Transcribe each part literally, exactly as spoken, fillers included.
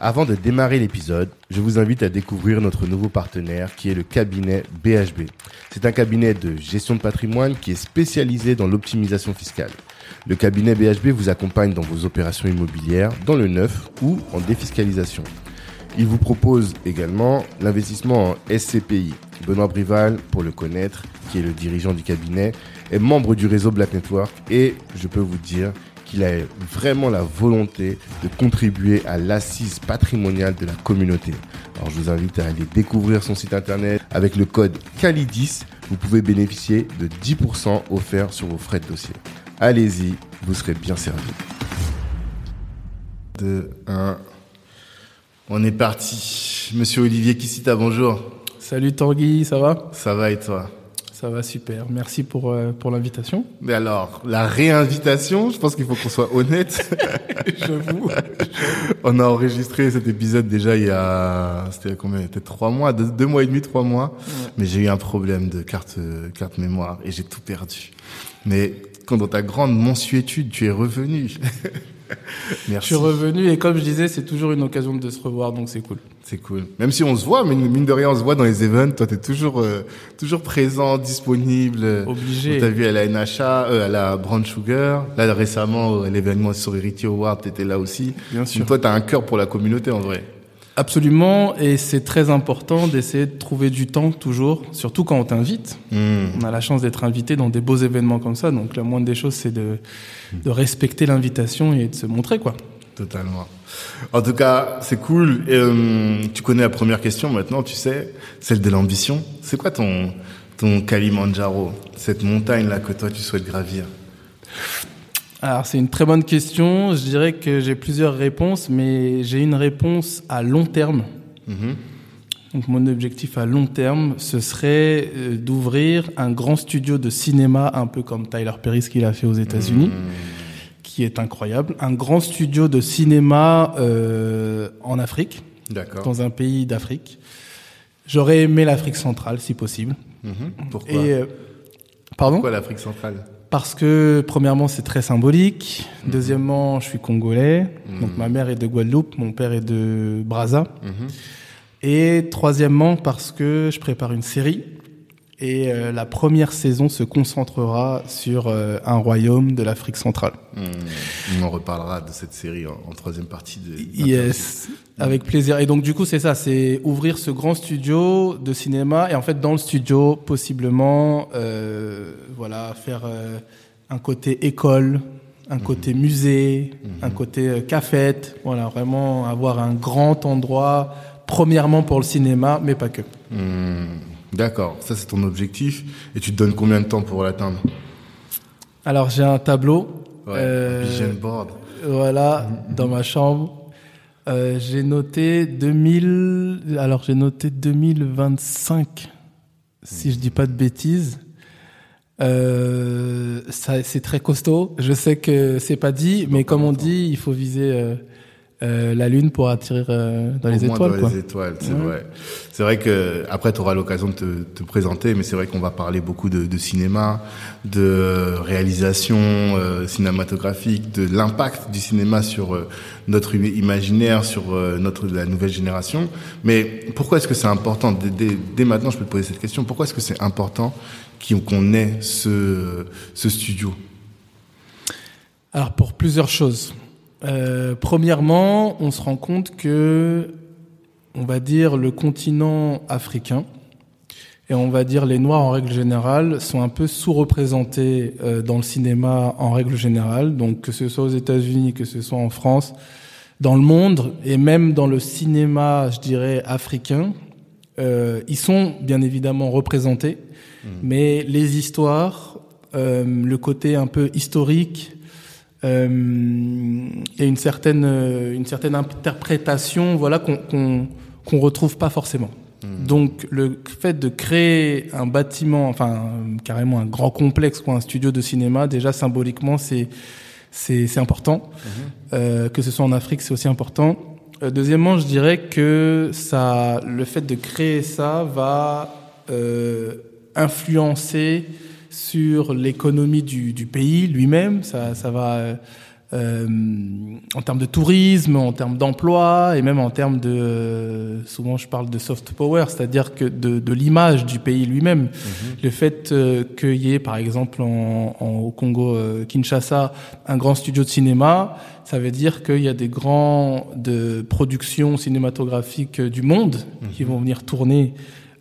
Avant de démarrer l'épisode, je vous invite à découvrir notre nouveau partenaire qui est le cabinet B H B. C'est un cabinet de gestion de patrimoine qui est spécialisé dans l'optimisation fiscale. Le cabinet B H B vous accompagne dans vos opérations immobilières, dans le neuf ou en défiscalisation. Il vous propose également l'investissement en S C P I. Benoît Brival, pour le connaître, qui est le dirigeant du cabinet, est membre du réseau Black Network et je peux vous dire qu'il a vraiment la volonté de contribuer à l'assise patrimoniale de la communauté. Alors je vous invite à aller découvrir son site internet. Avec le code K A L I dix, vous pouvez bénéficier de dix pour cent offerts sur vos frais de dossier. Allez-y, vous serez bien servi. deux, un... On est parti. Monsieur Olivier Kissita, bonjour. Salut Tanguy, ça va ? Ça va et toi ? Ça va super, merci pour euh, pour l'invitation. Mais alors, la réinvitation, je pense qu'il faut qu'on soit honnête. J'avoue. On a enregistré cet épisode déjà il y a, c'était combien ? C'était trois mois, deux, deux mois et demi, trois mois. Ouais. Mais j'ai eu un problème de carte carte mémoire et j'ai tout perdu. Mais quand dans ta grande mansuétude, tu es revenu. Merci. Je suis revenu et comme je disais, c'est toujours une occasion de se revoir, donc c'est cool. C'est cool. Même si on se voit, mais mine de rien, on se voit dans les events. Toi, t'es toujours euh, toujours présent, disponible. Obligé. On t'a vu à la N H A, euh, à la Brown Sugar. Là, récemment, à l'événement Sorority Award, t'étais là aussi. Bien sûr. Donc, toi, t'as un cœur pour la communauté, en vrai. Absolument, et c'est très important d'essayer de trouver du temps toujours, surtout quand on t'invite. Mmh. On a la chance d'être invité dans des beaux événements comme ça, donc la moindre des choses, c'est de, de respecter l'invitation et de se montrer, quoi. Totalement. En tout cas, c'est cool. Et, euh, tu connais la première question maintenant, tu sais, celle de l'ambition. C'est quoi ton, ton Kalimandjaro, cette montagne-là que toi, tu souhaites gravir ? Alors, c'est une très bonne question. Je dirais que j'ai plusieurs réponses, mais j'ai une réponse à long terme. Mmh. Donc, mon objectif à long terme, ce serait d'ouvrir un grand studio de cinéma, un peu comme Tyler Perry, ce qu'il a fait aux États-Unis, mmh. qui est incroyable. Un grand studio de cinéma euh, en Afrique, d'accord. Dans un pays d'Afrique. J'aurais aimé l'Afrique centrale, si possible. Mmh. Pourquoi ? Et, euh, pardon ? Pourquoi l'Afrique centrale ? Parce que, premièrement, c'est très symbolique. Mmh. Deuxièmement, je suis congolais. Mmh. Donc, ma mère est de Guadeloupe, mon père est de Brazza. Mmh. Et troisièmement, parce que je prépare une série. Et euh, la première saison se concentrera sur euh, un royaume de l'Afrique centrale. Mmh. On reparlera de cette série en, en troisième partie. De, yes, mmh. Avec plaisir. Et donc, du coup, c'est ça, c'est ouvrir ce grand studio de cinéma. Et en fait, dans le studio, possiblement... Euh, Voilà, faire euh, un côté école, un mmh. côté musée, mmh. un côté euh, cafette. Voilà, vraiment avoir un grand endroit, premièrement pour le cinéma, mais pas que. Mmh. D'accord, ça c'est ton objectif. Et tu te donnes combien de temps pour l'atteindre ? Alors j'ai un tableau. Ouais, euh, vision board. Voilà, mmh. dans ma chambre. Euh, j'ai noté deux mille. Alors j'ai noté deux mille vingt-cinq, si mmh. je dis pas de bêtises. Euh, ça, c'est très costaud. Je sais que c'est pas dit, mais comme on dit, il faut viser euh, euh, la lune pour attirer euh, dans les étoiles. Au moins dans quoi. Les étoiles, c'est ouais. vrai. C'est vrai que après, tu auras l'occasion de te, te présenter, mais c'est vrai qu'on va parler beaucoup de, de cinéma, de réalisation euh, cinématographique, de l'impact du cinéma sur euh, notre imaginaire, sur euh, notre la nouvelle génération. Mais pourquoi est-ce que c'est important dès, dès, dès maintenant, je peux te poser cette question. Pourquoi est-ce que c'est important qu'on ait ce, ce studio ? Alors, pour plusieurs choses. Euh, premièrement, on se rend compte que, on va dire, le continent africain, et on va dire les Noirs en règle générale, sont un peu sous-représentés euh, dans le cinéma en règle générale, donc que ce soit aux États-Unis, que ce soit en France, dans le monde, et même dans le cinéma, je dirais, africain, euh, ils sont bien évidemment représentés, mais les histoires, euh, le côté un peu historique, euh, y a une certaine, une certaine interprétation, voilà, qu'on, qu'on, qu'on retrouve pas forcément. Mmh. Donc le fait de créer un bâtiment, enfin carrément un grand complexe, quoi, un studio de cinéma, déjà symboliquement c'est, c'est, c'est important. Mmh. Euh, que ce soit en Afrique, c'est aussi important. Euh, deuxièmement, je dirais que ça, le fait de créer ça va euh, influencer sur l'économie du, du pays lui-même. Ça, ça va euh, euh, en termes de tourisme, en termes d'emploi et même en termes de... Euh, souvent, je parle de soft power, c'est-à-dire que de, de l'image du pays lui-même. Mmh. Le fait euh, qu'il y ait, par exemple, en, en, au Congo, euh, Kinshasa, un grand studio de cinéma, ça veut dire qu'il y a des grandes productions cinématographiques du monde mmh. qui vont venir tourner.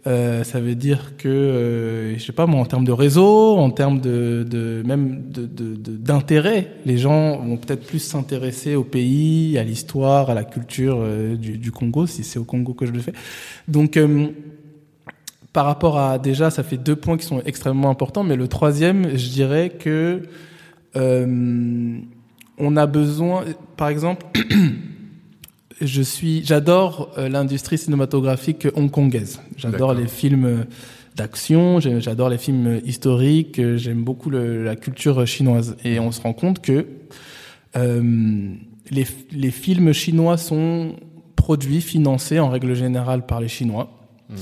Euh, ça veut dire que, euh, je sais pas moi, en termes de réseau, en termes de, de même de, de, de, d'intérêt, les gens vont peut-être plus s'intéresser au pays, à l'histoire, à la culture euh, du, du Congo, si c'est au Congo que je le fais. Donc, euh, par rapport à, déjà, ça fait deux points qui sont extrêmement importants, mais le troisième, je dirais que euh, on a besoin, par exemple... Je suis, j'adore l'industrie cinématographique hongkongaise. J'adore D'accord. les films d'action, j'adore les films historiques, j'aime beaucoup le, la culture chinoise. Et on se rend compte que euh, les, les films chinois sont produits, financés en règle générale par les Chinois. Mmh.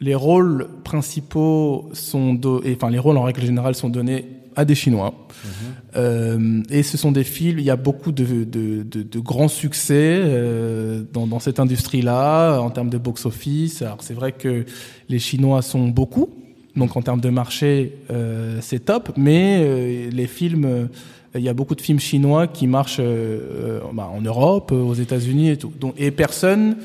Les rôles principaux sont, do- et, enfin les rôles en règle générale sont donnés à des Chinois. Mmh. Euh, et ce sont des films, il y a beaucoup de, de, de, de grands succès euh, dans, dans cette industrie-là, en termes de box-office. Alors c'est vrai que les Chinois sont beaucoup, donc en termes de marché, euh, c'est top, mais euh, les films, euh, il y a beaucoup de films chinois qui marchent euh, bah, en Europe, aux États-Unis et tout. Donc, et personne...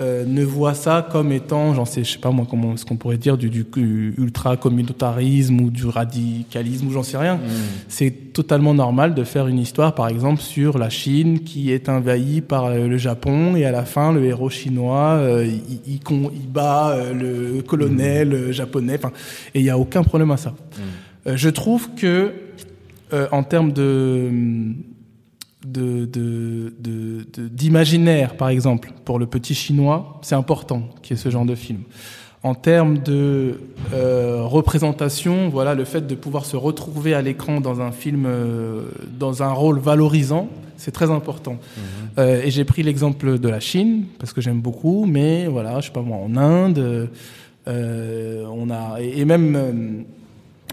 Euh, ne voit ça comme étant, j'en sais, je sais pas moi comment ce qu'on pourrait dire, du, du, du ultra communautarisme ou du radicalisme ou j'en sais rien. Mmh. C'est totalement normal de faire une histoire, par exemple, sur la Chine qui est envahie par le Japon et à la fin le héros chinois euh, il, il, il bat euh, le colonel mmh. japonais. Enfin, et il y a aucun problème à ça. Mmh. Euh, je trouve que euh, en termes de De, de, de, de, d'imaginaire, par exemple, pour le petit chinois, c'est important qu'il y ait ce genre de film. En termes de euh, représentation, voilà, le fait de pouvoir se retrouver à l'écran dans un film, euh, dans un rôle valorisant, c'est très important. Mmh. Euh, et j'ai pris l'exemple de la Chine, parce que j'aime beaucoup, mais voilà, je sais pas moi, en Inde, euh, on a, et, et même euh,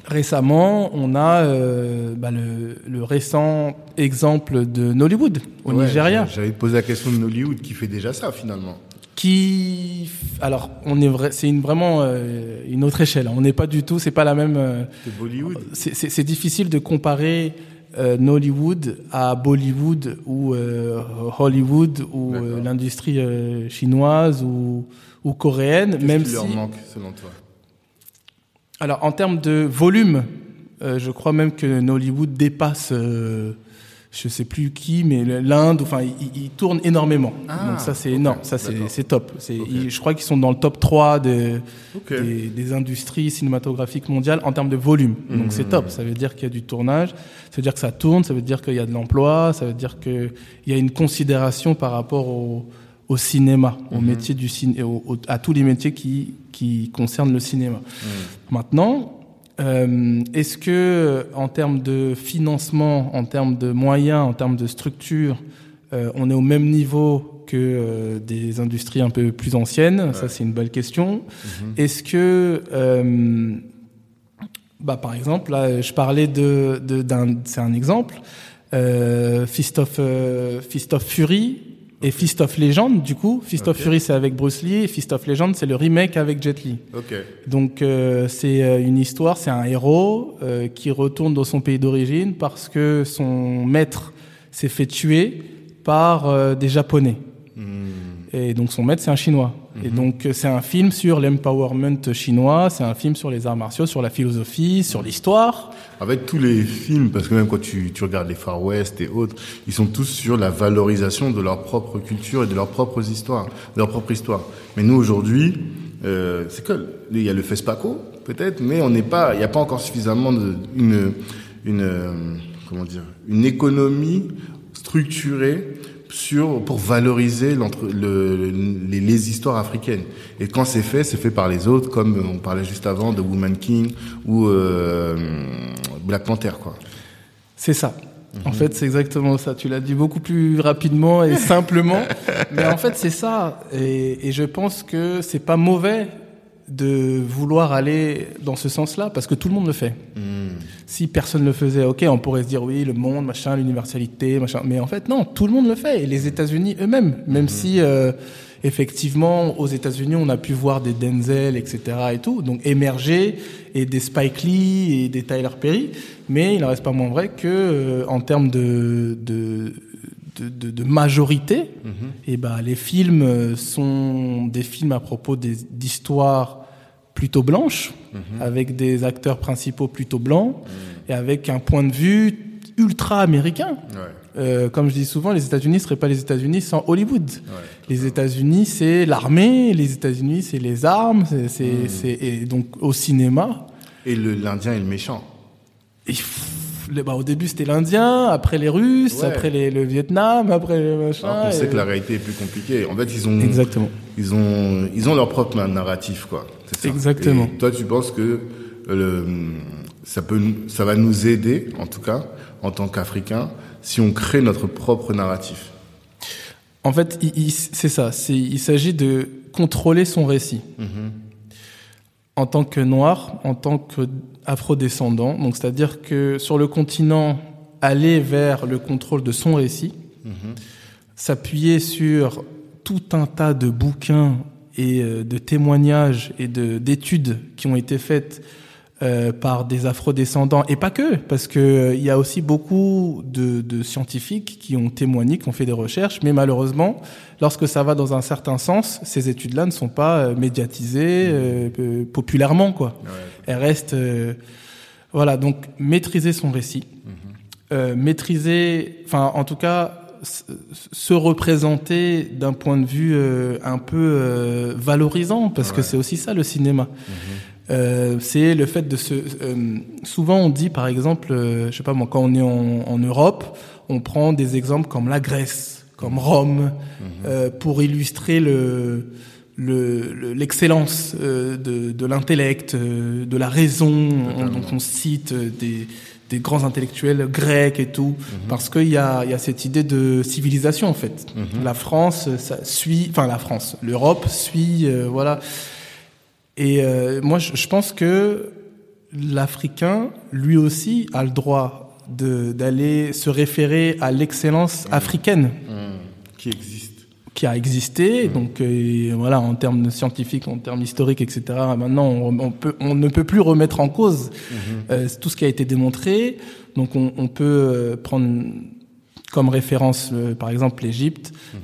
récemment, on a euh, bah, le, le récent exemple de Nollywood au ouais, Nigeria. J'avais posé la question de Nollywood qui fait déjà ça finalement. Qui, alors, on est vrai, c'est une vraiment euh, une autre échelle. On n'est pas du tout, c'est pas la même. Euh, c'est Bollywood. C'est, c'est, c'est difficile de comparer euh, Nollywood à Bollywood ou euh, Hollywood ou euh, l'industrie euh, chinoise ou, ou coréenne. Qu'est-ce même qui si... leur manque selon toi? Alors, en termes de volume, euh, je crois même que Nollywood dépasse, euh, je sais plus qui, mais l'Inde, enfin, ils tournent énormément. Ah, donc ça, c'est okay, énorme, ça, c'est, c'est top. C'est, okay. ils, je crois qu'ils sont dans le top trois de, okay. des, des industries cinématographiques mondiales en termes de volume. Mmh. Donc c'est top, ça veut dire qu'il y a du tournage, ça veut dire que ça tourne, ça veut dire qu'il y a de l'emploi, ça veut dire qu'il y a une considération par rapport au, au cinéma, mmh. au métier du ciné, au, au, à tous les métiers qui... qui concerne le cinéma. Mmh. Maintenant, euh, est-ce que, en termes de financement, en termes de moyens, en termes de structure, euh, on est au même niveau que euh, des industries un peu plus anciennes ? Ouais. Ça, c'est une belle question. Mmh. Est-ce que, euh, bah, par exemple, là, je parlais de, de d'un, c'est un exemple, euh, Fist of, euh, Fist of Fury. Et Fist of Legend, du coup, Fist okay. of Fury, c'est avec Bruce Lee, et Fist of Legend, c'est le remake avec Jet Li. Okay. Donc, euh, c'est une histoire, c'est un héros euh, qui retourne dans son pays d'origine parce que son maître s'est fait tuer par euh, des Japonais. Mmh. Et donc, son maître, c'est un Chinois. Mmh. Et donc, c'est un film sur l'empowerment chinois, c'est un film sur les arts martiaux, sur la philosophie, sur l'histoire. Avec tous les films, parce que même quand tu, tu regardes les Far West et autres, ils sont tous sur la valorisation de leur propre culture et de leurs propres histoires, de leur propre histoire. Mais nous aujourd'hui, euh, c'est que il y a le FESPACO peut-être, mais on n'est pas, il n'y a pas encore suffisamment de une une comment dire, une économie structurée sur, pour valoriser l'entre, le, les, les histoires africaines. Et quand c'est fait, c'est fait par les autres, comme on parlait juste avant de The Woman King ou euh, Black Panther, quoi. C'est ça. Mm-hmm. En fait, c'est exactement ça. Tu l'as dit beaucoup plus rapidement et simplement. Mais en fait, c'est ça. Et, et je pense que c'est pas mauvais de vouloir aller dans ce sens-là, parce que tout le monde le fait. Mmh. Si personne ne le faisait, ok, on pourrait se dire oui, le monde, machin, l'universalité, machin. Mais en fait, non, tout le monde le fait. Et les États-Unis eux-mêmes, même mmh. si euh, effectivement, aux États-Unis, on a pu voir des Denzel, et cetera et tout, donc émerger, et des Spike Lee et des Tyler Perry. Mais il en reste pas moins vrai que, euh, en termes de, de De, de, de majorité, mmh. et ben les films sont des films à propos des, d'histoires plutôt blanches, mmh. avec des acteurs principaux plutôt blancs, mmh. et avec un point de vue ultra américain. Ouais. Euh, comme je dis souvent, les États-Unis ne seraient pas les États-Unis sans Hollywood. Ouais. Les États-Unis, c'est l'armée, les États-Unis, c'est les armes, c'est, c'est, mmh. c'est, et donc au cinéma. Et le, l'Indien est le méchant. Et bah, au début c'était l'Indien, après les Russes, ouais. après les, le Vietnam, après le machin. Alors qu'on sait et... que la réalité est plus compliquée. En fait, ils ont, Exactement. ils ont, ils ont leur propre narratif, quoi. C'est ça. Exactement. Et toi, tu penses que le, ça peut, ça va nous aider, en tout cas, en tant qu'Africains, si on crée notre propre narratif. En fait, il, il, c'est ça. C'est, il s'agit de contrôler son récit. Mmh. En tant que Noir, en tant que afro-descendant, donc c'est-à-dire que sur le continent, aller vers le contrôle de son récit, mmh. s'appuyer sur tout un tas de bouquins et de témoignages et de, d'études qui ont été faites euh, par des afro-descendants, et pas que, parce que euh, y a aussi beaucoup de, de scientifiques qui ont témoigné, qui ont fait des recherches, mais malheureusement, lorsque ça va dans un certain sens, ces études-là ne sont pas euh, médiatisées euh, euh, populairement, quoi. Ouais. Elles restent, euh, voilà. Donc maîtriser son récit, mmh. euh, maîtriser, enfin en tout cas s- se représenter d'un point de vue euh, un peu euh, valorisant, parce ouais. que c'est aussi ça le cinéma. Mmh. Euh, c'est le fait de se euh, souvent on dit par exemple euh, je sais pas moi quand on est en, en Europe on prend des exemples comme la Grèce, comme Rome, mmh. euh, pour illustrer le, le, le l'excellence euh, de, de l'intellect, euh, de la raison. On, donc on cite des des grands intellectuels grecs et tout, mmh. parce qu'il y a il y a cette idée de civilisation en fait. Mmh. La France ça suit, enfin la France, l'Europe suit, euh, voilà. Et euh, moi, je pense que l'Africain, lui aussi, a le droit de, d'aller se référer à l'excellence mmh. africaine. Mmh. Qui existe. Qui a existé. Mmh. Donc, euh, voilà, en termes scientifiques, en termes historiques, et cetera. Maintenant, on, on, peut, on ne peut plus remettre en cause mmh. euh, tout ce qui a été démontré. Donc, on, on peut prendre comme référence, euh, par exemple, l'Égypte, mmh.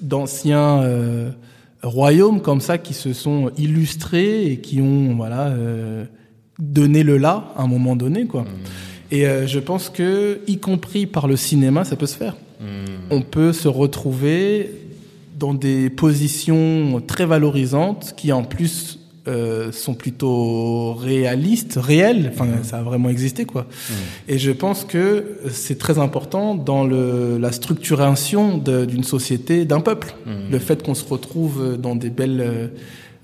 d'anciens... Euh, royaumes comme ça qui se sont illustrés et qui ont voilà euh, donné le là à un moment donné quoi. Mmh. Et euh, je pense que y compris par le cinéma ça peut se faire. Mmh. On peut se retrouver dans des positions très valorisantes qui en plus euh, sont plutôt réalistes, réelles. Enfin mmh. ça a vraiment existé quoi. Mmh. Et je pense que c'est très important dans le la structuration de, d'une société, d'un peuple. Mmh. Le fait qu'on se retrouve dans des belles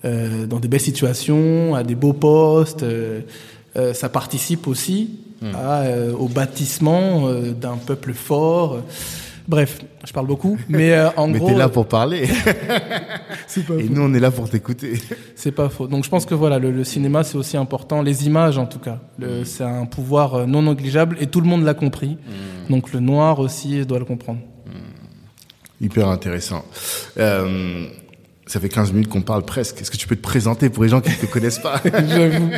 euh, dans des belles situations, à des beaux postes, euh, euh, ça participe aussi mmh. à, euh, au bâtissement euh, d'un peuple fort. Bref, je parle beaucoup, mais euh, en mais gros... Mais t'es là pour parler. C'est pas faux. Et nous, on est là pour t'écouter. C'est pas faux. Donc, je pense que voilà, le, le cinéma, c'est aussi important. Les images, en tout cas. Le, c'est un pouvoir non négligeable et tout le monde l'a compris. Mmh. Donc, le noir aussi doit le comprendre. Mmh. Hyper intéressant. Euh, ça fait quinze minutes qu'on parle presque. Est-ce que tu peux te présenter pour les gens qui ne te connaissent pas? J'avoue.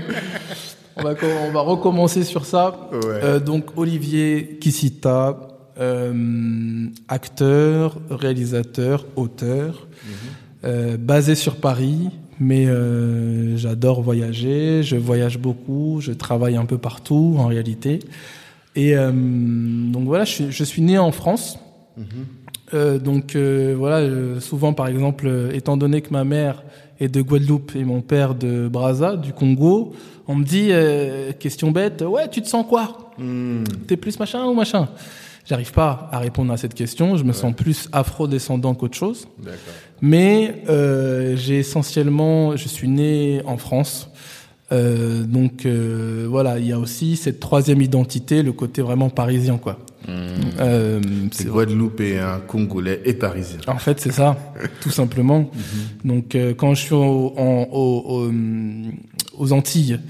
On va, on va recommencer sur ça. Ouais. Euh, donc, Olivier Kissita... Euh, acteur, réalisateur, auteur, mmh. euh, basé sur Paris, mais euh, j'adore voyager, je voyage beaucoup, je travaille un peu partout en réalité. Et euh, donc voilà, je suis, je suis né en France. Mmh. Euh, donc euh, voilà, euh, souvent par exemple, euh, étant donné que ma mère est de Guadeloupe et mon père de Brazza, du Congo, on me dit, euh, question bête, ouais, tu te sens quoi ? hmm, t'es plus machin ou machin? J'arrive pas à répondre à cette question. Je me ouais. sens plus afro-descendant qu'autre chose. D'accord. Mais euh, j'ai essentiellement, je suis né en France. Euh, donc euh, voilà, il y a aussi cette troisième identité, le côté vraiment parisien, quoi. Mmh. Euh, c'est, c'est Guadeloupéen, Congolais et Parisien. En fait, c'est ça, tout simplement. Mmh. Donc euh, quand je suis au, en, au, au, aux Antilles,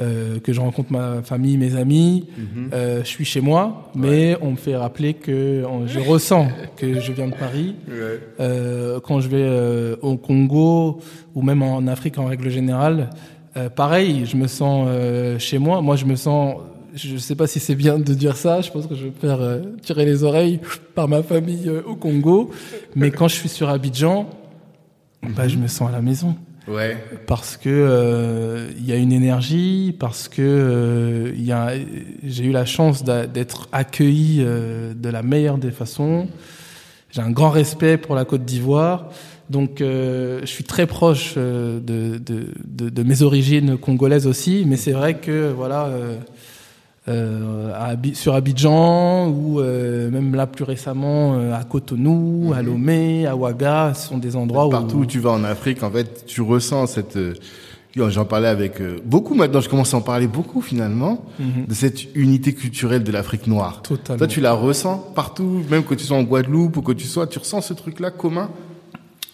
Euh, que je rencontre ma famille, mes amis, mm-hmm. euh, je suis chez moi, mais ouais. on me fait rappeler que on, je ressens que je viens de Paris. Ouais. Euh, quand je vais euh, au Congo ou même en Afrique en règle générale, euh, pareil, je me sens euh, chez moi. Moi, je me sens, je sais pas si c'est bien de dire ça, je pense que je vais faire euh, tirer les oreilles par ma famille euh, au Congo, mais quand je suis sur Abidjan, mm-hmm. bah, je me sens à la maison. Ouais. Parce que euh, y a une énergie, parce que euh, y a, j'ai eu la chance d'a, d'être accueilli euh, de la meilleure des façons. J'ai un grand respect pour la Côte d'Ivoire, donc euh, je suis très proche euh, de, de, de, de mes origines congolaises aussi. Mais c'est vrai que voilà, euh, euh, à, sur Abidjan ou euh, même là plus récemment euh, à Cotonou, mmh. à Lomé, à Ouaga, ce sont des endroits partout où... Partout où tu vas en Afrique, en fait, tu ressens cette... Euh, j'en parlais avec... Euh, beaucoup maintenant, je commence à en parler beaucoup finalement, mmh. de cette unité culturelle de l'Afrique noire. Totalement. Toi, tu la ressens partout, même que tu sois en Guadeloupe ou que tu sois, tu ressens ce truc-là commun?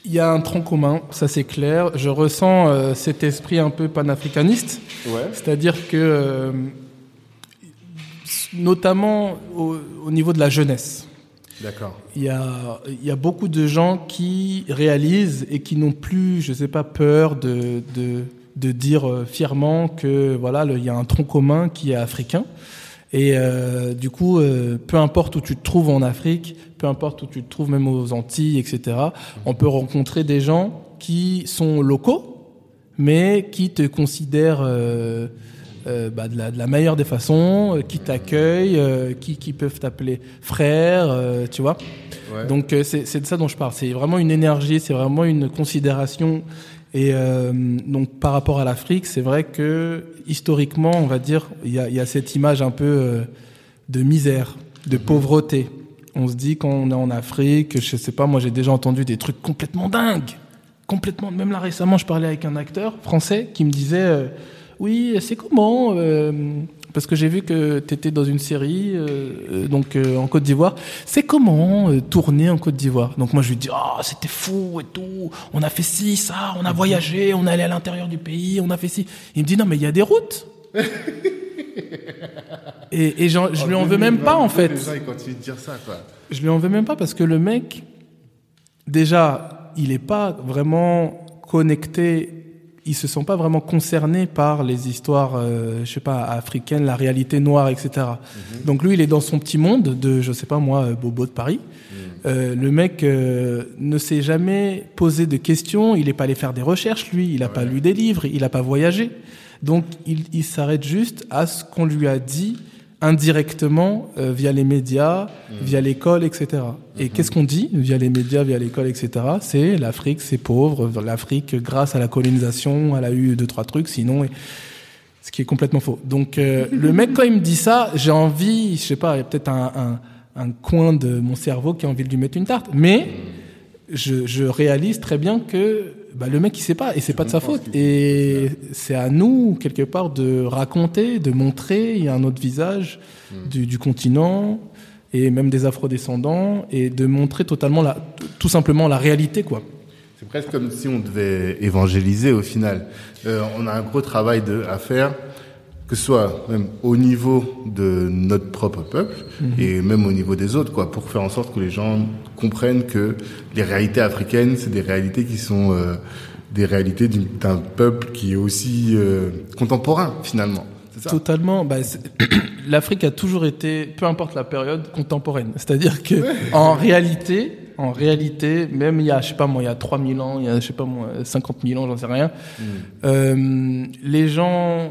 Il y a un tronc commun, ça c'est clair. Je ressens euh, cet esprit un peu panafricaniste, ouais. c'est-à-dire que... Euh, notamment au, au niveau de la jeunesse. D'accord. Il y a, il y a beaucoup de gens qui réalisent et qui n'ont plus, je sais pas, peur de, de, de dire fièrement que voilà, le, il y a un tronc commun qui est africain. Et euh, du coup, euh, peu importe où tu te trouves en Afrique, peu importe où tu te trouves même aux Antilles, et cetera, mmh. on peut rencontrer des gens qui sont locaux, mais qui te considèrent... Euh, Euh, bah, de la, de la meilleure des façons, euh, qui t'accueillent, euh, qui, qui peuvent t'appeler frère, euh, tu vois. Ouais. Donc euh, c'est, c'est de ça dont je parle. C'est vraiment une énergie, c'est vraiment une considération. Et euh, donc par rapport à l'Afrique, c'est vrai que historiquement, on va dire, il y a, y a cette image un peu euh, de misère, de mmh. pauvreté. On se dit quand on est en Afrique, je sais pas, moi j'ai déjà entendu des trucs complètement dingues, complètement. Même là récemment, je parlais avec un acteur français qui me disait. Euh, Oui, c'est comment euh, parce que j'ai vu que t'étais dans une série euh, donc euh, en Côte d'Ivoire. C'est comment euh, tourner en Côte d'Ivoire? Donc moi je lui dis ah oh, c'était fou et tout. On a fait ci, ça, on a voyagé, on est allé à l'intérieur du pays, on a fait ci. Il me dit non mais il y a des routes. et et je oh, lui en veux même pas en fait. Les gens, ils continuent de dire ça, quoi. Je lui en veux même pas parce que le mec déjà il est pas vraiment connecté. Ils se sont pas vraiment concernés par les histoires, euh, je sais pas, africaines, la réalité noire, et cetera. Mmh. Donc lui, il est dans son petit monde de, je sais pas moi, Bobo de Paris. Mmh. Euh, le mec euh, ne s'est jamais posé de questions. Il est pas allé faire des recherches, lui. Il a ouais. pas lu des livres. Il a pas voyagé. Donc il, il s'arrête juste à ce qu'on lui a dit indirectement euh, via les médias, mmh. via l'école, et cetera. Et mmh. qu'est-ce qu'on dit via les médias, via l'école, et cetera. C'est l'Afrique, c'est pauvre. L'Afrique, grâce à la colonisation, elle a eu deux trois trucs. Sinon, et... ce qui est complètement faux. Donc euh, le mec quand il me dit ça, j'ai envie, je sais pas, il y a peut-être un, un, un coin de mon cerveau qui a envie de lui mettre une tarte. Mais je, je réalise très bien que bah, le mec il sait pas et c'est je pas de sa faute et c'est à nous quelque part de raconter, de montrer il y a un autre visage mmh. du, du continent et même des afro-descendants et de montrer totalement la, tout simplement la réalité quoi. C'est presque comme si on devait évangéliser au final. Euh, on a un gros travail de, à faire que ce soit même au niveau de notre propre peuple mmh. et même au niveau des autres quoi pour faire en sorte que les gens comprennent que les réalités africaines c'est des réalités qui sont euh, des réalités d'une, d'un peuple qui est aussi euh, contemporain finalement. C'est ça? Totalement. Bah, c'est... L'Afrique a toujours été, peu importe la période, contemporaine. C'est-à-dire que ouais. en réalité, en réalité, même il y a je sais pas moi, il y a trois mille ans, il y a je sais pas moi, cinquante mille ans, j'en sais rien. Mmh. Euh, les gens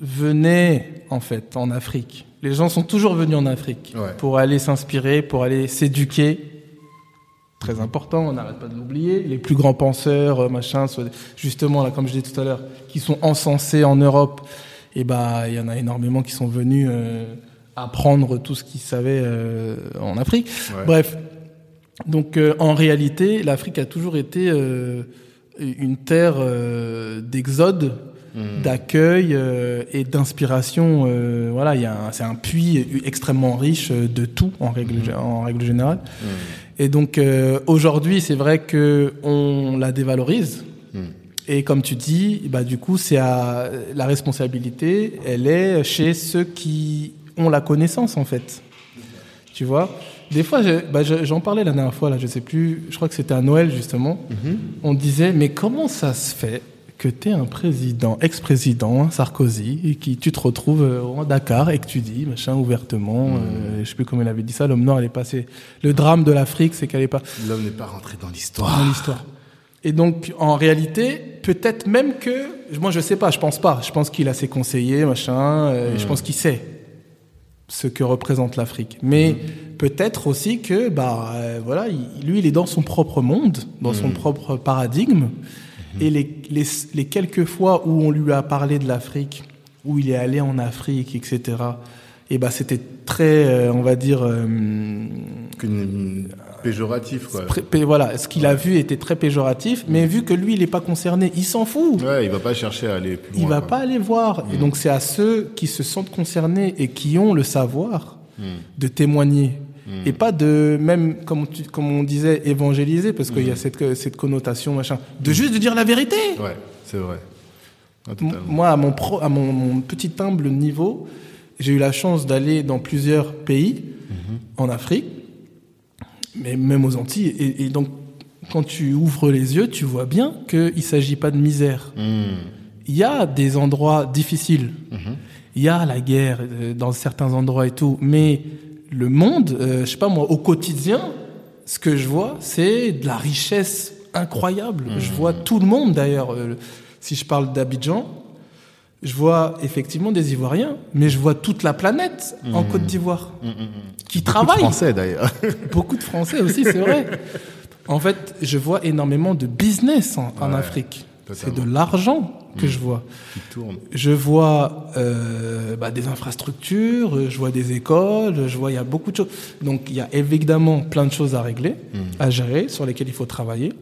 venaient en fait en Afrique. Les gens sont toujours venus en Afrique ouais. pour aller s'inspirer, pour aller s'éduquer. Très important, on n'arrête pas de l'oublier. Les plus grands penseurs, machin, justement là, comme je disais tout à l'heure, qui sont encensés en Europe et bah il y en a énormément qui sont venus euh, apprendre tout ce qu'ils savaient euh, en Afrique. Ouais. Bref, donc euh, en réalité, l'Afrique a toujours été euh, une terre euh, d'exode, mmh. d'accueil euh, et d'inspiration. Euh, voilà, il y a un, c'est un puits extrêmement riche de tout en règle mmh. en règle générale. Mmh. Et donc euh, aujourd'hui, c'est vrai que on la dévalorise. Mmh. Et comme tu dis, bah du coup, c'est à la responsabilité, elle est chez ceux qui ont la connaissance en fait. Tu vois, des fois, je, bah, je, j'en parlais la dernière fois là, je sais plus, je crois que c'était à Noël justement. Mm-hmm. On disait, mais comment ça se fait que t'es un président, ex-président, hein, Sarkozy, et qui tu te retrouves euh, à Dakar et que tu dis machin ouvertement, mmh. euh, je sais plus comment il avait dit ça, l'homme noir, elle est passée. Le drame de l'Afrique, c'est qu'elle est pas. L'homme n'est pas rentré dans l'histoire. Dans l'histoire. Et donc, en réalité, peut-être même que... Moi, je sais pas, je pense pas. Je pense qu'il a ses conseillers, machin. Euh, mmh. Je pense qu'il sait ce que représente l'Afrique. Mais mmh. peut-être aussi que, bah, euh, voilà, il, lui, il est dans son propre monde, dans mmh. son propre paradigme. Mmh. Et les, les, les quelques fois où on lui a parlé de l'Afrique, où il est allé en Afrique, et cetera, et bah, c'était très, euh, on va dire... Euh, Qu'une... péjoratif quoi. Pré- voilà, ce qu'il ouais. a vu était très péjoratif, mais mmh. vu que lui il est pas concerné, il s'en fout. Ouais, il va pas chercher à aller plus loin. Il va quoi. Pas aller voir. Mmh. Et donc c'est à ceux qui se sentent concernés et qui ont le savoir mmh. de témoigner mmh. et pas de même comme tu, comme on disait évangéliser parce qu'il mmh. y a cette cette connotation machin de mmh. juste de dire la vérité. Ouais, c'est vrai. Ah, totalement. Moi à mon pro, à mon, mon petit humble niveau, j'ai eu la chance d'aller dans plusieurs pays mmh. en Afrique. Mais même aux Antilles. Et, et donc, quand tu ouvres les yeux, tu vois bien qu'il ne s'agit pas de misère. Mmh. Il y a des endroits difficiles. Mmh. Il y a la guerre dans certains endroits et tout. Mais le monde, euh, je ne sais pas moi, au quotidien, ce que je vois, c'est de la richesse incroyable. Mmh. Je vois tout le monde, d'ailleurs. Euh, si je parle d'Abidjan, je vois effectivement des Ivoiriens, mais je vois toute la planète mmh. en Côte d'Ivoire mmh, mmh. qui travaille. Beaucoup de Français d'ailleurs. Beaucoup de Français aussi, c'est vrai. En fait, je vois énormément de business en, ouais, en Afrique. Totalement. C'est de l'argent que mmh. je vois. Qui tourne. Je vois euh, bah, des infrastructures, je vois des écoles, je vois il y a beaucoup de choses. Donc il y a évidemment plein de choses à régler, mmh. à gérer, sur lesquelles il faut travailler.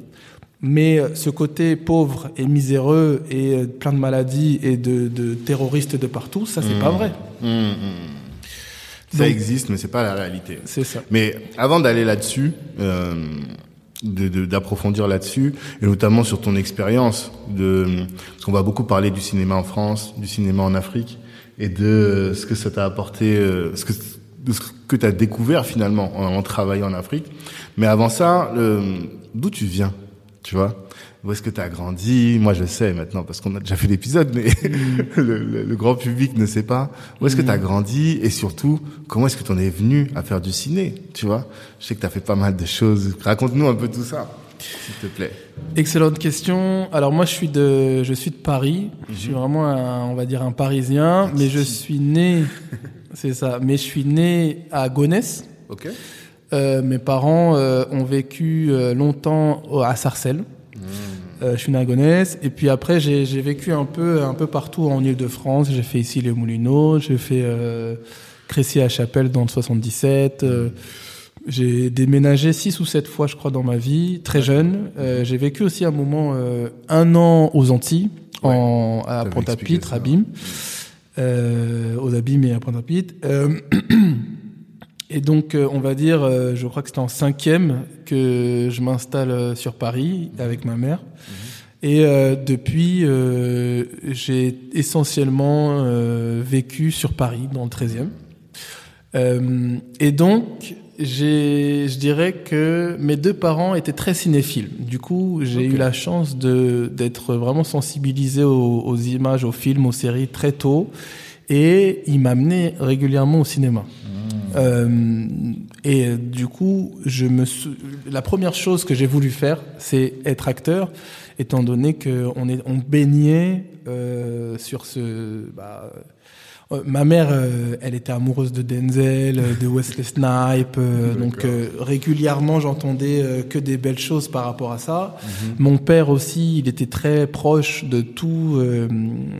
Mais ce côté pauvre et miséreux et plein de maladies et de, de terroristes de partout, ça, c'est mmh. pas vrai. Mmh, mmh. Ça Donc, existe, mais c'est pas la réalité. C'est ça. Mais avant d'aller là-dessus, euh, de, de, d'approfondir là-dessus, et notamment sur ton expérience, de, parce qu'on va beaucoup parler du cinéma en France, du cinéma en Afrique, et de ce que ça t'a apporté, ce que, de ce que t'as découvert finalement en, en travaillant en Afrique. Mais avant ça, le, d'où tu viens? Tu vois, où est-ce que tu as grandi? Moi, je sais maintenant, parce qu'on a déjà fait l'épisode, mais mmh. le, le, le grand public ne sait pas. Où est-ce mmh. que tu as grandi? Et surtout, comment est-ce que tu en es venu à faire du ciné? Tu vois, je sais que tu as fait pas mal de choses. Raconte-nous un peu tout ça, s'il te plaît. Excellente question. Alors, moi, je suis de, je suis de Paris. Mmh. Je suis vraiment, un, on va dire, un Parisien. Un mais je suis né, c'est ça, mais je suis né à Gonesse. OK. Euh, mes parents euh, ont vécu euh, longtemps à Sarcelles. Mmh. Euh, je suis né à Gonesse. Et puis après, j'ai, j'ai vécu un peu, un peu partout en Ile-de-France. J'ai fait ici les Moulineaux. J'ai fait euh, Crécy-à-Chapelle dans le soixante-dix-sept. Euh, j'ai déménagé six ou sept fois, je crois, dans ma vie, très jeune. Euh, j'ai vécu aussi un moment, euh, un an aux Antilles, ouais. en, à Pointe-à-Pitre, à Bim. Euh, aux Abîmes et à Pointe-à-Pitre. Euh, Et donc, on va dire, je crois que c'était en cinquième que je m'installe sur Paris avec ma mère. Mmh. Et euh, depuis, euh, j'ai essentiellement euh, vécu sur Paris, dans le treizième. Euh, et donc, j'ai, je dirais que mes deux parents étaient très cinéphiles. Du coup, j'ai okay. eu la chance de, d'être vraiment sensibilisé aux, aux images, aux films, aux séries très tôt. Et il m'amenait régulièrement au cinéma. Euh, et euh, du coup, je me sou... la première chose que j'ai voulu faire, c'est être acteur, étant donné qu'on est, on baignait euh, sur ce, bah, Euh, ma mère, euh, elle était amoureuse de Denzel, euh, de Wesley Snipes. Euh, donc euh, régulièrement, j'entendais euh, que des belles choses par rapport à ça. Mm-hmm. Mon père aussi, il était très proche de tout, euh,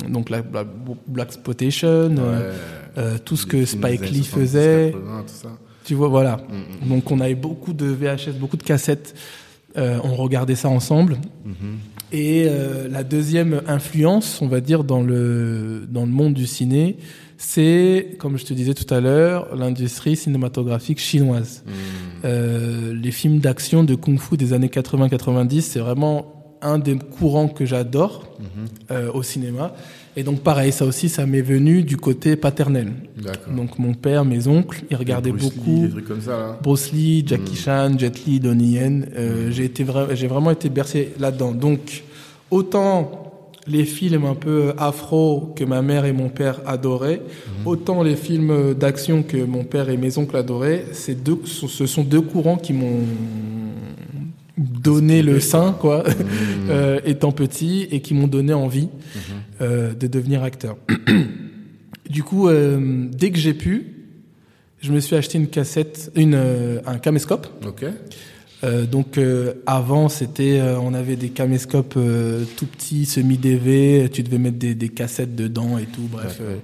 donc la, la Black Spotation, ouais, euh, euh, tout ce que Spike Lee faisait. quatre-vingts, tout ça. Tu vois, voilà. Mm-hmm. Donc on avait beaucoup de V H S, beaucoup de cassettes. Euh, on regardait ça ensemble. Mm-hmm. Et euh, la deuxième influence, on va dire, dans le, dans le monde du ciné, c'est, comme je te disais tout à l'heure, l'industrie cinématographique chinoise. Mmh. Euh, les films d'action de kung-fu des années quatre-vingts quatre-vingt-dix, c'est vraiment un des courants que j'adore mmh. euh, au cinéma. Et donc, pareil, ça aussi, ça m'est venu du côté paternel. D'accord. Donc, mon père, mes oncles, ils regardaient Bruce beaucoup. Lee, des trucs comme ça, là. Bruce Lee, Jackie mmh. Chan, Jet Li, Donnie Yen. Euh, mmh. j'ai, été vra- j'ai vraiment été bercé là-dedans. Donc, autant les films un peu afro que ma mère et mon père adoraient, mmh. autant les films d'action que mon père et mes oncles adoraient, c'est deux, ce sont deux courants qui m'ont donné le sein, quoi, mmh. euh, étant petit, et qui m'ont donné envie mmh. euh, de devenir acteur. Du coup, euh, dès que j'ai pu, je me suis acheté une cassette, une, euh, un caméscope. Ok. Euh, donc euh, avant, c'était, euh, on avait des caméscopes euh, tout petits, semi-D V, tu devais mettre des, des cassettes dedans et tout. Bref, euh,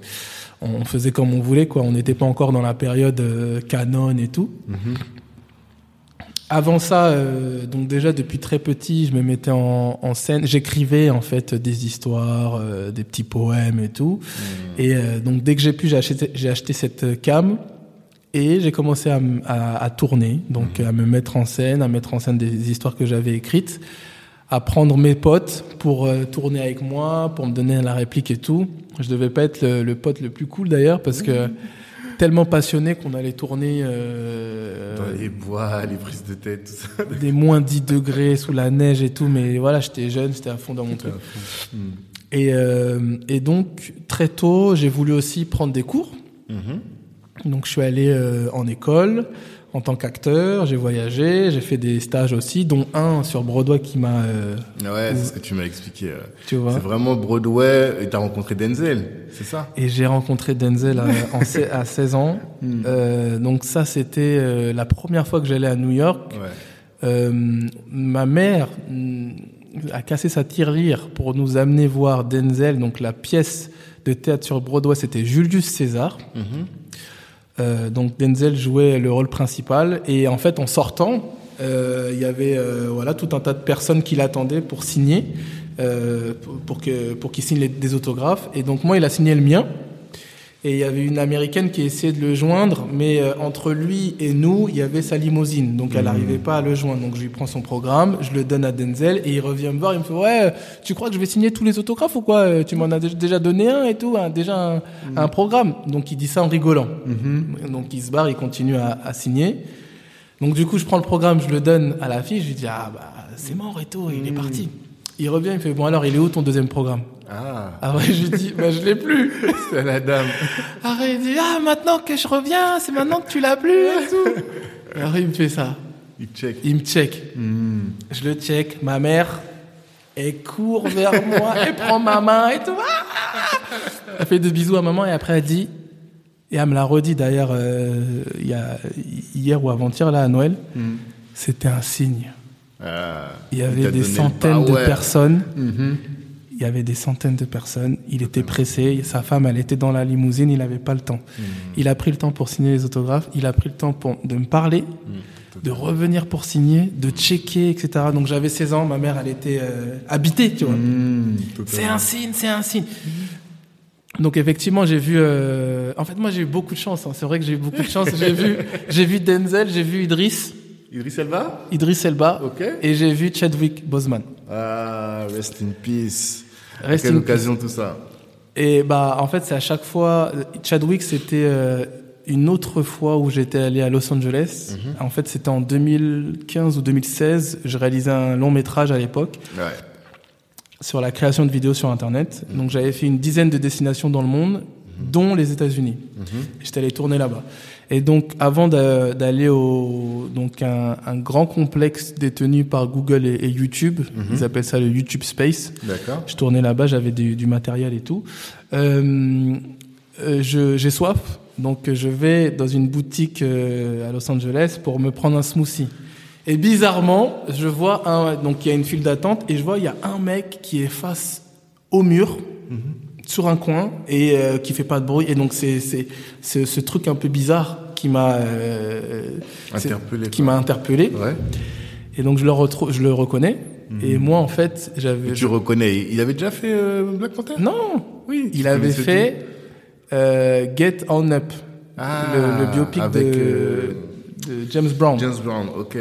on faisait comme on voulait, quoi. On n'était pas encore dans la période euh, Canon et tout. Mmh. Avant ça, euh, donc déjà depuis très petit, je me mettais en, en scène. J'écrivais en fait des histoires, euh, des petits poèmes et tout. Mmh. Et euh, donc dès que j'ai pu, j'ai acheté, j'ai acheté cette cam et j'ai commencé à, à, à tourner, donc mmh. à me mettre en scène, à mettre en scène des histoires que j'avais écrites, à prendre mes potes pour euh, tourner avec moi, pour me donner la réplique et tout. Je devais pas être le, le pote le plus cool d'ailleurs parce mmh. que tellement passionné qu'on allait tourner euh, dans les bois, les prises de tête, tout ça. Des moins dix degrés sous la neige et tout, mais voilà, j'étais jeune, j'étais à fond dans mon truc. Mmh. Et, euh, et donc, très tôt, j'ai voulu aussi prendre des cours. Mmh. Donc, je suis allé euh, en école en tant qu'acteur, j'ai voyagé, j'ai fait des stages aussi, dont un sur Broadway qui m'a... Euh, ouais, c'est ce que tu m'as expliqué. Euh. Tu vois. C'est vraiment Broadway, et t'as rencontré Denzel, c'est ça? Et j'ai rencontré Denzel à, en, à seize ans. Mm. Euh, donc ça, c'était euh, la première fois que j'allais à New York. Ouais. Euh, ma mère a cassé sa tirelire pour nous amener voir Denzel. Donc la pièce de théâtre sur Broadway, c'était Julius César. Mm-hmm. Euh, donc Denzel jouait le rôle principal et en fait en sortant il euh, y avait euh, voilà, tout un tas de personnes qui l'attendaient pour signer euh, pour, que, pour qu'il signe les, des autographes et donc moi il a signé le mien et il y avait une américaine qui essayait de le joindre mais euh, entre lui et nous il y avait sa limousine donc elle n'arrivait mmh. pas à le joindre donc je lui prends son programme, je le donne à Denzel et il revient me voir, il me fait ouais tu crois que je vais signer tous les autographes ou quoi, tu m'en as déjà donné un et tout, hein, déjà un, mmh. un programme, donc il dit ça en rigolant mmh. donc il se barre, il continue à, à signer donc du coup je prends le programme, je le donne à la fille, je lui dis ah bah c'est mort et tout, il mmh. est parti. Il revient, il fait « Bon alors, il est où ton deuxième programme ?» Ah. Ah ouais, je lui dis « Bah je l'ai plus !» C'est la dame. Alors il dit « Ah maintenant que je reviens, c'est maintenant que tu l'as plus !» Alors il me fait ça. Il check. Il me check. Mmh. Je le check, ma mère, elle court vers moi, elle prend ma main et tout. Elle fait des bisous à maman et après elle dit, et elle me l'a redit d'ailleurs euh, y a, hier ou avant-hier là à Noël, mmh. c'était un signe. Euh, il y avait des centaines de personnes. Mm-hmm. Il y avait des centaines de personnes. Il était pressé. Sa femme, elle était dans la limousine. Il n'avait pas le temps. Mm-hmm. Il a pris le temps pour signer les autographes. Il a pris le temps pour, de me parler, mm-hmm. de revenir pour signer, de checker, et cetera. Donc j'avais seize ans. Ma mère, elle était euh, habitée, tu vois. Mm-hmm. C'est un signe, c'est un signe. Mm-hmm. Donc effectivement, j'ai vu. Euh... En fait, moi, j'ai eu beaucoup de chance. Hein. C'est vrai que j'ai eu beaucoup de chance. j'ai vu, j'ai vu Denzel, j'ai vu Idriss. Idris Elba Idris Elba, okay. Et j'ai vu Chadwick Boseman. Ah, rest in peace. Rest à quelle in occasion peace. Tout ça? Et bah, en fait, c'est à chaque fois... Chadwick, c'était euh, une autre fois où j'étais allé à Los Angeles. Mm-hmm. En fait, c'était en deux mille quinze ou deux mille seize. Je réalisais un long métrage à l'époque ouais. sur la création de vidéos sur Internet. Mm-hmm. Donc, j'avais fait une dizaine de destinations dans le monde, mm-hmm. dont les États-Unis. Mm-hmm. J'étais allé tourner là-bas. Et donc, avant d'aller au donc un, un grand complexe détenu par Google et, et YouTube, mmh. ils appellent ça le YouTube Space. D'accord. Je tournais là-bas, j'avais du, du matériel et tout. Euh, euh, je, j'ai soif, donc je vais dans une boutique euh, à Los Angeles pour me prendre un smoothie. Et bizarrement, je vois un, donc il y a une file d'attente et je vois il y a un mec qui est face au mur, mm-hmm. sur un coin et euh, qui fait pas de bruit. Et donc c'est c'est, c'est ce truc un peu bizarre qui m'a euh, interpellé, qui m'a interpellé. Ouais. Et donc je le retrouve, je le reconnais. Mm-hmm. Et moi en fait, j'avais. Et tu je... reconnais. Il avait déjà fait euh, Black Panther ? Non. Oui. Il avait fait euh, Get On Up, ah, le, le biopic avec, de. Euh... de James Brown. James Brown, ok.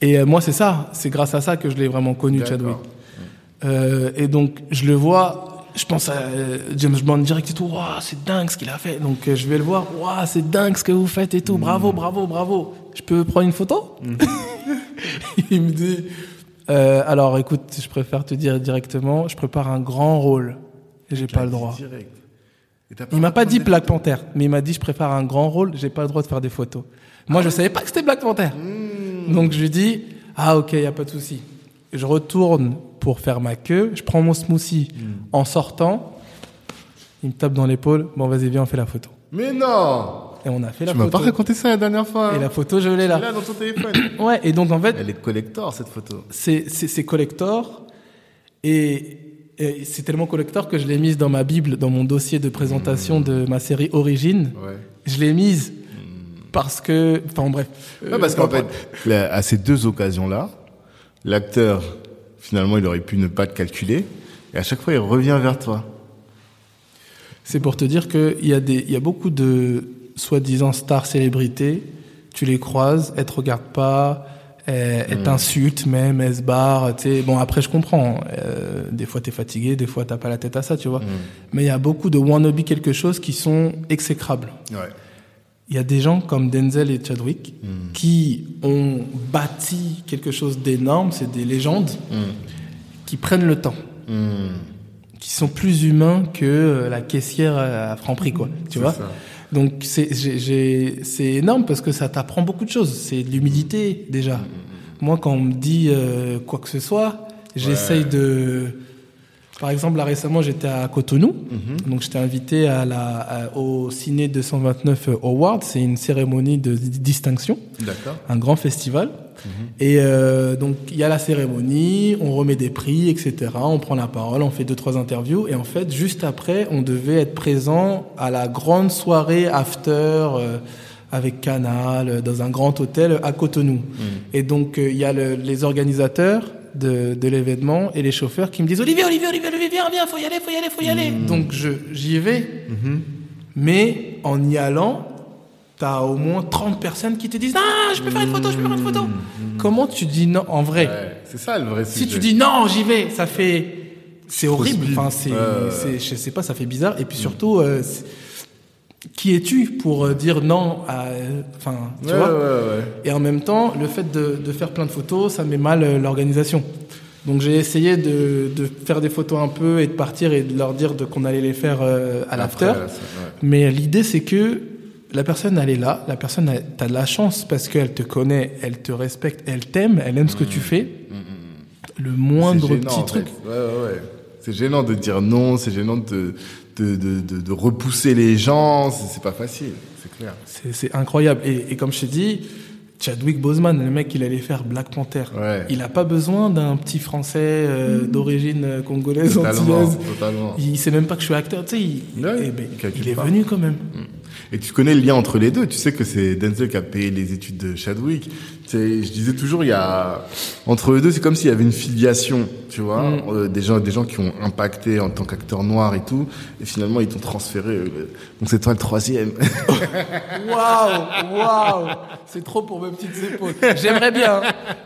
Et euh, moi, c'est ça. C'est grâce à ça que je l'ai vraiment connu, d'accord. Chadwick. Euh, et donc, je le vois, je pense à euh, James Brown direct et tout. Waouh, c'est dingue ce qu'il a fait. Donc, euh, je vais le voir. Waouh, c'est dingue ce que vous faites et tout. Bravo, mmh. bravo, bravo. Je peux prendre une photo ? Mmh. Il me dit euh, alors, écoute, je préfère te dire directement, je prépare un grand rôle. Et j'ai pas le droit. Direct. Il m'a pas dit Black Panther, mais il m'a dit je prépare un grand rôle, j'ai pas le droit de faire des photos. Moi, ah, je savais pas que c'était Black Panther. Mmh. Donc, je lui dis, ah, ok, y a pas de souci. Je retourne pour faire ma queue, je prends mon smoothie. Mmh. En sortant, il me tape dans l'épaule, bon, vas-y, viens, on fait la photo. Mais non! Et on a fait tu la photo. Tu m'as pas raconté ça la dernière fois. Hein. Et la photo, je l'ai là. Tu l'as dans ton téléphone. Ouais, et donc, en fait. Elle est collector, cette photo. C'est, c'est, c'est collector. Et, et c'est tellement collector que je l'ai mise dans ma Bible, dans mon dossier de présentation mmh. de ma série Origine. Ouais. Je l'ai mise. Parce que, enfin bref. Euh, ouais, parce qu'en fait, la, à ces deux occasions-là, l'acteur, finalement, il aurait pu ne pas te calculer, et à chaque fois, il revient vers toi. C'est pour te dire qu'il y a des, il y a beaucoup de soi-disant stars célébrités, tu les croises, elles te regardent pas, elles, elles mmh. t'insultent même, elles se barrent, tu sais. Bon, après, je comprends. Euh, des fois, t'es fatigué, des fois, t'as pas la tête à ça, tu vois. Mmh. Mais il y a beaucoup de wannabe quelque chose qui sont exécrables. Ouais. Il y a des gens comme Denzel et Chadwick mmh. qui ont bâti quelque chose d'énorme, c'est des légendes, mmh. qui prennent le temps, mmh. qui sont plus humains que la caissière à Franprix, quoi. Tu c'est vois ça. Donc c'est, j'ai, j'ai, c'est énorme parce que ça t'apprend beaucoup de choses. C'est de l'humilité déjà. Mmh. Moi, quand on me dit euh, quoi que ce soit, j'essaye ouais. de. Par exemple, là récemment, j'étais à Cotonou, mm-hmm. donc j'étais invité à la, à, au Ciné deux cent vingt-neuf Awards, c'est une cérémonie de d- distinction, d'accord. un grand festival. Mm-hmm. Et euh, donc il y a la cérémonie, on remet des prix, et cetera. On prend la parole, on fait deux trois interviews, et en fait, juste après, on devait être présent à la grande soirée after euh, avec Canal euh, dans un grand hôtel à Cotonou. Mm-hmm. Et donc il euh, y a le, les organisateurs. De, de l'événement et les chauffeurs qui me disent Olivier, Olivier, Olivier, Olivier, viens, viens, faut y aller, faut y aller, faut y aller. Mmh. Donc je, j'y vais, mmh. mais en y allant, t'as au moins trente personnes qui te disent ah, je peux faire une photo, je peux faire une photo. Mmh. Comment tu dis non en vrai ouais, c'est ça le vrai sujet. Si tu dis non, j'y vais, ça fait c'est trop horrible. Speed. Enfin, c'est, euh... c'est, je sais pas, ça fait bizarre. Et puis surtout, mmh. euh, qui es-tu pour dire non à... Enfin, tu ouais, vois ouais, ouais. Et en même temps, le fait de, de faire plein de photos, ça met mal l'organisation. Donc j'ai essayé de, de faire des photos un peu et de partir et de leur dire de, qu'on allait les faire euh, à l'after. Après, là, ça, ouais. Mais l'idée, c'est que la personne, elle est là. La personne, elle, t'as de la chance parce qu'elle te connaît, elle te respecte, elle t'aime, elle aime mmh. ce que tu fais. Mmh. Le moindre gênant, petit truc. Ouais, ouais, ouais. C'est gênant de dire non, c'est gênant de... De, de, de, de repousser les gens, c'est, c'est pas facile, c'est clair. C'est, c'est incroyable. Et, et comme je t'ai dit, Chadwick Boseman, le mec, il allait faire Black Panther. Ouais. Il a pas besoin d'un petit français euh, d'origine congolaise, antillaise. Totalement. Il sait même pas que je suis acteur, tu sais. Il, ouais, eh ben, il, il est pas. Venu quand même. Et tu connais le lien entre les deux. Tu sais que c'est Denzel qui a payé les études de Chadwick. Tu sais, je disais toujours, il y a entre les deux, c'est comme s'il y avait une filiation. Tu vois, mm. des gens, des gens qui ont impacté en tant qu'acteur noir et tout, et finalement ils t'ont transféré. Donc c'est toi le troisième. Waouh, waouh, c'est trop pour mes petites épaules. J'aimerais bien,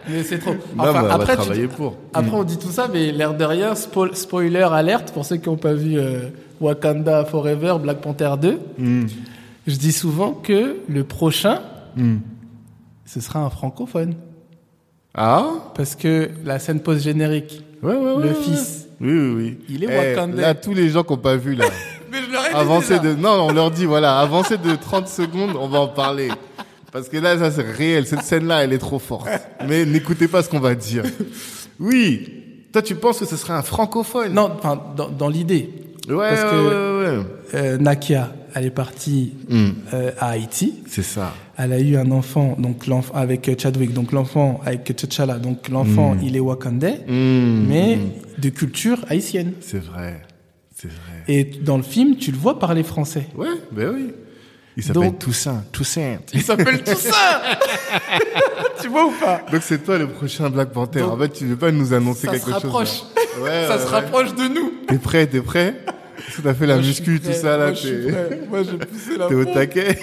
mais c'est trop. Enfin, non, bah, après, tu... pour. Après mm. on dit tout ça, mais l'air de rien. Spo- spoiler alerte pour ceux qui n'ont pas vu euh, Wakanda Forever, Black Panther deux. Mm. Je dis souvent que le prochain, mm. ce sera un francophone. Ah. Parce que la scène post-générique. Ouais, ouais, ouais, le fils. Ouais. Oui, oui, oui. Il est hey, Wakandais. Là, tous les gens qui n'ont pas vu, là. Mais je leur ai avancez dit. De... Non, on leur dit, voilà, avancez de trente secondes, on va en parler. Parce que là, ça, c'est réel. Cette scène-là, elle est trop forte. Mais n'écoutez pas ce qu'on va dire. Oui. Toi, tu penses que ce serait un francophone? Non, enfin, dans, dans l'idée. Ouais, parce ouais, que ouais, ouais. Euh, Nakia, elle est partie mm. euh, à Haïti. C'est ça. Elle a eu un enfant, donc l'enfant avec Chadwick, donc l'enfant avec T'Challa, donc l'enfant mm. il est Wakandais, mm. mais mm. de culture haïtienne. C'est vrai, c'est vrai. Et dans le film, tu le vois parler français. Ouais, ben oui. Il s'appelle donc, Toussaint. Toussaint. Il s'appelle Toussaint. Tu vois ou pas? Donc c'est toi le prochain Black Panther. Donc, en fait, tu veux pas nous annoncer quelque chose? Ça se rapproche. Ouais, ça ouais, se ouais. rapproche de nous. T'es prêt, t'es prêt? Parce que t'as fait la moi, muscu, prêt, tout ça là. Moi, t'es... Je prêt. Moi, j'ai poussé la. T'es pompe. Au taquet.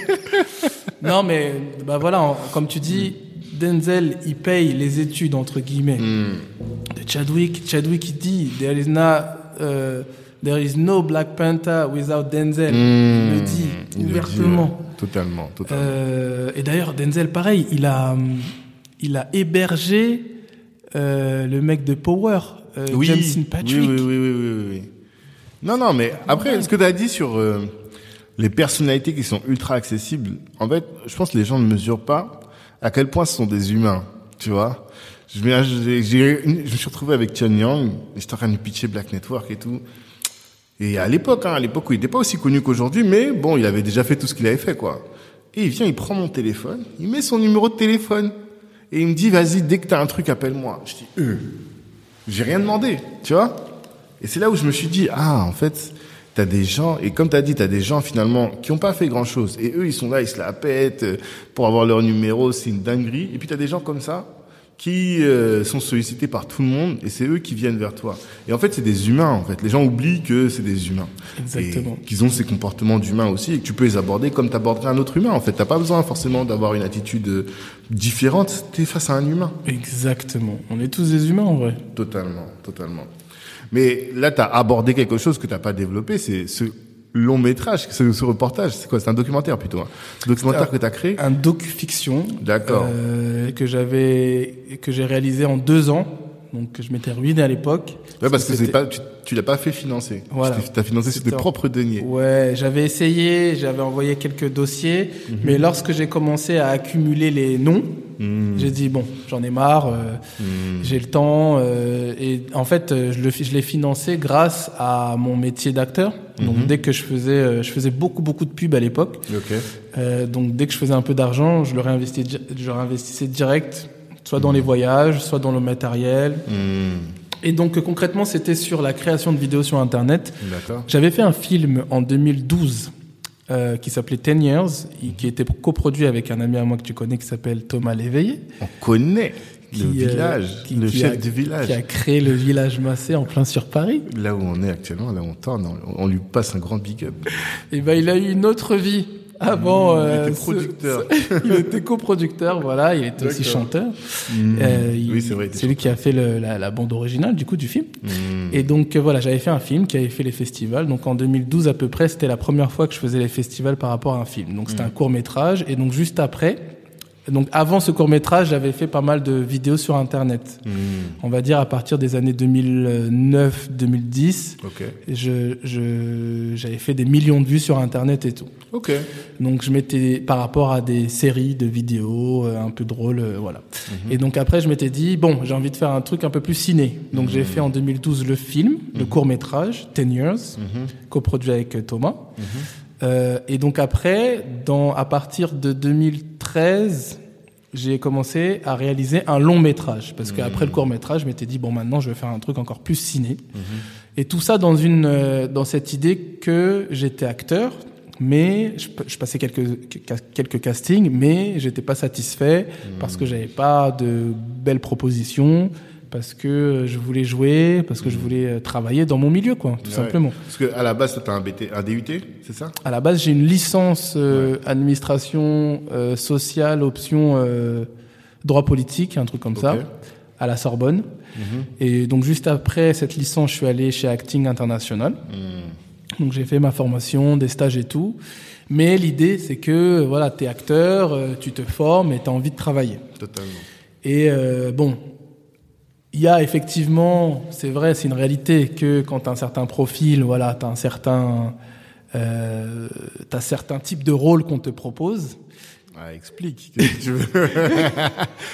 Non, mais bah voilà, on, comme tu dis, mm. Denzel, il paye les études entre guillemets mm. de Chadwick. Chadwick, il dit, there is not. Euh, There is no Black Panther without Denzel. Mmh, il le dit il ouvertement. Le dit, ouais. Totalement, totalement. Euh, et d'ailleurs, Denzel, pareil, il a, il a hébergé euh, le mec de Power, euh, oui, Jameson Patrick. Oui, oui, oui, oui, oui, oui. Non, non, mais après, ce que tu as dit sur euh, les personnalités qui sont ultra accessibles, en fait, je pense que les gens ne mesurent pas à quel point ce sont des humains, tu vois. Je, j'ai, j'ai, je me suis retrouvé avec Chen Yang, j'étais en train de pitcher Black Network et tout. Et à l'époque, hein, à l'époque où il n'était pas aussi connu qu'aujourd'hui, mais bon, il avait déjà fait tout ce qu'il avait fait, quoi. Et il vient, il prend mon téléphone, il met son numéro de téléphone. Et il me dit, vas-y, dès que t'as un truc, appelle-moi. Je dis, euh, j'ai rien demandé, tu vois. Et c'est là où je me suis dit, ah, en fait, t'as des gens, et comme t'as dit, t'as des gens, finalement, qui n'ont pas fait grand-chose. Et eux, ils sont là, ils se la pètent pour avoir leur numéro, c'est une dinguerie. Et puis t'as des gens comme ça, qui euh, sont sollicités par tout le monde et c'est eux qui viennent vers toi. Et en fait, c'est des humains, en fait. Les gens oublient que c'est des humains. Exactement. Et qu'ils ont ces comportements d'humains aussi et que tu peux les aborder comme t'aborderais un autre humain, en fait. T'as pas besoin forcément d'avoir une attitude différente. T'es face à un humain. Exactement. On est tous des humains, en vrai. Totalement, totalement. Mais là, t'as abordé quelque chose que t'as pas développé, c'est ce long métrage, ce, ce reportage, c'est quoi? C'est un documentaire plutôt. Hein. C'est un documentaire que t'as créé? Un docu-fiction. D'accord. Euh, que j'avais, que j'ai réalisé en deux ans. Donc je m'étais ruiné à l'époque. Ouais, parce que, que c'est pas, tu, tu l'as pas fait financer. Voilà. Tu t'as financé sur tes propres deniers. Ouais, j'avais essayé, j'avais envoyé quelques dossiers, mm-hmm. mais lorsque j'ai commencé à accumuler les noms, mm. j'ai dit bon, j'en ai marre, euh, mm. j'ai le temps. Euh, et en fait, je, le, je l'ai financé grâce à mon métier d'acteur. Donc mm-hmm. dès que je faisais, je faisais beaucoup beaucoup de pubs à l'époque. Okay. Euh, donc dès que je faisais un peu d'argent, je le réinvestis, je réinvestissais direct. Soit dans mmh. les voyages, soit dans le matériel. Mmh. Et donc, concrètement, c'était sur la création de vidéos sur Internet. D'accord. J'avais fait un film en deux mille douze euh, qui s'appelait Ten Years, et qui était coproduit avec un ami à moi que tu connais qui s'appelle Thomas Léveillé. On connaît qui, le village, euh, qui, le qui chef a, du village. Qui a créé le village Massé en plein sur Paris. Là où on est actuellement, là où on tourne, on, on lui passe un grand big up. Et ben, il a eu une autre vie. Avant, ah bon, il était producteur. Euh, ce, ce, il était coproducteur, voilà. Il était D'accord. aussi chanteur. Mmh. Euh, il, oui, c'est vrai. C'est chanteur. Lui qui a fait le, la, la bande originale du coup du film. Mmh. Et donc euh, voilà, j'avais fait un film qui avait fait les festivals. Donc en deux mille douze à peu près, c'était la première fois que je faisais les festivals par rapport à un film. Donc c'était mmh. un court métrage. Et donc juste après, donc avant ce court métrage, j'avais fait pas mal de vidéos sur Internet. Mmh. On va dire à partir des années deux mille neuf, deux mille dix. Okay. Je, je, j'avais fait des millions de vues sur Internet et tout. Okay. Donc je m'étais, par rapport à des séries de vidéos euh, un peu drôles, euh, voilà. Mmh. Et donc après je m'étais dit bon, j'ai envie de faire un truc un peu plus ciné. Donc mmh. j'ai fait en deux mille douze le film, mmh. le court métrage Ten Years, mmh. coproduit avec Thomas. Mmh. Euh, et donc après, dans, à partir de deux mille treize, j'ai commencé à réaliser un long métrage parce mmh. qu'après le court métrage, je m'étais dit bon, maintenant je vais faire un truc encore plus ciné. Mmh. Et tout ça dans une, euh, dans cette idée que j'étais acteur. Mais je, je passais quelques quelques castings, mais j'étais pas satisfait mmh. parce que j'avais pas de belles propositions, parce que je voulais jouer, parce que mmh. je voulais travailler dans mon milieu, quoi, tout ouais. simplement. Parce que à la base, t'as un B T, un D U T, c'est ça ? À la base, j'ai une licence euh, ouais. administration euh, sociale option euh, droit politique, un truc comme okay. ça, à la Sorbonne. Mmh. Et donc juste après cette licence, je suis allé chez Acting International. Mmh. Donc j'ai fait ma formation, des stages et tout. Mais l'idée, c'est que voilà, t'es acteur, tu te formes et t'as envie de travailler. Totalement. Et euh, bon, il y a effectivement, c'est vrai, c'est une réalité que quand t'as un certain profil, voilà, t'as un certain, euh, t'as certains types de rôles qu'on te propose. Ah, explique. Qu'est-ce que tu veux?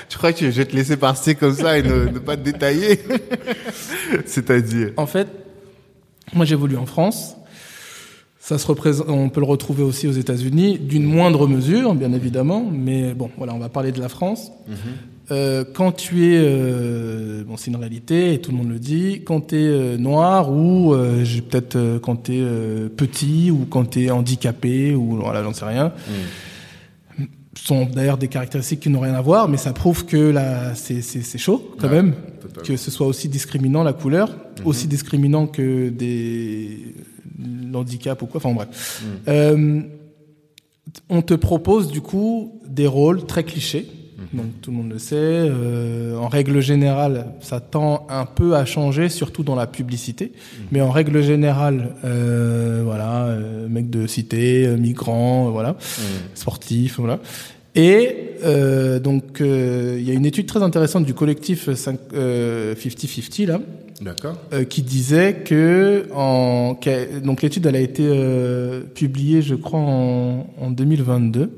Tu crois que je vais te laisser passer comme ça et ne, ne pas te détailler? C'est-à-dire? En fait, moi, j'évolue en France. Ça se représente, on peut le retrouver aussi aux États-Unis, d'une moindre mesure, bien évidemment, mais bon, voilà, on va parler de la France. Mm-hmm. Euh, quand tu es, euh, bon, c'est une réalité, et tout le monde le dit, quand tu es euh, noir ou euh, j'ai peut-être euh, quand tu es euh, petit ou quand tu es handicapé ou voilà, j'en sais rien. Mm. Sont d'ailleurs des caractéristiques qui n'ont rien à voir, mais ça prouve que là, c'est, c'est, c'est chaud quand ouais, même, totalement. Que ce soit aussi discriminant la couleur, mm-hmm. aussi discriminant que des l'handicap ou quoi, enfin bref. Mm. Euh, on te propose du coup des rôles très clichés, mm. donc tout le monde le sait. Euh, en règle générale, ça tend un peu à changer, surtout dans la publicité. Mm. Mais en règle générale, euh, voilà, euh, mec de cité, euh, migrant, euh, voilà, mm. sportif, voilà. Et euh, donc il euh, y a une étude très intéressante du collectif cinquante cinquante là. D'accord. Euh, qui disait que en que, donc l'étude elle a été euh, publiée je crois en, en deux mille vingt-deux.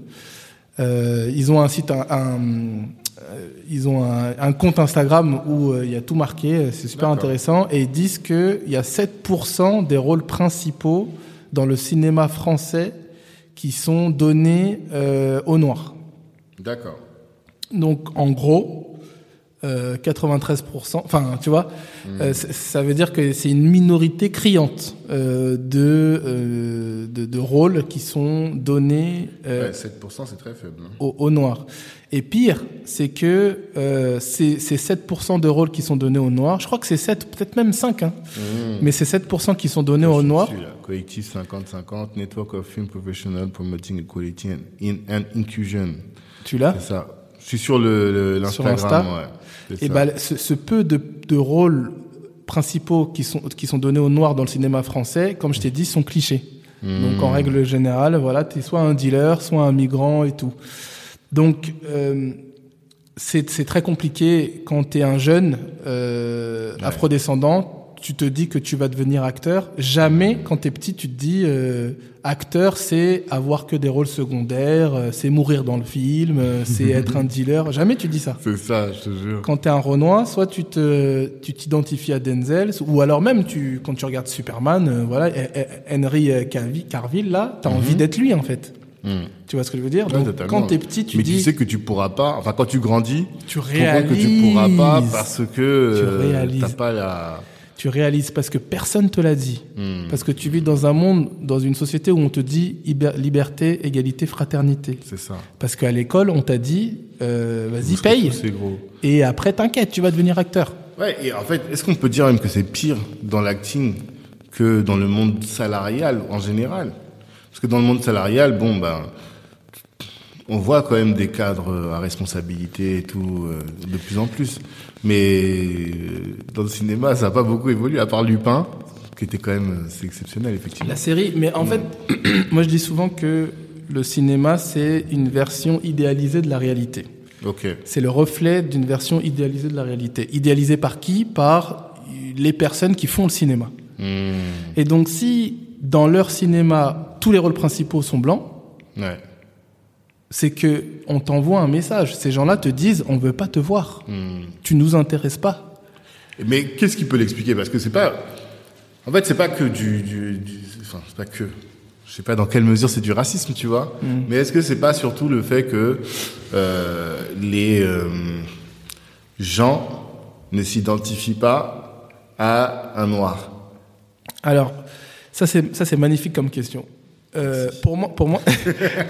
Euh, ils ont un site un, un euh, ils ont un, un compte Instagram où il euh, y a tout marqué, c'est super D'accord. intéressant et ils disent que il y a sept pour cent des rôles principaux dans le cinéma français qui sont donnés euh, aux Noirs. D'accord. Donc en gros Euh, quatre-vingt-treize pour cent, enfin tu vois, mmh. euh, ça veut dire que c'est une minorité criante euh, de, euh, de de rôles qui sont donnés. Euh, ouais, sept pour cent c'est très faible. Hein. Aux, aux Noirs. Et pire, c'est que euh, c'est, c'est sept pour cent de rôles qui sont donnés aux Noirs. Je crois que c'est sept, peut-être même cinq, hein. Mmh. Mais c'est sept pour cent qui sont donnés aux Noirs. Collectif cinquante cinquante, Network of Film Professional Promoting Equality and, and Inclusion. Tu l'as ? C'est ça. Je suis sur le, le, l'Instagram. Sur Insta. Ouais. Et ben bah, ce, ce peu de, de rôles principaux qui sont qui sont donnés aux Noirs dans le cinéma français, comme je t'ai dit, sont clichés. Mmh. Donc en règle générale, voilà, t'es soit un dealer, soit un migrant et tout. Donc euh, c'est c'est très compliqué quand t'es un jeune euh, ouais. afrodescendant. Tu te dis que tu vas devenir acteur. Jamais, quand t'es petit, tu te dis euh, acteur, c'est avoir que des rôles secondaires, euh, c'est mourir dans le film, euh, c'est être un dealer. Jamais tu dis ça. C'est ça, je te jure. Quand t'es un Renoir, soit tu te tu t'identifies à Denzel, ou alors même tu quand tu regardes Superman, euh, voilà, Henry Cavill là, t'as mm-hmm. envie d'être lui en fait. Mmh. Tu vois ce que je veux dire? Donc, ouais, quand t'es petit, tu mais dis. Mais tu sais que tu pourras pas, enfin, quand tu grandis, tu réalises que tu pourras pas parce que euh, tu t'as pas la. Tu réalises parce que personne te l'a dit. Mmh. Parce que tu vis dans un monde, dans une société où on te dit liberté, égalité, fraternité. C'est ça. Parce qu'à l'école, on t'a dit, euh, vas-y, parce paye. C'est gros. Et après, t'inquiète, tu vas devenir acteur. Ouais, et en fait, est-ce qu'on peut dire même que c'est pire dans l'acting que dans le monde salarial en général? Parce que dans le monde salarial, bon, ben, on voit quand même des cadres à responsabilité et tout, de plus en plus. Mais dans le cinéma, ça n'a pas beaucoup évolué, à part Lupin, qui était quand même c'est exceptionnel, effectivement. La série, mais en ouais. fait, moi je dis souvent que le cinéma, c'est une version idéalisée de la réalité. Okay. C'est le reflet d'une version idéalisée de la réalité. Idéalisée par qui ? Par les personnes qui font le cinéma. Mmh. Et donc si, dans leur cinéma, tous les rôles principaux sont blancs, ouais. c'est que on t'envoie un message. Ces gens-là te disent, on veut pas te voir. Mmh. Tu nous intéresses pas. Mais qu'est-ce qui peut l'expliquer? Parce que c'est pas, en fait, c'est pas que du, du, du... enfin, c'est pas que, je sais pas dans quelle mesure c'est du racisme, tu vois. Mmh. Mais est-ce que c'est pas surtout le fait que, euh, les, euh, gens ne s'identifient pas à un noir? Alors, ça c'est, ça c'est magnifique comme question. Euh, pour moi, pour moi,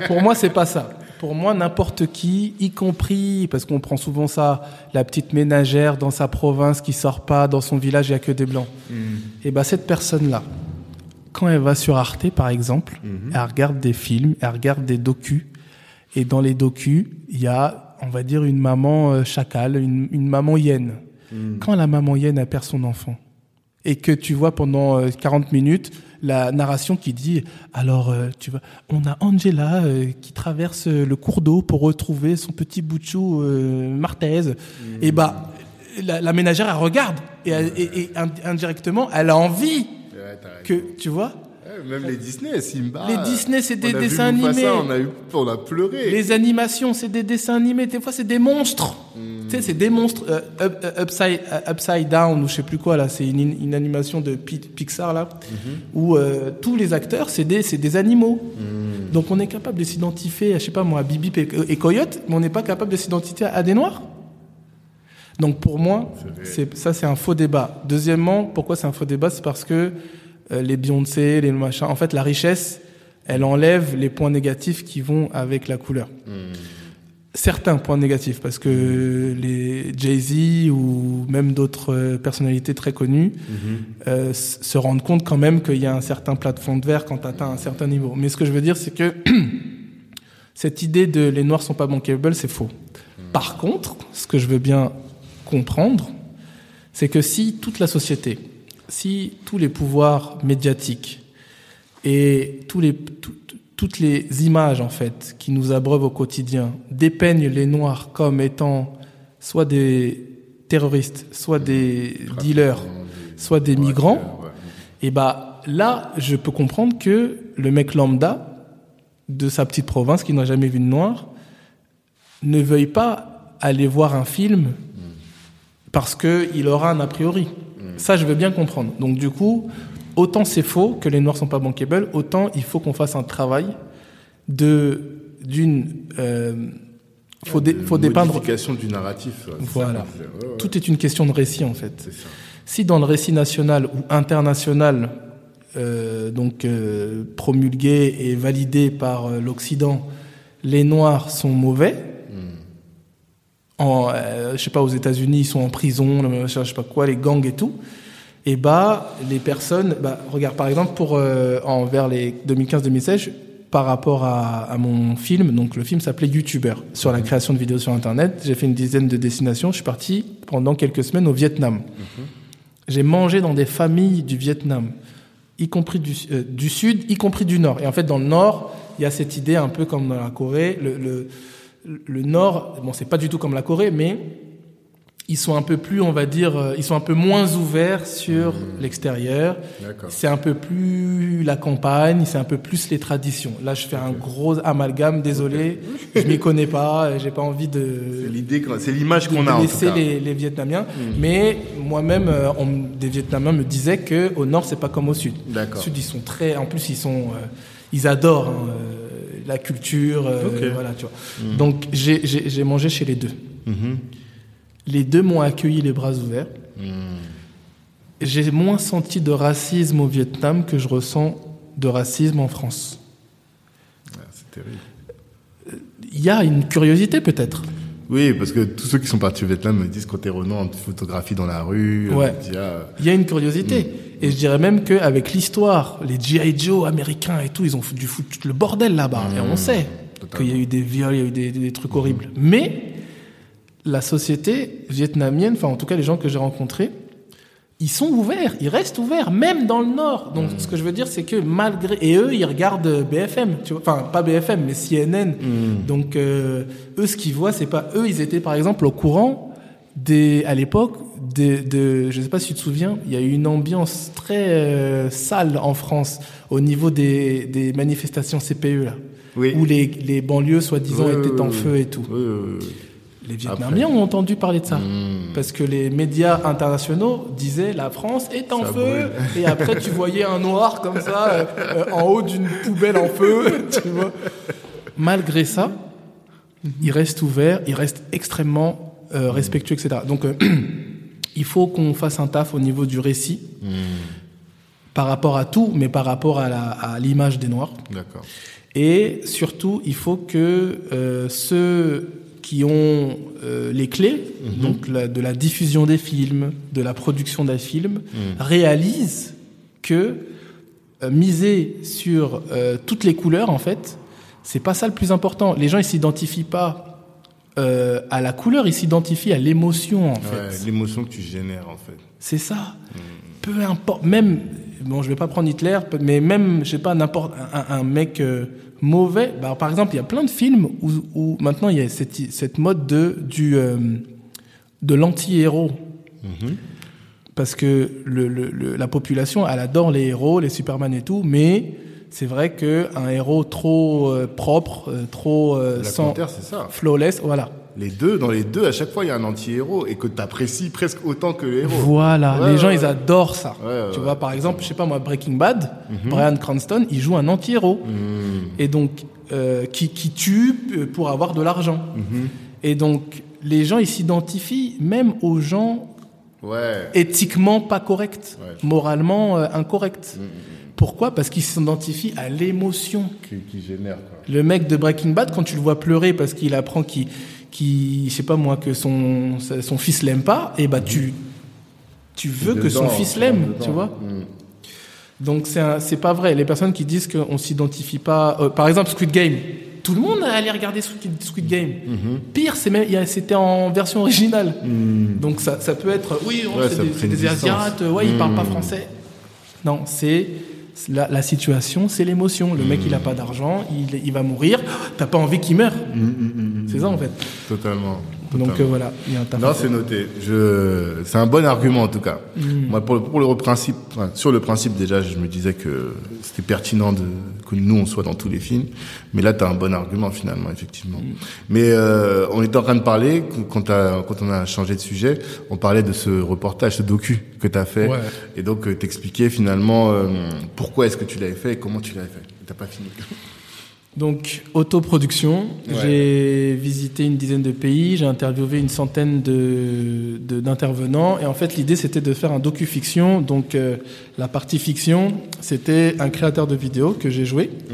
pour moi, c'est pas ça. Pour moi, n'importe qui, y compris, parce qu'on prend souvent ça, la petite ménagère dans sa province qui sort pas, dans son village, il y a que des blancs. Mmh. Et ben, cette personne-là, quand elle va sur Arte, par exemple, mmh. elle regarde des films, elle regarde des docus, et dans les docus, il y a, on va dire, une maman chacal, une, une maman hyène. Mmh. Quand la maman hyène, elle perd son enfant, et que tu vois pendant quarante minutes, la narration qui dit alors euh, tu vois on a Angela euh, qui traverse le cours d'eau pour retrouver son petit bout de chou euh, Marthez mmh. et bah la, la ménagère elle regarde et, elle, et, et indirectement elle a envie ouais, que tu vois ouais, Même les Disney, Simba. Les Disney, c'est des dessins animés. On a eu, on a pleuré. Les animations, c'est des dessins animés. Des fois, c'est des monstres. Mmh. Tu sais, c'est des monstres euh, up, upside, upside down ou je sais plus quoi là. C'est une, une animation de Pixar là, mmh. où euh, tous les acteurs, c'est des, c'est des animaux. Mmh. Donc, on est capable de s'identifier, je sais pas moi, à Bibi et, et Coyote, mais on n'est pas capable de s'identifier à des noirs. Donc pour moi, c'est c'est, ça c'est un faux débat. Deuxièmement, pourquoi c'est un faux débat ? C'est parce que euh, les Beyoncé, les machins, en fait la richesse, elle enlève les points négatifs qui vont avec la couleur. Mmh. Certains points négatifs, parce que les Jay-Z ou même d'autres personnalités très connues mmh. euh, se rendent compte quand même qu'il y a un certain plafond de verre quand tu atteins un certain niveau. Mais ce que je veux dire, c'est que cette idée de les Noirs sont pas bankable, c'est faux. Mmh. Par contre, ce que je veux bien comprendre, c'est que si toute la société, si tous les pouvoirs médiatiques et tous les, tout, toutes les images en fait qui nous abreuvent au quotidien dépeignent les Noirs comme étant soit des terroristes, soit des dealers, soit des migrants, et bah là je peux comprendre que le mec lambda de sa petite province qui n'a jamais vu de Noir ne veuille pas aller voir un film parce qu'il aura un a priori. Mmh. Ça, je veux bien comprendre. Donc, du coup, autant c'est faux que les Noirs ne sont pas bankable, autant il faut qu'on fasse un travail de, d'une... Euh, faut dé, faut dépeindre... modification du narratif. Ouais. Voilà. Ça, ouais, ouais. Tout est une question de récit, en fait. C'est ça. Si dans le récit national ou international, euh, donc euh, promulgué et validé par euh, l'Occident, les Noirs sont mauvais... En, euh, je sais pas, aux États-Unis ils sont en prison, je sais pas quoi, les gangs et tout. Et bah les personnes, bah regarde par exemple pour euh, envers les deux mille quinze deux mille seize par rapport à, à mon film, donc le film s'appelait YouTuber sur la création de vidéos sur Internet. J'ai fait une dizaine de destinations. Je suis parti pendant quelques semaines au Vietnam. Mm-hmm. J'ai mangé dans des familles du Vietnam, y compris du, euh, du sud, y compris du nord. Et en fait dans le nord il y a cette idée un peu comme dans la Corée, le, le Le Nord, bon, c'est pas du tout comme la Corée, mais ils sont un peu plus, on va dire, ils sont un peu moins ouverts sur mmh. l'extérieur. D'accord. C'est un peu plus la campagne, c'est un peu plus les traditions. Là, je fais okay. un gros amalgame, désolé, okay. je m'y connais pas, j'ai pas envie de. C'est l'idée, c'est l'image qu'on a en tout cas. De laisser les, les Vietnamiens, mmh. mais moi-même, on, des Vietnamiens me disaient que au Nord, c'est pas comme au Sud. D'accord. Au Sud, ils sont très, en plus, ils sont, euh, ils adorent. Hein, euh, la culture, euh, okay. voilà, tu vois. Mmh. Donc, j'ai, j'ai, j'ai mangé chez les deux. Mmh. Les deux m'ont accueilli les bras ouverts. Mmh. J'ai moins senti de racisme au Vietnam que je ressens de racisme en France. Ah, c'est terrible. Il y a une curiosité, peut-être. Oui, parce que tous ceux qui sont partis au Vietnam me disent quand t'es Renan, on te photographie dans la rue. Ouais. Il y a... il y a une curiosité. Mmh. Et je dirais même qu'avec l'histoire, les G I. Joe américains et tout, ils ont dû foutre le bordel là-bas. Mmh, et on sait totalement. Qu'il y a eu des viols, il y a eu des, des trucs horribles. Mmh. Mais la société vietnamienne, enfin en tout cas les gens que j'ai rencontrés, ils sont ouverts, ils restent ouverts, même dans le Nord. Donc mmh. ce que je veux dire, c'est que malgré... Et eux, ils regardent B F M, tu vois. Enfin, pas B F M, mais C N N. Mmh. Donc euh, eux, ce qu'ils voient, c'est pas... Eux, ils étaient par exemple au courant... Des, à l'époque, des, de, je ne sais pas si tu te souviens, il y a eu une ambiance très euh, sale en France au niveau des, des manifestations C P E, là, oui. où les, les banlieues, soi-disant, oui, étaient oui, en oui. feu et tout. Oui, oui, oui. Les Vietnamiens Après. Ont entendu parler de ça, mmh. parce que les médias internationaux disaient la France est en ça feu, brûle. Et après tu voyais un noir comme ça, euh, euh, en haut d'une poubelle en feu, tu vois. Malgré ça, ils restent ouverts, ils restent extrêmement Euh, respectueux, et cetera. Donc, euh, il faut qu'on fasse un taf au niveau du récit mmh. par rapport à tout, mais par rapport à, la, à l'image des Noirs. D'accord. Et surtout, il faut que euh, ceux qui ont euh, les clés, mmh. donc la, de la diffusion des films, de la production d'un film, mmh. réalisent que euh, miser sur euh, toutes les couleurs, en fait, c'est pas ça le plus important. Les gens, ils s'identifient pas Euh, à la couleur, il s'identifie à l'émotion en ouais, fait. L'émotion que tu génères en fait. C'est ça. Mmh. Peu importe, même bon, je vais pas prendre Hitler, mais même je sais pas n'importe un, un mec euh, mauvais. Bah, par exemple, il y a plein de films où, où maintenant il y a cette, cette mode de du euh, de l'anti-héros. Mmh. parce que le, le, le, la population, elle adore les héros, les Superman et tout, mais c'est vrai qu'un héros trop euh, propre, euh, trop euh, sans flawless, voilà. Les deux, dans les deux, à chaque fois, il y a un anti-héros et que tu apprécies presque autant que le héros. Voilà, ouais, les ouais, gens, ouais. ils adorent ça. Ouais, ouais, tu vois, ouais, par exemple, bon. je sais pas moi, Breaking Bad, mm-hmm. Bryan Cranston, il joue un anti-héros mm-hmm. et donc euh, qui, qui tue pour avoir de l'argent. Mm-hmm. Et donc, les gens, ils s'identifient même aux gens ouais. éthiquement pas corrects, ouais. moralement euh, incorrects. Mm-hmm. Pourquoi ? Parce qu'il s'identifie à l'émotion qu'il qui génère. Quoi. Le mec de Breaking Bad, quand tu le vois pleurer parce qu'il apprend qu'il, qu'il, je sais pas moi, que son, son fils l'aime pas, et bah tu, tu veux dedans, que son fils l'aime, tu vois. Mmh. Donc c'est, un, c'est pas vrai. Les personnes qui disent qu'on s'identifie pas, euh, par exemple Squid Game. Tout le monde allait regarder Squid Game. Mm-hmm. Pire, c'est même, c'était en version originale. Mm. Donc ça, ça peut être, oui, on, ouais, c'est, des, c'est des Asiates, ouais, mm. ils parlent pas français. Non, c'est la, la situation, c'est l'émotion. Le mm. mec, il a pas d'argent, il, il va mourir. T'as pas envie qu'il meure. Mm, mm, mm, c'est ça en fait. Totalement. totalement. Donc euh, voilà, il y a un tas. Non, c'est noté. Je, c'est un bon argument en tout cas. Mm. Moi, pour le, pour le principe, enfin, sur le principe déjà, je me disais que c'était pertinent de que nous on soit dans tous les films, mais là t'as un bon argument finalement, effectivement. Mm. Mais euh, on était en train de parler quand, quand on a changé de sujet, on parlait de ce reportage, ce docu que t'as fait, ouais. et donc euh, t'expliquais finalement euh, pourquoi est-ce que tu l'avais fait et comment tu l'avais fait. Et t'as pas fini. Donc autoproduction, ouais. j'ai visité une dizaine de pays, j'ai interviewé une centaine de, de d'intervenants et en fait l'idée c'était de faire un docu-fiction. Donc euh, la partie fiction, c'était un créateur de vidéos que j'ai joué, mmh.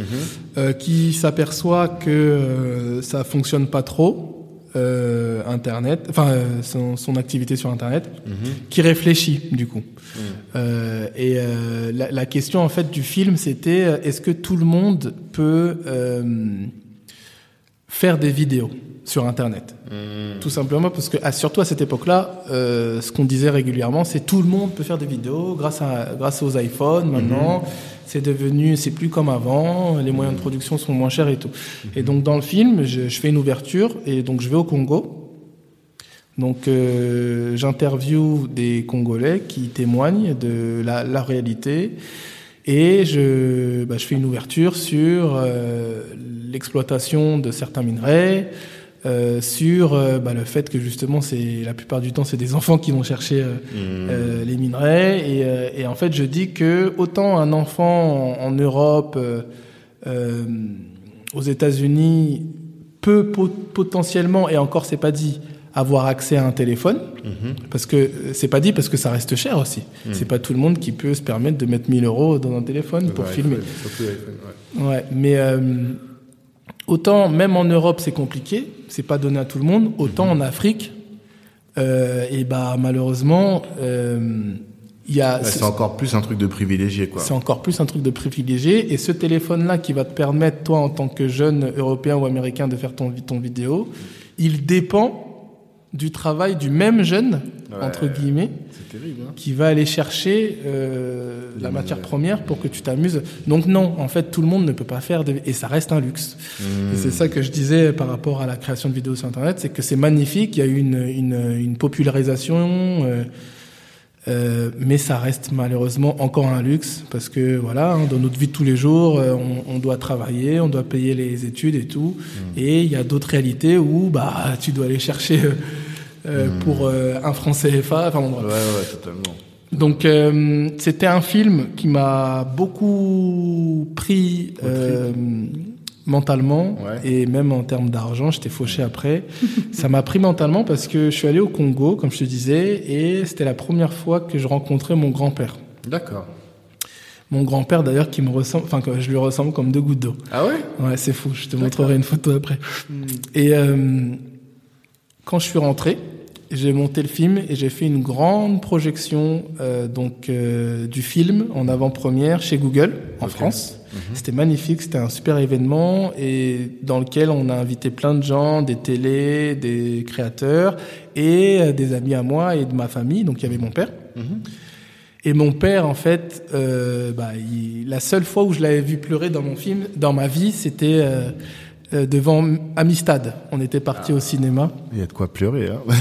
euh, qui s'aperçoit que euh, ça fonctionne pas trop euh, Internet, enfin euh, son, son activité sur Internet, mmh. qui réfléchit du coup. Mmh. Euh, et euh, la, la question en fait du film, c'était euh, est-ce que tout le monde peut euh, faire des vidéos sur Internet, mmh. tout simplement parce que ah, surtout à cette époque-là, euh, ce qu'on disait régulièrement, c'est tout le monde peut faire des vidéos grâce à grâce aux iPhones. Maintenant, mmh. c'est devenu, c'est plus comme avant. Les moyens mmh. de production sont moins chers et tout. Mmh. Et donc dans le film, je, je fais une ouverture et donc je vais au Congo. Donc euh, j'interviewe des Congolais qui témoignent de la, la réalité et je, bah, je fais une ouverture sur euh, l'exploitation de certains minerais, euh, sur euh, bah, le fait que justement c'est la plupart du temps c'est des enfants qui vont chercher euh, mmh. euh, les minerais et, euh, et en fait je dis que autant un enfant en, en Europe, euh, euh, aux États-Unis peut pot- potentiellement et encore c'est pas dit avoir accès à un téléphone, mmh. parce que c'est pas dit parce que ça reste cher aussi. Mmh. C'est pas tout le monde qui peut se permettre de mettre mille euros dans un téléphone pour ouais, filmer. Surtout l'iPhone, ouais. ouais, mais euh, autant même en Europe c'est compliqué, c'est pas donné à tout le monde. Autant mmh. en Afrique, euh, et bah malheureusement, euh, il y a. Ouais, c'est, c'est encore plus un truc de privilégié, quoi. C'est encore plus un truc de privilégié, et ce téléphone-là qui va te permettre toi en tant que jeune européen ou américain de faire ton ton vidéo, il dépend du travail du même jeune, ouais, entre guillemets, c'est terrible, hein. qui va aller chercher euh, la matière première pour que tu t'amuses. Donc non, en fait, tout le monde ne peut pas faire, de... et ça reste un luxe. Mmh. Et c'est ça que je disais par rapport à la création de vidéos sur Internet, c'est que c'est magnifique, il y a eu une, une, une popularisation, euh, euh, mais ça reste malheureusement encore un luxe, parce que voilà, hein, dans notre vie de tous les jours, euh, on, on doit travailler, on doit payer les études et tout, mmh. et il y a d'autres réalités où bah, tu dois aller chercher... Euh, Euh, mmh. pour euh, un franc C F A, enfin bon, bref. Ouais, ouais, totalement. Donc euh, c'était un film qui m'a beaucoup pris euh, mentalement ouais. et même en termes d'argent, j'étais fauché après. Ça m'a pris mentalement parce que je suis allé au Congo, comme je te disais, et c'était la première fois que je rencontrais mon grand-père. D'accord. Mon grand-père d'ailleurs qui me ressemble, enfin que je lui ressemble comme deux gouttes d'eau. Ah ouais? Ouais, c'est fou. Je te D'accord. montrerai une photo après. Mmh. Et euh, quand je suis rentré, j'ai monté le film et j'ai fait une grande projection euh, donc euh, du film en avant-première chez Google en okay. France. Mmh. C'était magnifique, c'était un super événement et dans lequel on a invité plein de gens, des télés, des créateurs et euh, des amis à moi et de ma famille. Donc il y avait mon père. Mmh. Et mon père, en fait, euh, bah, il, la seule fois où je l'avais vu pleurer dans mon film, dans ma vie, c'était euh, euh, devant Amistad. On était partis ah, au cinéma. Il y a de quoi pleurer. Hein.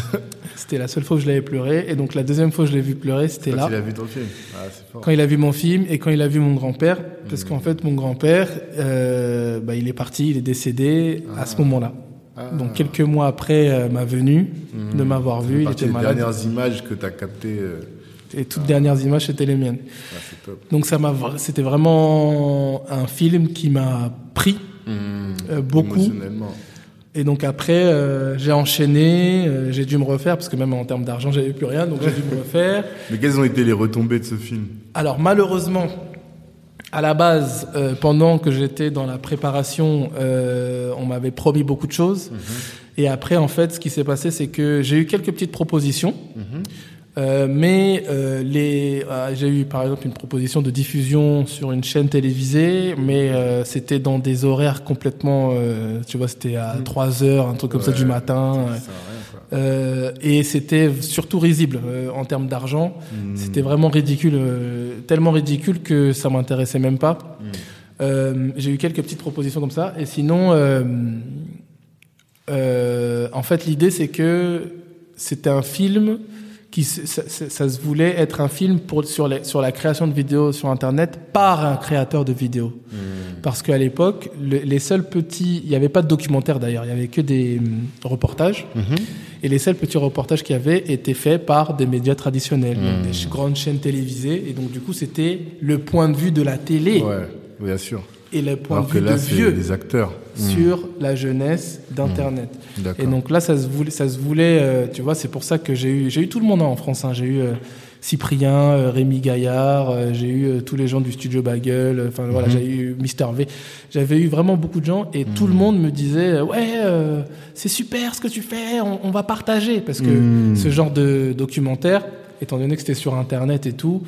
C'était la seule fois que je l'avais pleuré. Et donc la deuxième fois que je l'ai vu pleurer, c'était quand là. Quand il a vu ton film. Ah, c'est fort. Quand il a vu mon film et quand il a vu mon grand-père. Parce mmh. qu'en fait, mon grand-père, euh, bah, il est parti, il est décédé ah. à ce moment-là. Ah. Donc quelques mois après euh, ma venue, mmh. de m'avoir vu, il était malade. Les dernières images que tu as captées... Euh... Et toutes ah. dernières images, c'était les miennes. Ah, c'est top. Donc ça m'a, c'était vraiment un film qui m'a pris mmh, euh, beaucoup. Émotionnellement. Et donc après, euh, j'ai enchaîné, euh, j'ai dû me refaire parce que même en termes d'argent, j'avais plus rien, donc j'ai dû me refaire. Mais quelles ont été les retombées de ce film ? Alors malheureusement, à la base, euh, pendant que j'étais dans la préparation, euh, on m'avait promis beaucoup de choses. Mmh. Et après, en fait, ce qui s'est passé, c'est que j'ai eu quelques petites propositions. Mmh. Euh, mais euh, les, euh, j'ai eu par exemple une proposition de diffusion sur une chaîne télévisée, mais euh, c'était dans des horaires complètement, euh, tu vois, c'était à trois heures, un truc comme ouais, ça du matin. Ça, ouais. euh, et c'était surtout risible euh, en termes d'argent. Mmh. C'était vraiment ridicule, euh, tellement ridicule que ça m'intéressait même pas. Mmh. Euh, j'ai eu quelques petites propositions comme ça. Et sinon, euh, euh, en fait, l'idée c'est que c'était un film. Qui, ça, ça, ça se voulait être un film pour, sur, les, sur la création de vidéos sur Internet par un créateur de vidéos. Mmh. Parce qu'à l'époque, le, les seuls petits... Il n'y avait pas de documentaire d'ailleurs, il n'y avait que des mm, reportages. Mmh. Et les seuls petits reportages qu'il y avait étaient faits par des médias traditionnels, mmh. des grandes chaînes télévisées. Et donc du coup, c'était le point de vue de la télé. Ouais, bien sûr. Et le point Alors de vue là, de vieux des acteurs. Sur mmh. la jeunesse d'Internet. Mmh. Et donc là, ça se voulait, ça se voulait euh, tu vois, c'est pour ça que j'ai eu, j'ai eu tout le monde en France. Hein. J'ai eu euh, Cyprien, euh, Rémi Gaillard, euh, j'ai eu euh, tous les gens du studio Bagel, enfin euh, mmh. voilà, j'ai eu Mister V. J'avais eu vraiment beaucoup de gens et mmh. tout le monde me disait « Ouais, euh, c'est super ce que tu fais, on, on va partager. » Parce que mmh. ce genre de documentaire, étant donné que c'était sur Internet et tout,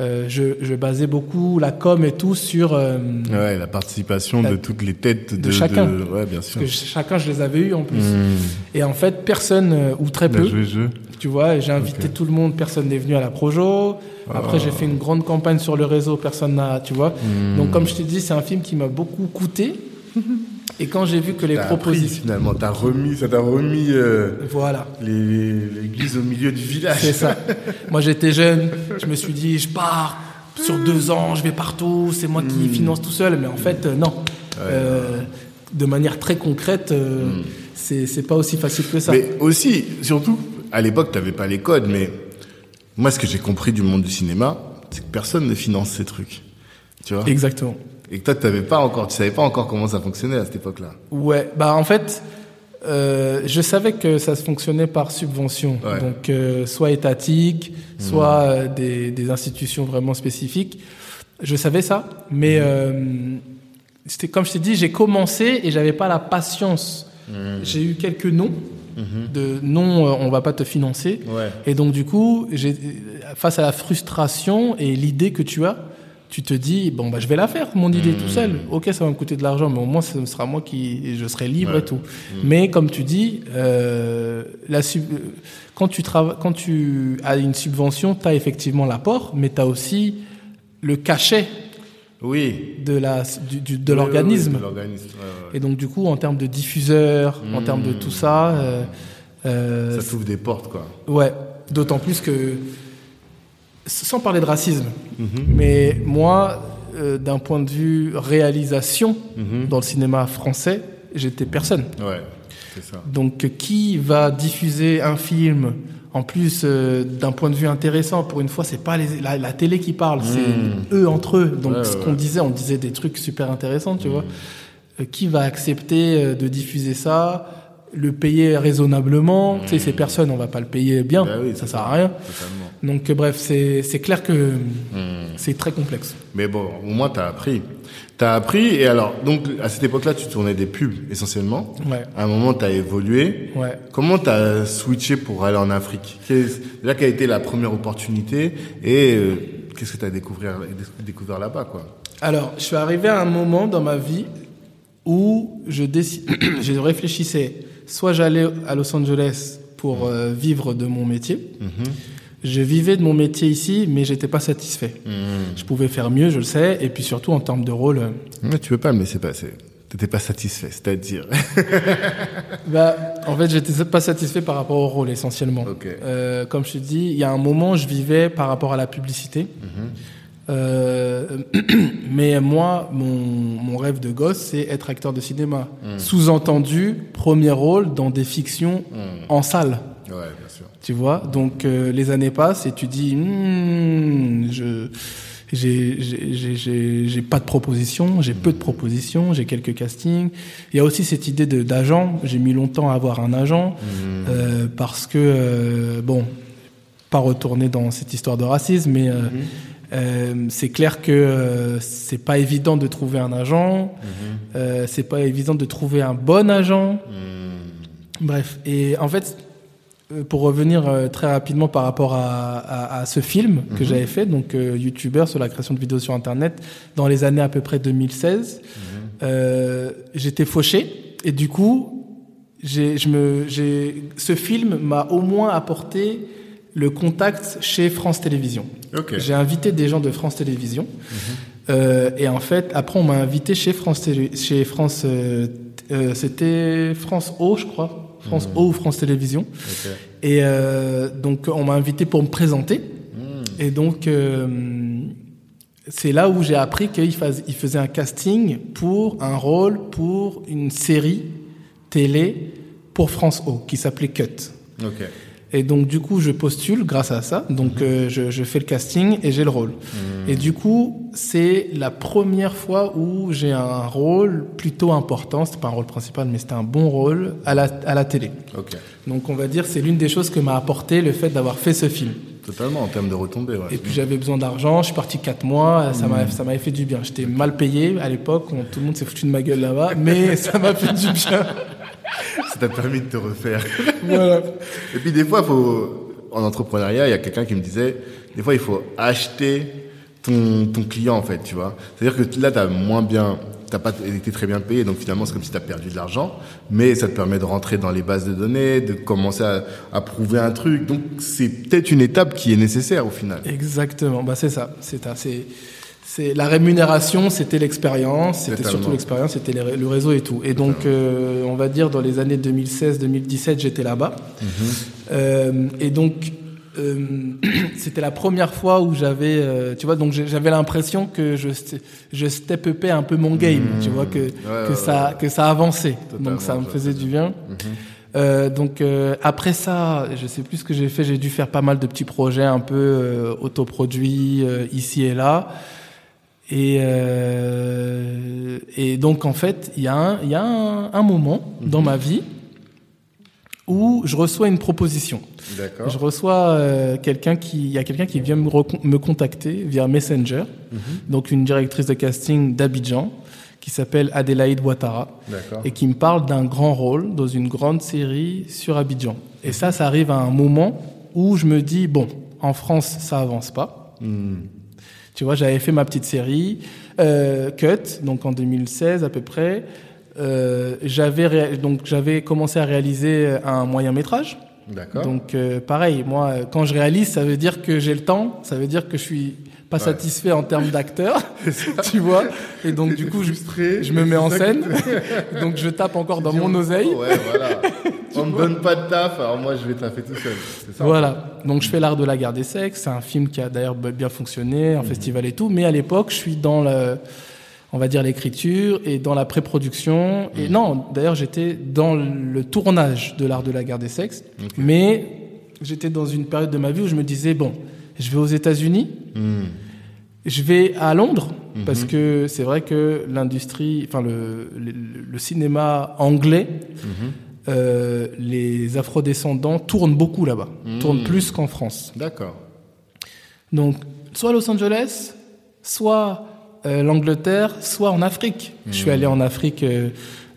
Euh, je, je basais beaucoup la com et tout sur euh, ouais, la participation la, de toutes les têtes de, de chacun de, ouais, bien sûr. Parce que chacun je les avais eu en plus mmh. et en fait personne ou très peu tu vois j'ai invité okay. tout le monde, personne n'est venu à la Projo. Après oh. j'ai fait une grande campagne sur le réseau, personne n'a tu vois mmh. donc comme je te dis c'est un film qui m'a beaucoup coûté. Et quand j'ai vu que les t'as propositions... Appris, finalement, t'as remis, ça t'a remis euh, voilà. les, l'église au milieu du village. C'est ça. Moi, j'étais jeune, je me suis dit, je pars sur deux ans, je vais partout, c'est moi mmh. qui finance tout seul. Mais en fait, euh, non. Ouais. Euh, de manière très concrète, euh, mmh. c'est, c'est pas aussi facile que ça. Mais aussi, surtout, à l'époque, t'avais pas les codes, mais moi, ce que j'ai compris du monde du cinéma, c'est que personne ne finance ces trucs. Tu vois ? Exactement. Et que toi, t'avais pas encore, tu savais pas encore comment ça fonctionnait à cette époque-là. Ouais, bah en fait, euh, je savais que ça se fonctionnait par subvention, ouais. donc euh, soit étatique, mmh. soit euh, des, des institutions vraiment spécifiques. Je savais ça, mais mmh. euh, c'était comme je t'ai dit, j'ai commencé et j'avais pas la patience. Mmh. J'ai eu quelques noms. Mmh. de non euh, on va pas te financer. Ouais. Et donc du coup, j'ai, face à la frustration et l'idée que tu as. Tu te dis, bon, bah, je vais la faire, mon idée, mmh. tout seul. Ok, ça va me coûter de l'argent, mais au moins, ce sera moi qui, je serai libre ouais. et tout. Mmh. Mais comme tu dis, euh, la sub... quand, tu trava... quand tu as une subvention, tu as effectivement l'apport, mais tu as aussi le cachet oui. de, la... du, du, de oui, l'organisme. Oui, de l'organisme. Ouais, ouais. Et donc, du coup, en termes de diffuseurs, mmh. en termes de tout ça. Euh, euh, ça t'ouvre des portes, quoi. Ouais, d'autant plus que. Sans parler de racisme, mmh. mais moi, euh, d'un point de vue réalisation, mmh. dans le cinéma français, j'étais personne. Ouais, c'est ça. Donc, qui va diffuser un film, en plus, euh, d'un point de vue intéressant, pour une fois, c'est pas les, la, la télé qui parle, mmh. c'est eux entre eux. Donc, ouais, ce ouais. qu'on disait, on disait des trucs super intéressants, tu mmh. vois. Euh, qui va accepter de diffuser ça ? Le payer raisonnablement, mmh. tu sais, ces personnes, on va pas le payer bien, ben oui, ça sert à rien. Totalement. Donc bref, c'est c'est clair que mmh. c'est très complexe. Mais bon, au moins t'as appris, t'as appris. Et alors, donc à cette époque-là, tu tournais des pubs essentiellement. Ouais. À un moment, t'as évolué. Ouais. Comment t'as switché pour aller en Afrique ? Là, quelle a été la première opportunité et euh, qu'est-ce que t'as découvert, découvert là-bas, quoi ? Alors, je suis arrivé à un moment dans ma vie où je décide, je réfléchissais. Soit j'allais à Los Angeles pour euh, vivre de mon métier. Mmh. Je vivais de mon métier ici, mais j'étais pas satisfait. Mmh. Je pouvais faire mieux, je le sais. Et puis surtout en termes de rôle. Mais tu peux pas me laisser passer. T'étais pas satisfait, c'est-à-dire bah, en fait, j'étais pas satisfait par rapport au rôle, essentiellement. Okay. Euh, comme je te dis, il y a un moment, je vivais par rapport à la publicité. Mm-hmm. Euh, mais moi, mon, mon rêve de gosse, c'est être acteur de cinéma. Mm. Sous-entendu, premier rôle dans des fictions mm. en salle. Ouais, bien sûr. Tu vois ? Donc, euh, les années passent et tu dis... Mmm, je... J'ai, j'ai, j'ai, j'ai pas de propositions, j'ai peu de propositions, j'ai quelques castings. Il y a aussi cette idée de, d'agent. J'ai mis longtemps à avoir un agent mmh. euh, parce que, euh, bon, pas retourner dans cette histoire de racisme, mais euh, mmh. euh, c'est clair que euh, c'est pas évident de trouver un agent, mmh. euh, c'est pas évident de trouver un bon agent. Mmh. Bref, et en fait... Pour revenir très rapidement par rapport à, à, à ce film que mmh. j'avais fait, donc euh, youtubeur sur la création de vidéos sur Internet, dans les années à peu près deux mille seize, mmh. euh, j'étais fauché et du coup, j'ai, je me, j'ai, ce film m'a au moins apporté le contact chez France Télévisions. Okay. J'ai invité des gens de France Télévisions mmh. euh, et en fait, après on m'a invité chez France, Télé, chez France, euh, euh, c'était France O, je crois. France mmh. O ou France Télévisions. Okay. Et euh, donc, on m'a invité pour me présenter. Mmh. Et donc, euh, c'est là où j'ai appris qu'il faz- il faisait un casting pour un rôle, pour une série télé pour France O, qui s'appelait Cut. Okay. Et donc, du coup, je postule grâce à ça. Donc, mmh. euh, je, je fais le casting et j'ai le rôle. Mmh. Et du coup, c'est la première fois où j'ai un rôle plutôt important. C'était pas un rôle principal, mais c'était un bon rôle à la, à la télé. Okay. Donc, on va dire, c'est l'une des choses que m'a apporté le fait d'avoir fait ce film. Totalement, en termes de retombées. Ouais. Et puis, j'avais besoin d'argent. Je suis parti quatre mois. Ça, mmh. m'a, ça m'avait fait du bien. J'étais mal payé à l'époque. On, tout le monde s'est foutu de ma gueule là-bas. Mais ça m'a fait du bien. Ça t'a permis de te refaire. Voilà. Et puis des fois, faut, en entrepreneuriat, il y a quelqu'un qui me disait, des fois, il faut acheter ton, ton client, en fait, tu vois. C'est-à-dire que là, t'as moins bien, t'as pas été très bien payé, donc finalement, c'est comme si t'as perdu de l'argent, mais ça te permet de rentrer dans les bases de données, de commencer à, à prouver un truc. Donc, c'est peut-être une étape qui est nécessaire, au final. Exactement. Bah, c'est ça. C'est assez... C'est, la rémunération, c'était l'expérience, c'était Totalement. surtout l'expérience, c'était les, le réseau et tout. Et donc, euh, on va dire, dans les années deux mille seize deux mille dix-sept, j'étais là-bas. Mm-hmm. Euh, et donc, euh, c'était la première fois où j'avais, euh, tu vois, donc j'avais l'impression que je, je step-upais un peu mon game, mm-hmm. tu vois, que, ouais, que, ouais, ça, ouais. que ça avançait. Totalement, donc, ça me faisait du bien. Mm-hmm. Euh, donc euh, après ça, je sais plus ce que j'ai fait, j'ai dû faire pas mal de petits projets un peu euh, autoproduits euh, ici et là. Et, euh, et donc, en fait, il y a un, y a un, un moment mmh. dans ma vie où je reçois une proposition. D'accord. Je reçois euh, quelqu'un qui... Il y a quelqu'un qui vient me, rec- me contacter via Messenger, mmh. donc une directrice de casting d'Abidjan, qui s'appelle Adélaïde Ouattara, D'accord. et qui me parle d'un grand rôle dans une grande série sur Abidjan. Et ça, ça arrive à un moment où je me dis, bon, en France, ça avance pas. Mmh. Tu vois, j'avais fait ma petite série, euh, Cut, donc en deux mille seize à peu près. Euh, j'avais, ré... donc, j'avais commencé à réaliser un moyen-métrage. D'accord. Donc, euh, pareil, moi, quand je réalise, ça veut dire que j'ai le temps, ça veut dire que je suis pas ouais. satisfait en termes d'acteur, tu vois. Et donc, du coup, frustré, je, je me mets en scène. Donc, je tape encore dans mon oseille. Ouais, voilà. On ne me donne pas de taf, alors moi je vais taffer tout seul. C'est ça, voilà. Donc je fais l'art de la guerre des sexes. C'est un film qui a d'ailleurs bien fonctionné, un mm-hmm. festival et tout. Mais à l'époque, je suis dans le, on va dire l'écriture et dans la pré-production. Mm-hmm. Et non, d'ailleurs j'étais dans le tournage de l'art de la guerre des sexes. Okay. Mais j'étais dans une période de ma vie où je me disais bon, je vais aux États-Unis, mm-hmm. je vais à Londres mm-hmm. parce que c'est vrai que l'industrie, enfin le le, le cinéma anglais. Mm-hmm. Euh, les afrodescendants tournent beaucoup là-bas, mmh. tournent plus qu'en France. D'accord. Donc, soit Los Angeles, soit euh, l'Angleterre, soit en Afrique. Mmh. Je suis allé en Afrique, euh,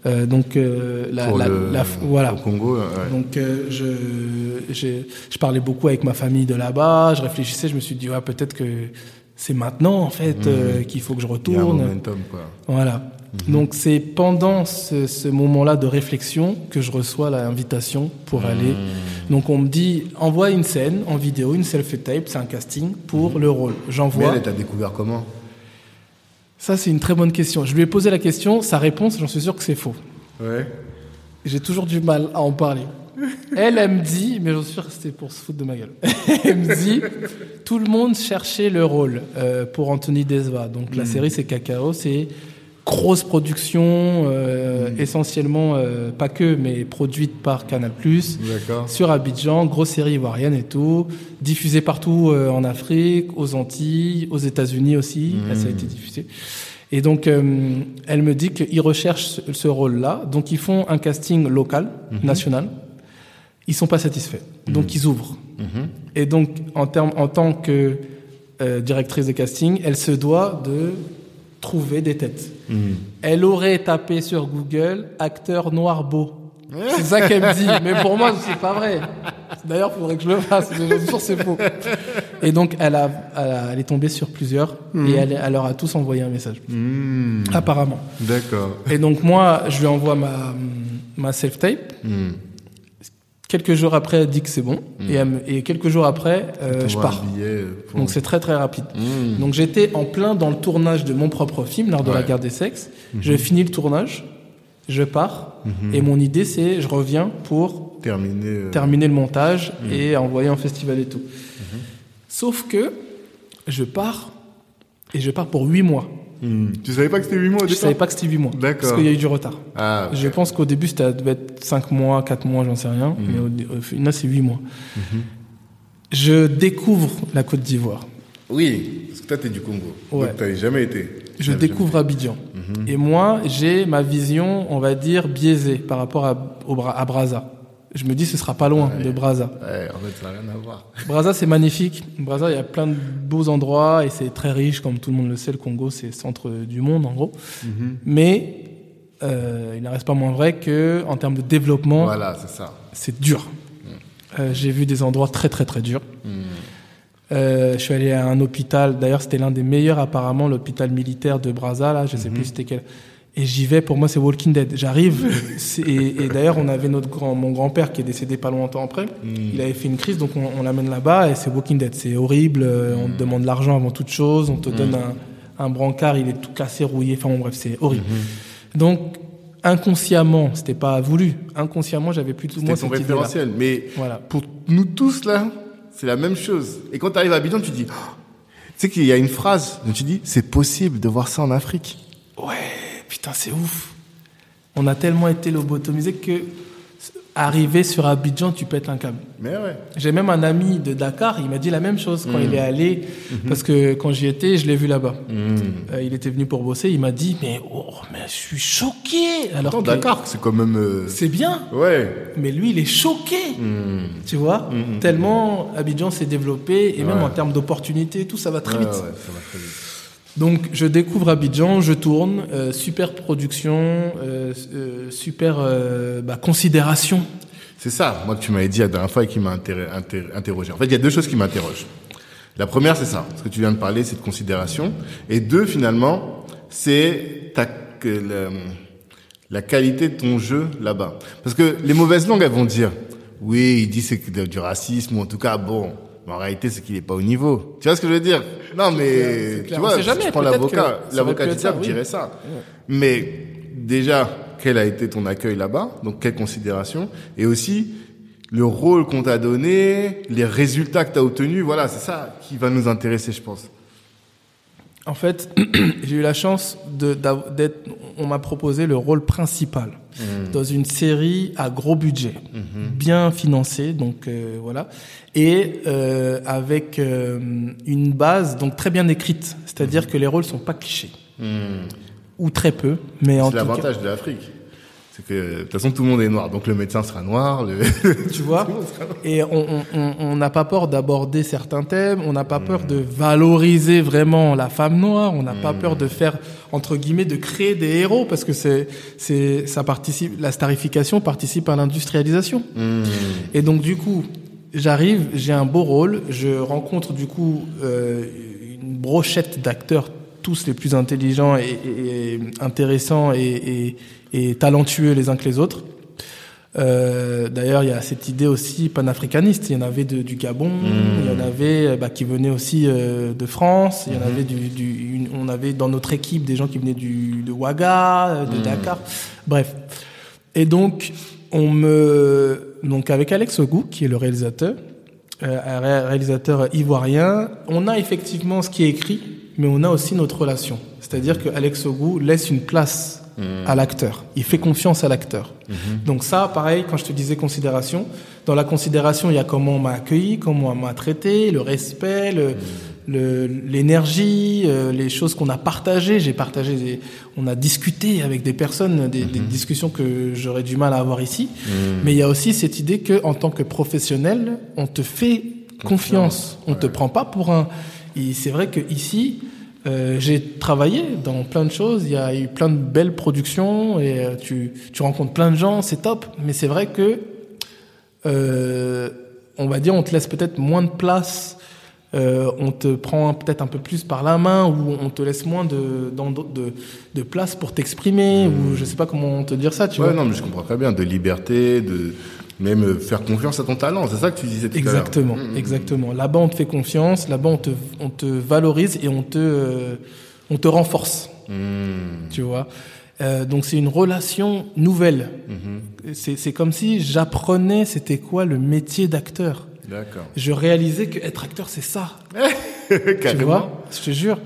euh, donc euh, la, la, le, la, voilà. Au Congo. Ouais. Donc, euh, je, je, je parlais beaucoup avec ma famille de là-bas. Je réfléchissais, je me suis dit ouais, peut-être que c'est maintenant en fait mmh. euh, qu'il faut que je retourne. Il y a un momentum, quoi. Voilà. Donc c'est pendant ce, ce moment-là de réflexion que je reçois l'invitation pour mmh. aller. Donc on me dit envoie une scène en vidéo, une selfie tape, c'est un casting pour mmh. le rôle. J'envoie. Mais elle t'a découvert comment ? Ça, c'est une très bonne question. Je lui ai posé la question, sa réponse, j'en suis sûr que c'est faux. Ouais. J'ai toujours du mal à en parler. Elle, elle me dit, mais j'en suis sûr que c'était pour se foutre de ma gueule. Elle me dit, tout le monde cherchait le rôle euh, pour Anthony Desva. Donc mmh. la série, c'est Cacao, c'est grosse production, euh, mmh. essentiellement, euh, pas que, mais produite par Canal plus, d'accord, sur Abidjan, grosse série ivoirienne et tout, diffusée partout euh, en Afrique, aux Antilles, aux États-Unis aussi, mmh. là, ça a été diffusé. Et donc, euh, elle me dit qu'ils recherchent ce, ce rôle-là, donc ils font un casting local, mmh. national. Ils sont pas satisfaits, donc mmh. ils ouvrent. Mmh. Et donc, en, terme, en tant que euh, directrice de casting, elle se doit de trouver des têtes. Mmh. Elle aurait tapé sur Google « acteur noir beau ». C'est ça qu'elle me dit, mais pour moi, c'est pas vrai. D'ailleurs, il faudrait que je le fasse, mais je suis sûr c'est faux. Et donc, elle, a, elle, a, elle est tombée sur plusieurs mmh. et elle, elle leur a tous envoyé un message, mmh. apparemment. D'accord. Et donc, moi, je lui envoie ma, ma self-tape. Mmh. Quelques jours après, elle dit que c'est bon. Mmh. Et, et quelques jours après, euh, je pars. Pour... Donc, c'est très, très rapide. Mmh. Donc, j'étais en plein dans le tournage de mon propre film, L'Art de ouais. la Guerre des Sexes. Mmh. Je finis le tournage, je pars. Mmh. Et mon idée, c'est je reviens pour terminer, euh... terminer le montage mmh. et envoyer en festival et tout. Mmh. Sauf que je pars et je pars pour huit mois. Mmh. Tu savais pas que c'était huit mois au départ ? Je savais pas que c'était huit mois. D'accord. Parce qu'il y a eu du retard. Ah, ouais. Je pense qu'au début, ça devait être cinq mois, quatre mois, j'en sais rien. Mmh. Mais au final, c'est huit mois. Mmh. Je découvre la Côte d'Ivoire. Oui, parce que toi, t'es du Congo. Ouais. Donc, t'avais jamais été. Je t'avais découvre jamais... Abidjan. Mmh. Et moi, j'ai ma vision, on va dire, biaisée par rapport à, au Bra- à Brazza. Je me dis, ce sera pas loin ouais. de Brazza. Ouais, en fait, ça n'a rien à voir. Brazza, c'est magnifique. Brazza, il y a plein de beaux endroits et c'est très riche, comme tout le monde le sait. Le Congo, c'est le centre du monde, en gros. Mm-hmm. Mais euh, il n'en reste pas moins vrai que, en termes de développement, voilà, c'est ça. C'est dur. Mm. Euh, j'ai vu des endroits très, très, très durs. Mm. Euh, je suis allé à un hôpital. D'ailleurs, c'était l'un des meilleurs, apparemment, l'hôpital militaire de Brazza. Là, je ne sais mm-hmm. plus c'était quel. Et j'y vais, pour moi, c'est Walking Dead. J'arrive, et, et d'ailleurs, on avait notre grand, mon grand-père qui est décédé pas longtemps après. Mmh. Il avait fait une crise, donc on, on l'amène là-bas, et c'est Walking Dead. C'est horrible, mmh. on te demande l'argent avant toute chose, on te mmh. donne un, un brancard, il est tout cassé, rouillé, enfin bon, bref, c'est horrible. Mmh. Donc, inconsciemment, c'était pas voulu, inconsciemment, j'avais plus tout le monde cette idée-là. C'était ton référentiel, mais voilà. Pour nous tous, là, c'est la même chose. Et quand t'arrives à Abidjan, tu dis, oh, tu sais qu'il y a une phrase, tu dis, c'est possible de voir ça en Afrique. Ouais. Putain, c'est ouf. On a tellement été lobotomisés que arrivé sur Abidjan, tu pètes un câble. Mais ouais. J'ai même un ami de Dakar, il m'a dit la même chose quand mmh. il est allé, mmh. parce que quand j'y étais, je l'ai vu là-bas. Mmh. Euh, il était venu pour bosser, il m'a dit mais oh, mais je suis choqué. Alors attends, que, Dakar, c'est quand même. Euh... C'est bien. Ouais. Mais lui, il est choqué. Mmh. Tu vois, mmh. tellement Abidjan s'est développé et ouais. même en termes d'opportunités, tout ça va très ouais, vite. Ouais, ça va très vite. Donc, je découvre Abidjan, je tourne, euh, super production, euh, euh, super euh, bah, considération. C'est ça, moi, que tu m'avais dit la dernière fois et qui m'a inter- inter- interrogé. En fait, il y a deux choses qui m'interrogent. La première, c'est ça, ce que tu viens de parler, c'est de considération. Et deux, finalement, c'est ta, la, la qualité de ton jeu là-bas. Parce que les mauvaises langues, elles vont dire, oui, il dit c'est du racisme, ou en tout cas, bon... Mais en réalité, c'est qu'il est pas au niveau. Tu vois ce que je veux dire? Non, mais tu vois, si je prends l'avocat, l'avocat du diable dirait ça. Ouais. Mais déjà, quel a été ton accueil là-bas? Donc, quelle considération? Et aussi, le rôle qu'on t'a donné, les résultats que t'as obtenus, voilà, c'est ça qui va nous intéresser, je pense. En fait, j'ai eu la chance de, d'être, on m'a proposé le rôle principal mmh. dans une série à gros budget, mmh. bien financée, donc euh, voilà, et euh, avec euh, une base donc très bien écrite, c'est-à-dire mmh. que les rôles sont pas clichés mmh. ou très peu, mais c'est en tout cas. C'est l'avantage de l'Afrique. C'est que de toute façon tout le monde est noir, donc le médecin sera noir, le... tu vois. Et on n'a pas peur d'aborder certains thèmes, on n'a pas mmh. peur de valoriser vraiment la femme noire, on n'a mmh. pas peur de faire entre guillemets de créer des héros parce que c'est c'est ça participe, la starification participe à l'industrialisation. Mmh. Et donc du coup j'arrive, j'ai un beau rôle, je rencontre du coup euh, une brochette d'acteurs tous les plus intelligents et, et, et intéressants et, et et talentueux les uns que les autres. Euh, d'ailleurs, il y a cette idée aussi panafricaniste. Il y en avait de, du Gabon, mmh. il y en avait bah, qui venaient aussi euh, de France. Il y en mmh. avait du, du une, on avait dans notre équipe des gens qui venaient du de Ouaga, de mmh. Dakar. Bref. Et donc on me donc avec Alex Ogou, qui est le réalisateur, euh, un réalisateur ivoirien, on a effectivement ce qui est écrit, mais on a aussi notre relation. C'est-à-dire que Alex Ogou laisse une place mmh. à l'acteur. Il fait confiance à l'acteur. Mmh. Donc ça, pareil, quand je te disais considération, dans la considération, il y a comment on m'a accueilli, comment on m'a traité, le respect, le, mmh. le, l'énergie, euh, les choses qu'on a partagées. J'ai partagé, des, on a discuté avec des personnes, des, mmh. des discussions que j'aurais du mal à avoir ici. Mmh. Mais il y a aussi cette idée que, en tant que professionnel, on te fait confiance. confiance. On ouais. te prend pas pour un. Et c'est vrai que ici. Euh, j'ai travaillé dans plein de choses, il y a eu plein de belles productions et euh, tu, tu rencontres plein de gens, c'est top, mais c'est vrai que euh, on va dire on te laisse peut-être moins de place, euh, on te prend peut-être un peu plus par la main, ou on te laisse moins de, de, de place pour t'exprimer, mmh. ou je sais pas comment te dire ça, tu ouais, vois. Non mais je comprends très bien, de liberté, de... Même faire confiance à ton talent, c'est ça que tu disais tout à l'heure. Exactement, exactement. Là-bas, on te fait confiance, là-bas, on te, on te valorise et on te, euh, on te renforce. Mmh. Tu vois. Euh, donc, c'est une relation nouvelle. Mmh. C'est, c'est comme si j'apprenais c'était quoi le métier d'acteur. D'accord. Je réalisais qu'être acteur, c'est ça. Tu vois, je te jure.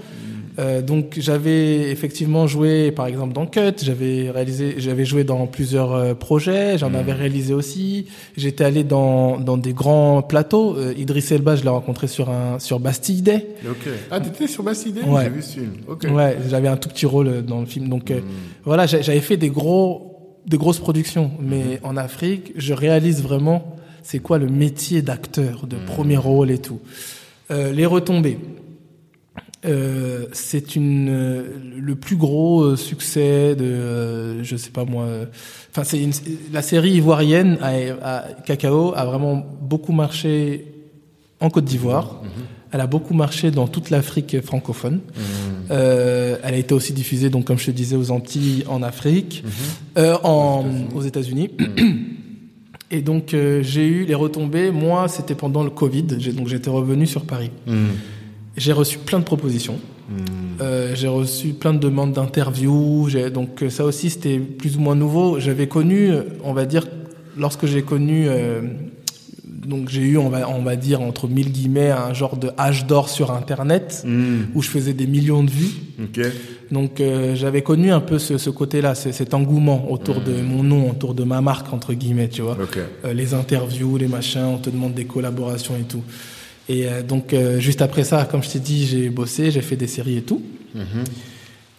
Euh, donc j'avais effectivement joué par exemple dans Cut, j'avais réalisé, j'avais joué dans plusieurs euh, projets, j'en mmh. avais réalisé aussi. J'étais allé dans dans des grands plateaux. Euh, Idris Elba, je l'ai rencontré sur un sur Bastille Day. Ok. Ah, t'étais sur Bastille Day ? Ouais. J'ai vu ce film. Ok. Ouais, j'avais un tout petit rôle dans le film. Donc mmh. euh, voilà, j'avais fait des gros des grosses productions, mais mmh. en Afrique, je réalise vraiment c'est quoi le métier d'acteur, de mmh. premier rôle et tout. Euh, les retombées. Euh, c'est une euh, le plus gros euh, succès de euh, je sais pas moi enfin euh, c'est une, la série ivoirienne à, à Cacao a vraiment beaucoup marché en Côte d'Ivoire. Mm-hmm. Elle a beaucoup marché dans toute l'Afrique francophone. Mm-hmm. euh, elle a été aussi diffusée donc comme je te disais aux Antilles en Afrique, mm-hmm. euh, en aux États-Unis. Mm-hmm. Et donc euh, j'ai eu les retombées. Moi c'était pendant le Covid. J'ai, donc j'étais revenu sur Paris. Mm-hmm. J'ai reçu plein de propositions, mmh. euh, j'ai reçu plein de demandes d'interviews, j'ai, donc ça aussi c'était plus ou moins nouveau. J'avais connu, on va dire, lorsque j'ai connu, euh, donc j'ai eu, on va, on va dire, entre mille guillemets, un genre de âge d'or sur Internet, mmh. où je faisais des millions de vues. Okay. Donc euh, j'avais connu un peu ce, ce côté-là, ce, cet engouement autour mmh. de mon nom, autour de ma marque, entre guillemets, tu vois. Okay. Euh, les interviews, les machins, on te demande des collaborations et tout. Et donc, euh, juste après ça, comme je t'ai dit, j'ai bossé, j'ai fait des séries et tout. Mmh.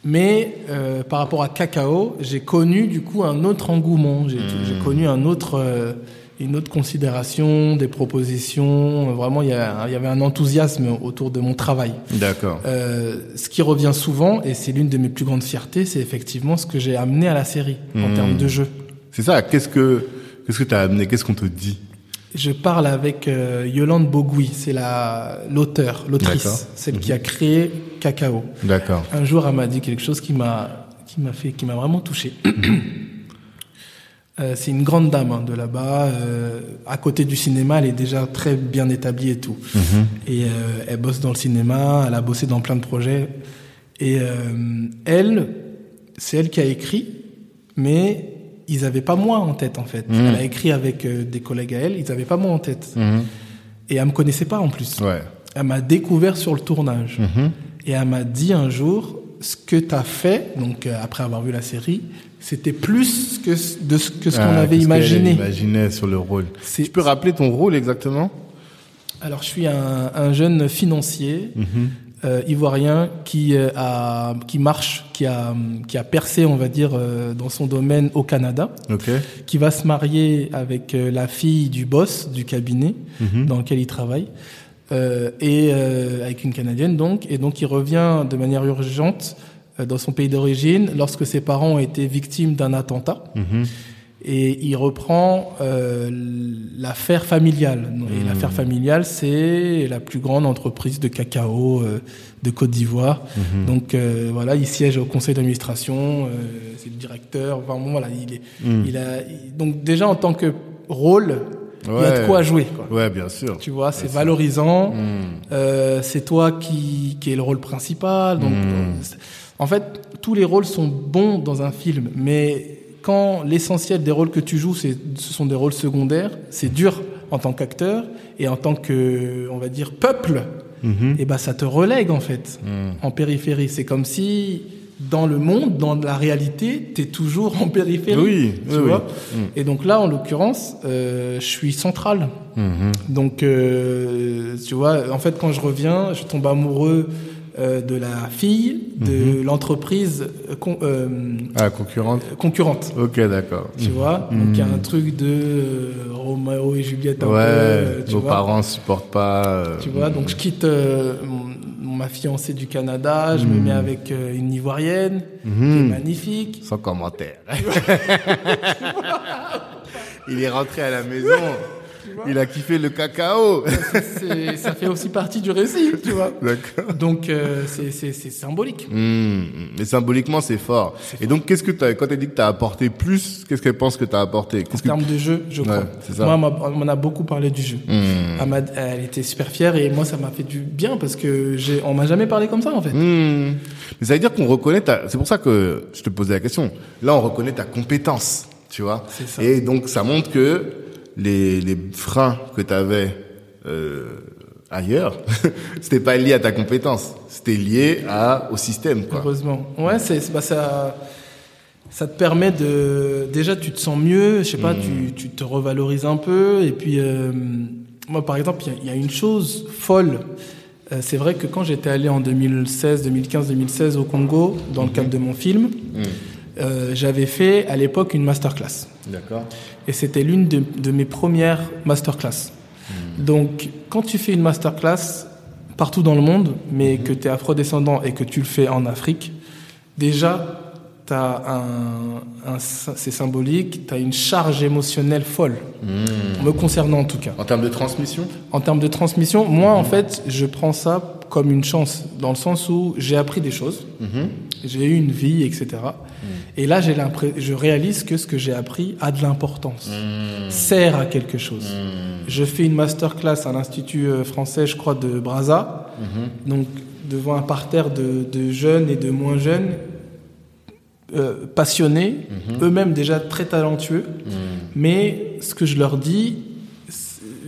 Mais euh, par rapport à Cacao, j'ai connu du coup un autre engouement. J'ai, mmh. j'ai connu un autre, euh, une autre considération, des propositions. Vraiment, il y, y avait un enthousiasme autour de mon travail. D'accord. Euh, ce qui revient souvent, et c'est l'une de mes plus grandes fiertés, c'est effectivement ce que j'ai amené à la série mmh. en termes de jeu. C'est ça. Qu'est-ce que qu'est-ce que t'as amené ? Qu'est-ce qu'on te dit ? Je parle avec euh, Yolande Bogui, c'est la l'auteur, l'autrice, D'accord. celle mmh. qui a créé Cacao. D'accord. Un jour, elle m'a dit quelque chose qui m'a qui m'a fait qui m'a vraiment touché. euh, c'est une grande dame hein, de là-bas, euh, à côté du cinéma, elle est déjà très bien établie et tout. Mmh. Et euh, elle bosse dans le cinéma, elle a bossé dans plein de projets. Et euh, elle, c'est elle qui a écrit, mais ils n'avaient pas moi en tête, en fait. Mmh. Elle a écrit avec euh, des collègues à elle, ils n'avaient pas moi en tête. Mmh. Et elle ne me connaissait pas, en plus. Ouais. Elle m'a découvert sur le tournage. Mmh. Et elle m'a dit un jour, ce que tu as fait, donc euh, après avoir vu la série, c'était plus que, de ce, que ce ah, qu'on avait imaginé. Imaginait sur le rôle. C'est... Tu peux rappeler ton rôle, exactement ? Alors, je suis un, un jeune financier... Mmh. Euh, ivoirien qui euh, a qui marche qui a qui a percé on va dire euh, dans son domaine au Canada. Okay. Qui va se marier avec euh, la fille du boss du cabinet mm-hmm. dans lequel il travaille euh, et euh, avec une Canadienne donc et donc il revient de manière urgente euh, dans son pays d'origine lorsque ses parents ont été victimes d'un attentat. Mm-hmm. et il reprend euh, l'affaire familiale. Et mmh. l'affaire familiale, c'est la plus grande entreprise de cacao euh, de Côte d'Ivoire. Mmh. Donc euh, voilà, il siège au conseil d'administration, euh, c'est le directeur. Enfin bon, voilà, il est, mmh. il a il, donc déjà en tant que rôle, ouais. il y a de quoi jouer. Quoi. Ouais, bien sûr. Tu vois, c'est bien valorisant. Mmh. Euh, c'est toi qui qui est le rôle principal. Donc mmh. en fait, tous les rôles sont bons dans un film, mais quand l'essentiel des rôles que tu joues, c'est, ce sont des rôles secondaires, c'est dur en tant qu'acteur et en tant que, on va dire, peuple. Mm-hmm. Et ben ça te relègue en fait mm. en périphérie. C'est comme si dans le monde, dans la réalité, t'es toujours en périphérie. Oui, tu oui, vois. Oui. Mm. Et donc là, en l'occurrence, euh, je suis central. Mm-hmm. Donc euh, tu vois, en fait, quand je reviens, je tombe amoureux de la fille de mm-hmm. l'entreprise con, euh, ah, concurrente concurrente ok d'accord tu mm-hmm. vois donc il mm-hmm. y a un truc de euh, Roméo et Juliette un ouais, peu, euh, tu nos vois. Parents supportent pas euh, tu vois mm-hmm. donc je quitte euh, mon, ma fiancée du Canada je mm-hmm. me mets avec euh, une Ivoirienne mm-hmm. qui est magnifique sans commentaire il est rentré à la maison il a kiffé le cacao. C'est, c'est, ça fait aussi partie du récit, tu vois. D'accord. Donc euh, c'est, c'est, c'est symbolique. Mmh. Et symboliquement, c'est fort. C'est fort. Et donc, qu'est-ce que t'as, quand t'as dit que t'as apporté plus, qu'est-ce qu'elle pense que t'as apporté qu'est-ce En que... termes de jeu, je crois. Ouais, c'est ça. Moi, on a beaucoup parlé du jeu. Mmh. Elle était super fière et moi, ça m'a fait du bien parce que j'ai, on m'a jamais parlé comme ça en fait. Mmh. Mais ça veut dire qu'on reconnaît. Ta... C'est pour ça que je te posais la question. Là, on reconnaît ta compétence, tu vois. C'est ça. Et donc, ça montre que Les, les freins que tu avais euh, ailleurs, c'était pas lié à ta compétence, c'était lié à, au système. Quoi. Heureusement. Ouais, c'est, bah, ça, ça te permet de. Déjà, tu te sens mieux, je sais pas, mmh. tu, tu te revalorises un peu. Et puis, euh, moi, par exemple, il y, y a une chose folle. Euh, c'est vrai que quand j'étais allé en deux mille quinze deux mille seize au Congo, dans mmh. le cadre de mon film, mmh. Euh, j'avais fait à l'époque une masterclass. D'accord. Et c'était l'une de, de mes premières masterclass. Mmh. Donc, quand tu fais une masterclass partout dans le monde, mais mmh. que tu es afrodescendant et que tu le fais en Afrique, déjà, t'as un, un, c'est symbolique, tu as une charge émotionnelle folle, mmh. me concernant en tout cas. En termes de transmission ? En termes de transmission, moi, mmh. en fait, je prends ça comme une chance, dans le sens où j'ai appris des choses, mmh. j'ai eu une vie, et cetera. Mmh. Et là, j'ai je réalise que ce que j'ai appris a de l'importance, mmh. sert à quelque chose. Mmh. Je fais une masterclass à l'Institut français, je crois, de Brazza, mmh. donc devant un parterre de, de jeunes et de moins jeunes, euh, passionnés, mmh. eux-mêmes déjà très talentueux, mmh. mais ce que je leur dis,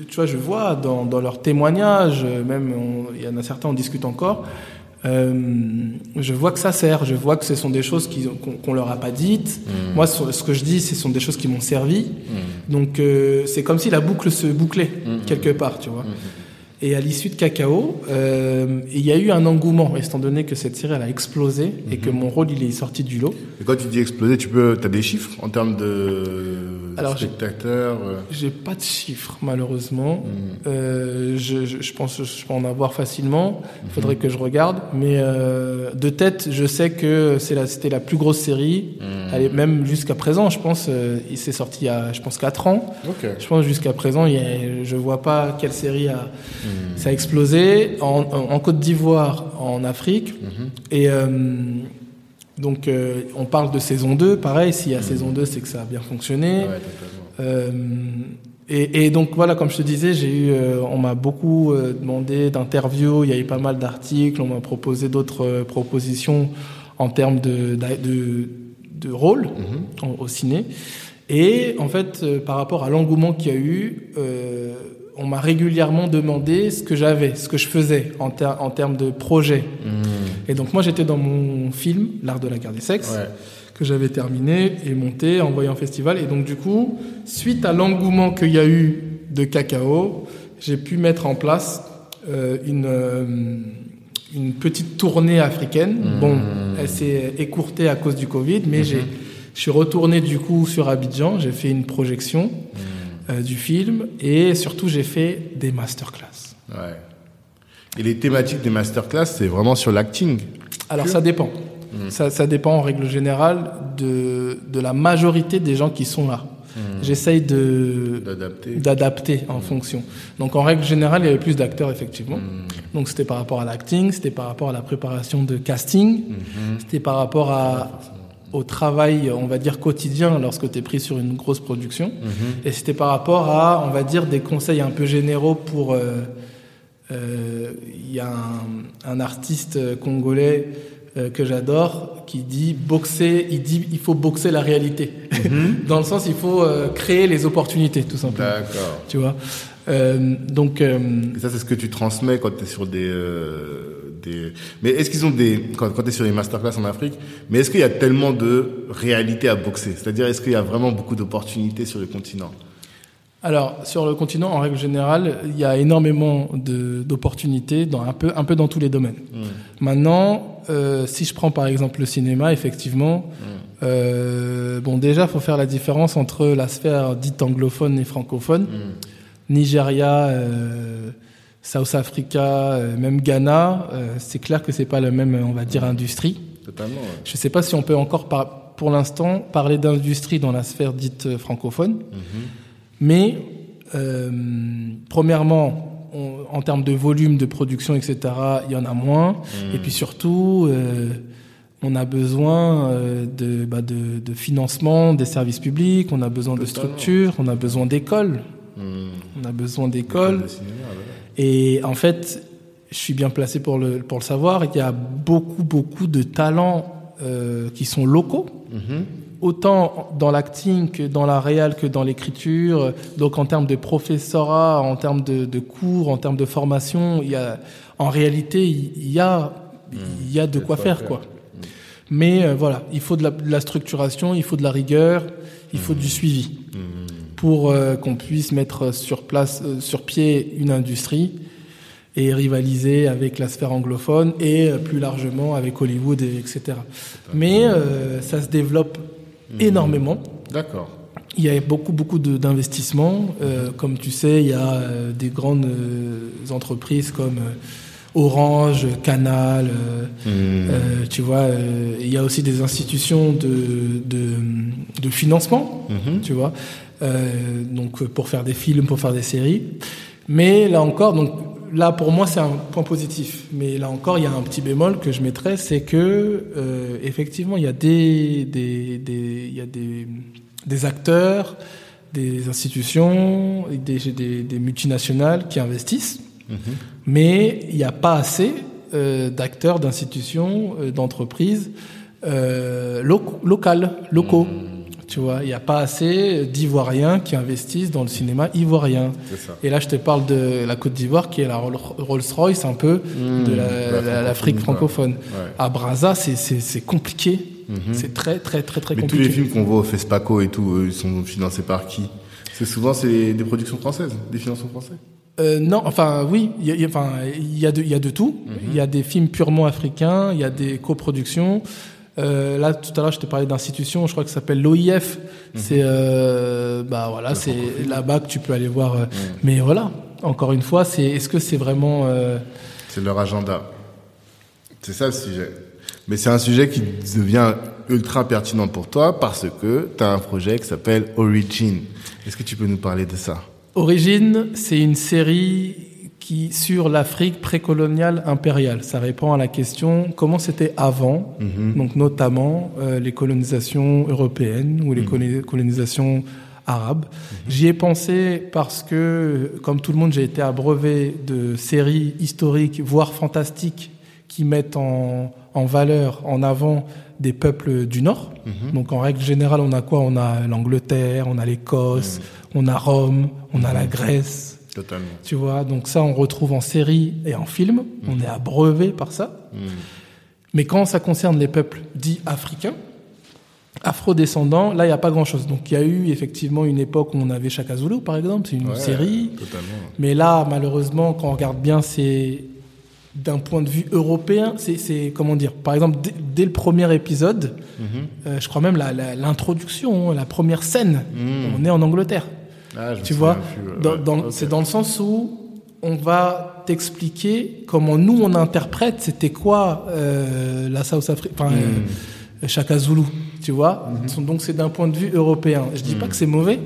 tu vois, je vois dans, dans leurs témoignages, même il y en a certains, on discute encore, euh, je vois que ça sert, je vois que ce sont des choses qui, qu'on, qu'on leur a pas dites. Mmh. Moi, ce que je dis, ce sont des choses qui m'ont servi. Mmh. Donc, euh, c'est comme si la boucle se bouclait, mmh. quelque part, tu vois. Mmh. Et à l'issue de Cacao, euh, il y a eu un engouement, étant donné que cette série, elle a explosé mmh. et que mon rôle, il est sorti du lot. Et quand tu dis exploser, tu peux, t'as des chiffres en termes de Alors, spectateurs j'ai, j'ai pas de chiffres, malheureusement. Mmh. Euh, je, je, je pense que je peux en avoir facilement. Il mmh. faudrait que je regarde. Mais euh, de tête, je sais que c'est la, c'était la plus grosse série. Mmh. Elle est, même jusqu'à présent, je pense, euh, il s'est sorti il y a, je pense, quatre ans. Okay. Je pense jusqu'à présent, il y a, je vois pas quelle série a... Mmh. Ça a explosé en, en Côte d'Ivoire, en Afrique. Mmh. Et euh, donc, euh, on parle de saison deux. Pareil, s'il y a mmh. saison deux, c'est que ça a bien fonctionné. Ouais, euh, et, et donc, voilà, comme je te disais, j'ai eu, euh, on m'a beaucoup euh, demandé d'interviews. Il y a eu pas mal d'articles. On m'a proposé d'autres euh, propositions en termes de, de, de rôle mmh. en, au ciné. Et en fait, euh, par rapport à l'engouement qu'il y a eu... Euh, on m'a régulièrement demandé ce que j'avais, ce que je faisais en, ter- en termes de projet. Mmh. Et donc moi, j'étais dans mon film, L'Art de la Guerre des Sexes, ouais. que j'avais terminé et monté, envoyé en festival. Et donc du coup, suite à l'engouement qu'il y a eu de Cacao, j'ai pu mettre en place euh, une, euh, une petite tournée africaine. Mmh. Bon, elle s'est écourtée à cause du Covid, mais mmh. j'ai, je suis retourné du coup sur Abidjan, j'ai fait une projection. Mmh. Euh, du film et surtout j'ai fait des masterclass. Ouais. Et les thématiques des masterclass, c'est vraiment sur l'acting. Alors ça dépend. Mmh. Ça, ça dépend en règle générale de, de la majorité des gens qui sont là. mmh. j'essaye de, d'adapter. d'adapter en mmh. fonction. Donc en règle générale, il y avait plus d'acteurs, effectivement. Mmh. Donc c'était par rapport à l'acting, c'était par rapport à la préparation de casting, mmh. c'était par rapport à... au travail, on va dire, quotidien lorsque tu es pris sur une grosse production. Mmh. Et c'était par rapport à, on va dire, des conseils un peu généraux pour... Il euh, euh, y a un, un artiste congolais euh, que j'adore qui dit, boxer, il dit il faut boxer la réalité. Mmh. Dans le sens, il faut euh, créer les opportunités, tout simplement. D'accord. Tu vois euh, donc, euh, et ça, c'est ce que tu transmets quand tu es sur des... Euh... Des... Mais est-ce qu'ils ont des... Quand, quand tu es sur les masterclass en Afrique, mais est-ce qu'il y a tellement de réalité à boxer ? C'est-à-dire, est-ce qu'il y a vraiment beaucoup d'opportunités sur le continent ? Alors, sur le continent, en règle générale, il y a énormément de, d'opportunités dans, un, peu, un peu dans tous les domaines. Mmh. Maintenant, euh, si je prends par exemple le cinéma, effectivement, mmh. euh, bon, déjà, il faut faire la différence entre la sphère dite anglophone et francophone. Mmh. Nigeria... Euh, South Africa, même Ghana, euh, c'est clair que c'est pas la même, on va dire, industrie. Totalement. Ouais. Je sais pas si on peut encore, par, pour l'instant, parler d'industrie dans la sphère dite francophone. Mm-hmm. Mais euh, premièrement, on, en termes de volume de production, et cetera, il y en a moins. Mm. Et puis surtout, euh, on a besoin euh, de, bah, de, de financement des services publics. On a besoin Totalement. de structures. On a besoin d'écoles. Mm. On a besoin d'écoles. Et en fait, je suis bien placé pour le, pour le savoir, il y a beaucoup, beaucoup de talents euh, qui sont locaux, mm-hmm. autant dans l'acting que dans la réal, que dans l'écriture. Donc en termes de professorat, en termes de, de cours, en termes de formation, il y a, en réalité, il y a, mm, il y a de quoi faire, faire. quoi. Mm. Mais euh, voilà, il faut de la, de la structuration, il faut de la rigueur, il mm. faut du suivi. Mm. pour euh, qu'on puisse mettre sur place, euh, sur pied une industrie et rivaliser avec la sphère anglophone et euh, plus largement avec Hollywood, et, et cetera. Mais euh, ça se développe mmh. énormément. D'accord. Il y a beaucoup, beaucoup de, d'investissements. Euh, comme tu sais, il y a euh, des grandes euh, entreprises comme euh, Orange, Canal, euh, mmh. euh, tu vois. Euh, il y a aussi des institutions de, de, de financement, mmh. tu vois. Euh, donc pour faire des films, pour faire des séries. Mais là encore, donc là pour moi c'est un point positif. Mais là encore, il y a un petit bémol que je mettrais, c'est que euh, effectivement il y a des, des, des, il y a des, des acteurs, des institutions, des, des, des multinationales qui investissent, mmh. mais il n'y a pas assez euh, d'acteurs, d'institutions, euh, d'entreprises euh, lo- locales, locaux. Mmh. Tu vois, il n'y a pas assez d'Ivoiriens qui investissent dans le cinéma ivoirien. Et là, je te parle de la Côte d'Ivoire, qui est la Rolls-Royce un peu mmh, de la, la la, l'Afrique francophone. Ouais. À Brazza, c'est, c'est, c'est compliqué. Mmh. C'est très, très, très, très Mais compliqué. Mais tous les films qu'on voit au FESPACO et tout, eux, ils sont financés par qui ? C'est souvent c'est des productions françaises, des financements français. Euh, non, enfin oui, il y a, enfin il y a de il y a de tout. Il mmh. y a des films purement africains, il y a des coproductions. Euh, là tout à l'heure je te parlais d'institutions, je crois que ça s'appelle l'O I F. Mmh. C'est euh, bah voilà, la c'est là-bas que tu peux aller voir. Euh, mmh. Mais voilà, encore une fois, c'est est-ce que c'est vraiment euh... c'est leur agenda. C'est ça le sujet. Mais c'est un sujet qui devient ultra pertinent pour toi parce que tu as un projet qui s'appelle Origin. Est-ce que tu peux nous parler de ça ? Origin, c'est une série qui sur l'Afrique précoloniale impériale. Ça répond à la question comment c'était avant, mmh. donc notamment euh, les colonisations européennes ou les mmh. colonisations arabes. Mmh. J'y ai pensé parce que, comme tout le monde, j'ai été abreuvé de séries historiques, voire fantastiques, qui mettent en, en valeur, en avant des peuples du Nord. Mmh. Donc en règle générale, on a quoi ? On a l'Angleterre, on a l'Écosse, mmh. on a Rome, on mmh. a la Grèce. Totalement. Tu vois, donc ça, on retrouve en série et en film. Mmh. On est abreuvé par ça. Mmh. Mais quand ça concerne les peuples dits africains, afro-descendants, là, il n'y a pas grand-chose. Donc, il y a eu effectivement une époque où on avait Chaka Zulu, par exemple. C'est une ouais, série. Totalement. Mais là, malheureusement, quand on regarde bien, c'est d'un point de vue européen. C'est, c'est comment dire ? Par exemple, dès, dès le premier épisode, mmh. euh, je crois même la, la, l'introduction, la première scène, mmh. on est en Angleterre. Ah, tu vois, plus, dans, dans, okay. c'est dans le sens où on va t'expliquer comment nous on interprète, c'était quoi euh, la South Africa, enfin, mm. Shaka Zulu, tu vois. Mm-hmm. Donc c'est d'un point de vue européen. Je dis mm-hmm. pas que c'est mauvais,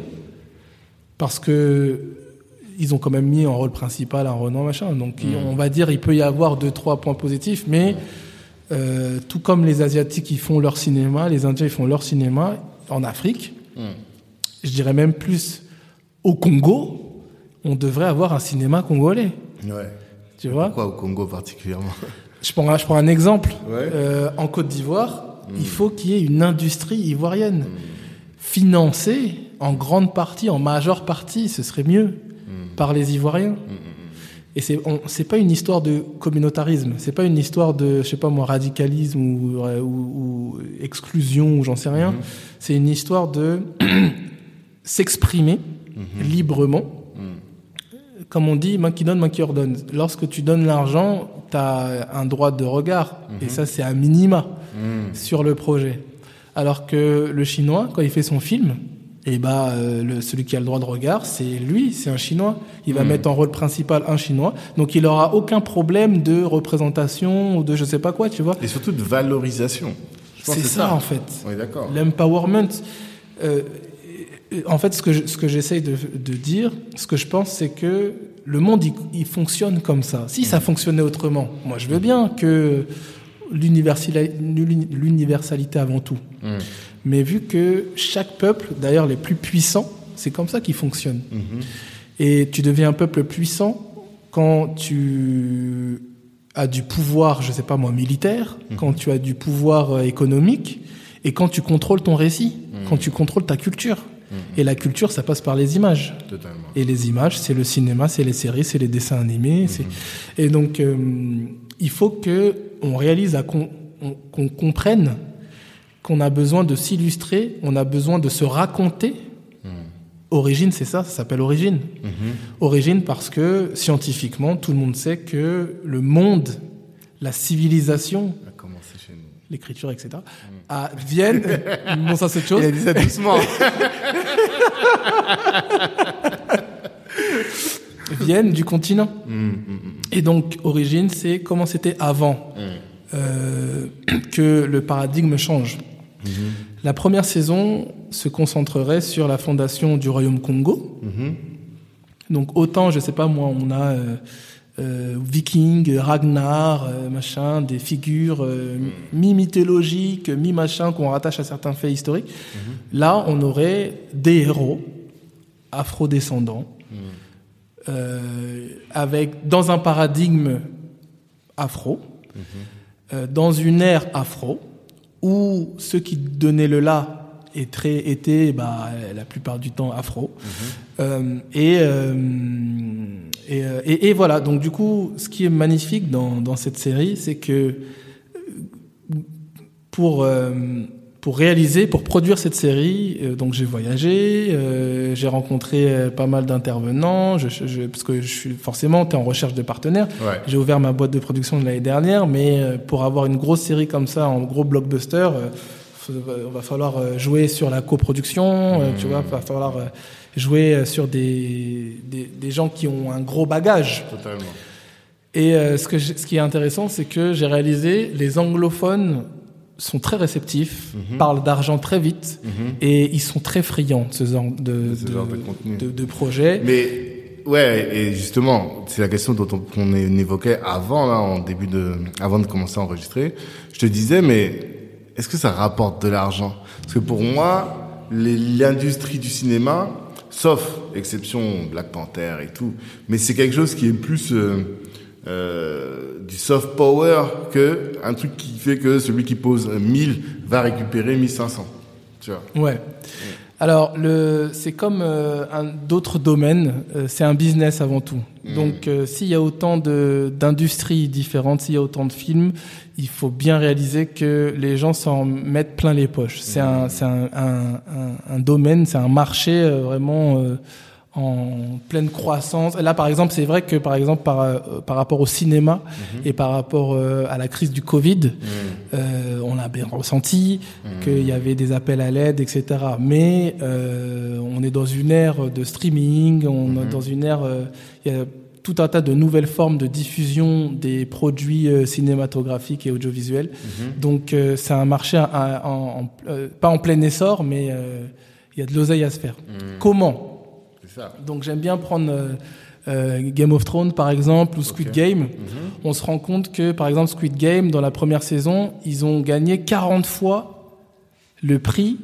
parce que ils ont quand même mis en rôle principal un Renan machin. Donc mm-hmm. on va dire il peut y avoir deux trois points positifs, mais mm-hmm. euh, tout comme les Asiatiques ils font leur cinéma, les Indiens ils font leur cinéma en Afrique. Mm-hmm. Je dirais même plus au Congo, on devrait avoir un cinéma congolais. Ouais. Tu vois ? Pourquoi au Congo particulièrement ? Je prends, je prends un exemple. Ouais. Euh, en Côte d'Ivoire, mmh. il faut qu'il y ait une industrie ivoirienne. Mmh. Financée en grande partie, en majeure partie, ce serait mieux, mmh. par les Ivoiriens. Mmh. Et c'est, on, c'est pas une histoire de communautarisme, c'est pas une histoire de, je sais pas moi, radicalisme ou, ou, ou exclusion ou j'en sais rien. Mmh. C'est une histoire de s'exprimer mmh. librement. Comme on dit, main qui donne, main qui ordonne. Lorsque tu donnes l'argent, tu as un droit de regard. Mmh. Et ça, c'est à minima mmh. sur le projet. Alors que le Chinois, quand il fait son film, eh ben, euh, le, celui qui a le droit de regard, c'est lui, c'est un Chinois. Il mmh. va mettre en rôle principal un Chinois. Donc, il n'aura aucun problème de représentation ou de je sais pas quoi, tu vois. Et surtout de valorisation. Je pense c'est, c'est ça, ça, en fait. On est d'accord. L'empowerment... Euh, En fait, ce que, je, ce que j'essaye de, de dire, ce que je pense, c'est que le monde, il, il fonctionne comme ça. Si ça fonctionnait autrement, moi, je veux bien que l'universalité avant tout. Mm. Mais vu que chaque peuple, d'ailleurs les plus puissants, c'est comme ça qu'ils fonctionnent. Mm-hmm. Et tu deviens un peuple puissant quand tu as du pouvoir, je sais pas moi, militaire, mm-hmm. quand tu as du pouvoir économique et quand tu contrôles ton récit, mm-hmm. quand tu contrôles ta culture. Et la culture, ça passe par les images. Totalement. Et les images, c'est le cinéma, c'est les séries, c'est les dessins animés. Mm-hmm. C'est... Et donc, euh, il faut qu'on réalise, à qu'on, on, qu'on comprenne qu'on a besoin de s'illustrer, on a besoin de se raconter. Mm. Origine, c'est ça, ça s'appelle origine. Mm-hmm. Origine parce que, scientifiquement, tout le monde sait que le monde, la civilisation... A commencé chez nous. L'écriture, et cetera. Mm. À Vienne, bon, ça c'est autre chose. Il a dit ça doucement. Viennent du continent. Mmh, mmh. Et donc, origine, c'est comment c'était avant mmh. euh, que le paradigme change. Mmh. La première saison se concentrerait sur la fondation du Royaume Congo. Mmh. Donc, autant, je sais pas moi, on a euh, euh, Viking, Ragnar, euh, machin, des figures euh, mmh. mi-mythologiques, mi-machin qu'on rattache à certains faits historiques. Mmh. Là, on aurait des héros afro-descendants. Mmh. Euh, avec, dans un paradigme afro, mmh. euh, dans une ère afro, où ceux qui donnaient le là étaient, étaient bah, la plupart du temps afro. Mmh. Euh, et, euh, et, et, et voilà. Donc, du coup, ce qui est magnifique dans, dans cette série, c'est que pour... Euh, Pour réaliser, pour produire cette série, euh, donc j'ai voyagé, euh, j'ai rencontré euh, pas mal d'intervenants, je, je, parce que je suis forcément, t'es en recherche de partenaires. Ouais. J'ai ouvert ma boîte de production de l'année dernière, mais euh, pour avoir une grosse série comme ça, en gros blockbuster, il euh, va falloir euh, jouer sur la coproduction, mmh. euh, tu vois, va falloir euh, jouer sur des, des des gens qui ont un gros bagage. Totalement. Et euh, ce que je, ce qui est intéressant, c'est que j'ai réalisé les anglophones sont très réceptifs, mm-hmm. parlent d'argent très vite, mm-hmm. et ils sont très friands de ce genre de, de, ce de, genre de, contenu. de, de projet. Mais, ouais, et justement, c'est la question dont on, qu'on évoquait avant, là, en début de, avant de commencer à enregistrer. Je te disais, mais est-ce que ça rapporte de l'argent? Parce que pour moi, les, l'industrie du cinéma, sauf exception Black Panther et tout, mais c'est quelque chose qui est plus, euh, Euh, du soft power que un truc qui fait que celui qui pose mille va récupérer mille cinq cents. Tu vois. Ouais. ouais. Alors le c'est comme euh, un, d'autres domaines, euh, c'est un business avant tout. Mmh. Donc euh, s'il y a autant de d'industries différentes, s'il y a autant de films, il faut bien réaliser que les gens s'en mettent plein les poches. C'est mmh. un c'est un, un un un domaine, c'est un marché euh, vraiment euh, en pleine croissance. Là, par exemple, c'est vrai que, par exemple, par, euh, par rapport au cinéma mm-hmm. et par rapport euh, à la crise du Covid, mm. euh, on a bien ressenti mm. qu'il y avait des appels à l'aide, et cetera. Mais euh, on est dans une ère de streaming, on mm-hmm. est dans une ère... Euh, y a tout un tas de nouvelles formes de diffusion des produits euh, cinématographiques et audiovisuels. Mmh. Donc euh, c'est un marché, à, à, à, en, euh, pas en plein essor, mais il euh, y a de l'oseille à se faire. Mmh. Comment ? C'est ça. Donc j'aime bien prendre... Euh, Euh, Game of Thrones par exemple, ou Squid okay. Game, mm-hmm. on se rend compte que par exemple Squid Game, dans la première saison, ils ont gagné quarante fois le prix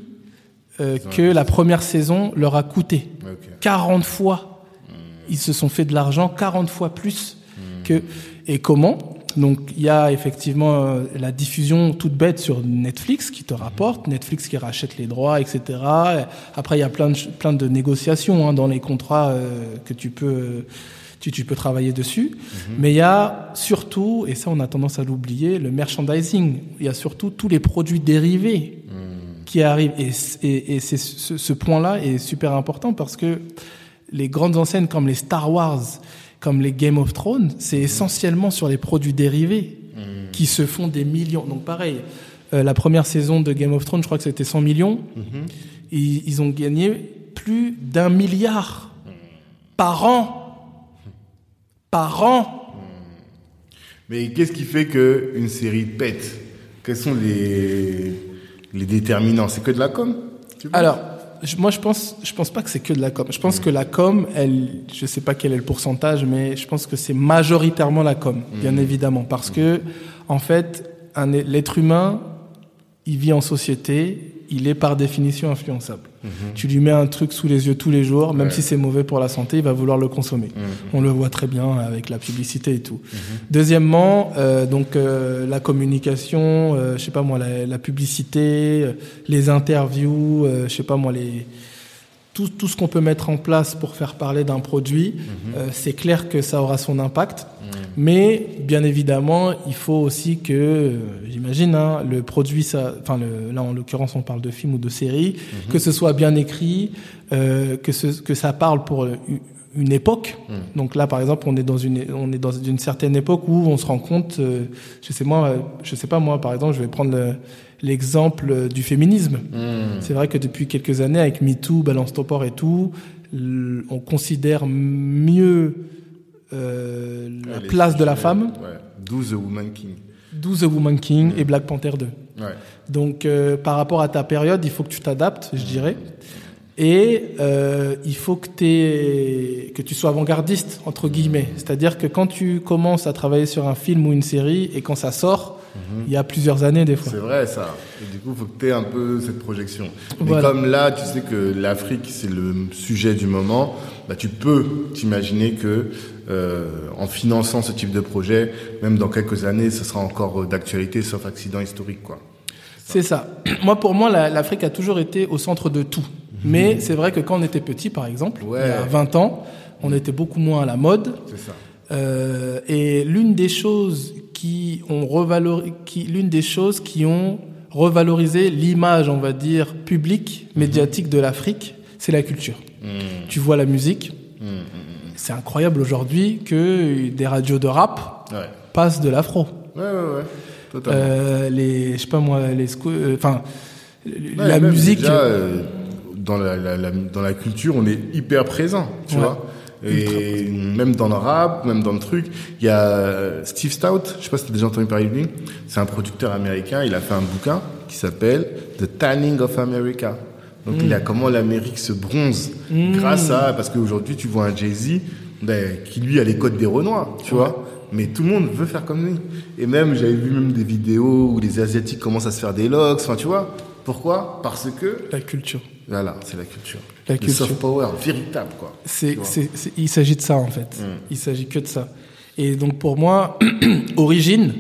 euh, que la première saison leur a coûté. Okay. quarante fois mm. Ils se sont fait de l'argent, quarante fois plus mm. que... Et comment ? Donc il y a effectivement euh, la diffusion toute bête sur Netflix qui te rapporte, mm. Netflix qui rachète les droits, et cetera. Après il y a plein de plein de négociations hein, dans les contrats euh, que tu peux euh, tu tu peux travailler dessus. Mm. Mais il y a surtout, et ça on a tendance à l'oublier, le merchandising. Il y a surtout tous les produits dérivés mm. qui arrivent. Et et, et c'est ce, ce point-là est super important parce que les grandes enseignes comme les Star Wars, comme les Game of Thrones, c'est mmh. essentiellement sur les produits dérivés mmh. qui se font des millions. Donc pareil, euh, la première saison de Game of Thrones, je crois que c'était cent millions. Mmh. Ils, ils ont gagné plus d'un milliard mmh. par an. Par an. Mmh. Mais qu'est-ce qui fait qu'une série pète ? Quels sont les, les déterminants ? C'est que de la com ? Alors... Moi, je pense, je pense pas que c'est que de la com. Je pense mmh. que la com, elle, je sais pas quel est le pourcentage, mais je pense que c'est majoritairement la com, mmh. bien évidemment, parce mmh. que, en fait, un, l'être humain, il vit en société, il est par définition influençable. Mmh. Tu lui mets un truc sous les yeux tous les jours, même ouais. si c'est mauvais pour la santé, il va vouloir le consommer. Mmh. On le voit très bien avec la publicité et tout. Mmh. Deuxièmement, euh, donc euh, la communication, euh, je sais pas moi, la, la publicité, euh, les interviews, euh, je sais pas moi, les tout tout ce qu'on peut mettre en place pour faire parler d'un produit, mmh. euh, c'est clair que ça aura son impact. Mmh. Mais bien évidemment, il faut aussi que, euh, j'imagine, hein, le produit, ça, enfin le, là en l'occurrence on parle de film ou de série, mmh. que ce soit bien écrit, euh, que ce que ça parle pour une époque. Mmh. Donc là par exemple, on est dans une on est dans une certaine époque où on se rend compte, euh, je sais moi, je sais pas moi par exemple, je vais prendre le, l'exemple du féminisme. Mmh. C'est vrai que depuis quelques années avec MeToo, Balance ton port et tout, on considère mieux Euh, la ouais, place de la femme. Ouais. D'où The Woman King. D'où The Woman King mmh. et Black Panther deux. Ouais. Donc, euh, par rapport à ta période, il faut que tu t'adaptes, je dirais. Et euh, il faut que, t'es, que tu sois avant-gardiste, entre guillemets. Mmh. C'est-à-dire que quand tu commences à travailler sur un film ou une série et quand ça sort, mmh. il y a plusieurs années des fois. C'est vrai, ça. Et du coup, il faut que tu aies un peu cette projection. Mais voilà. Comme là, tu sais que l'Afrique, c'est le sujet du moment, bah, tu peux t'imaginer que Euh, en finançant ce type de projet, même dans quelques années, ce sera encore d'actualité, sauf accident historique, quoi. C'est ça. C'est ça. Moi, pour moi, la, l'Afrique a toujours été au centre de tout. Mmh. Mais c'est vrai que quand on était petit, par exemple, ouais. il y a vingt ans, on était beaucoup moins à la mode. C'est ça. Euh, et l'une des choses qui ont revalorisé, qui, l'une des choses qui ont revalorisé l'image, on va dire, publique, mmh. médiatique de l'Afrique, c'est la culture. Mmh. Tu vois la musique. Mmh. C'est incroyable aujourd'hui que des radios de rap ouais. passent de l'afro. Ouais, ouais, ouais. Totalement. Euh, les, je sais pas moi, les sco- enfin, euh, ouais, la musique. Déjà, euh, dans la, la, la, dans la culture, on est hyper présent, tu ouais. vois. Et même dans le rap, même dans le truc, il y a Steve Stout, je sais pas si t'as déjà entendu parler de lui. C'est un producteur américain. Il a fait un bouquin qui s'appelle The Tanning of America. Donc, mmh. il y a comment l'Amérique se bronze mmh. grâce à... Parce qu'aujourd'hui, tu vois un Jay-Z ben, qui, lui, a les codes des Renois, tu ouais. vois. Mais tout le monde veut faire comme lui. Et même, j'avais vu même des vidéos où les Asiatiques commencent à se faire des locks. Enfin, tu vois. Pourquoi ? Parce que... La culture. Voilà, c'est la culture. La culture. Le soft power, véritable, quoi. C'est, c'est, c'est, il s'agit de ça, en fait. Mmh. Il s'agit que de ça. Et donc, pour moi, origine...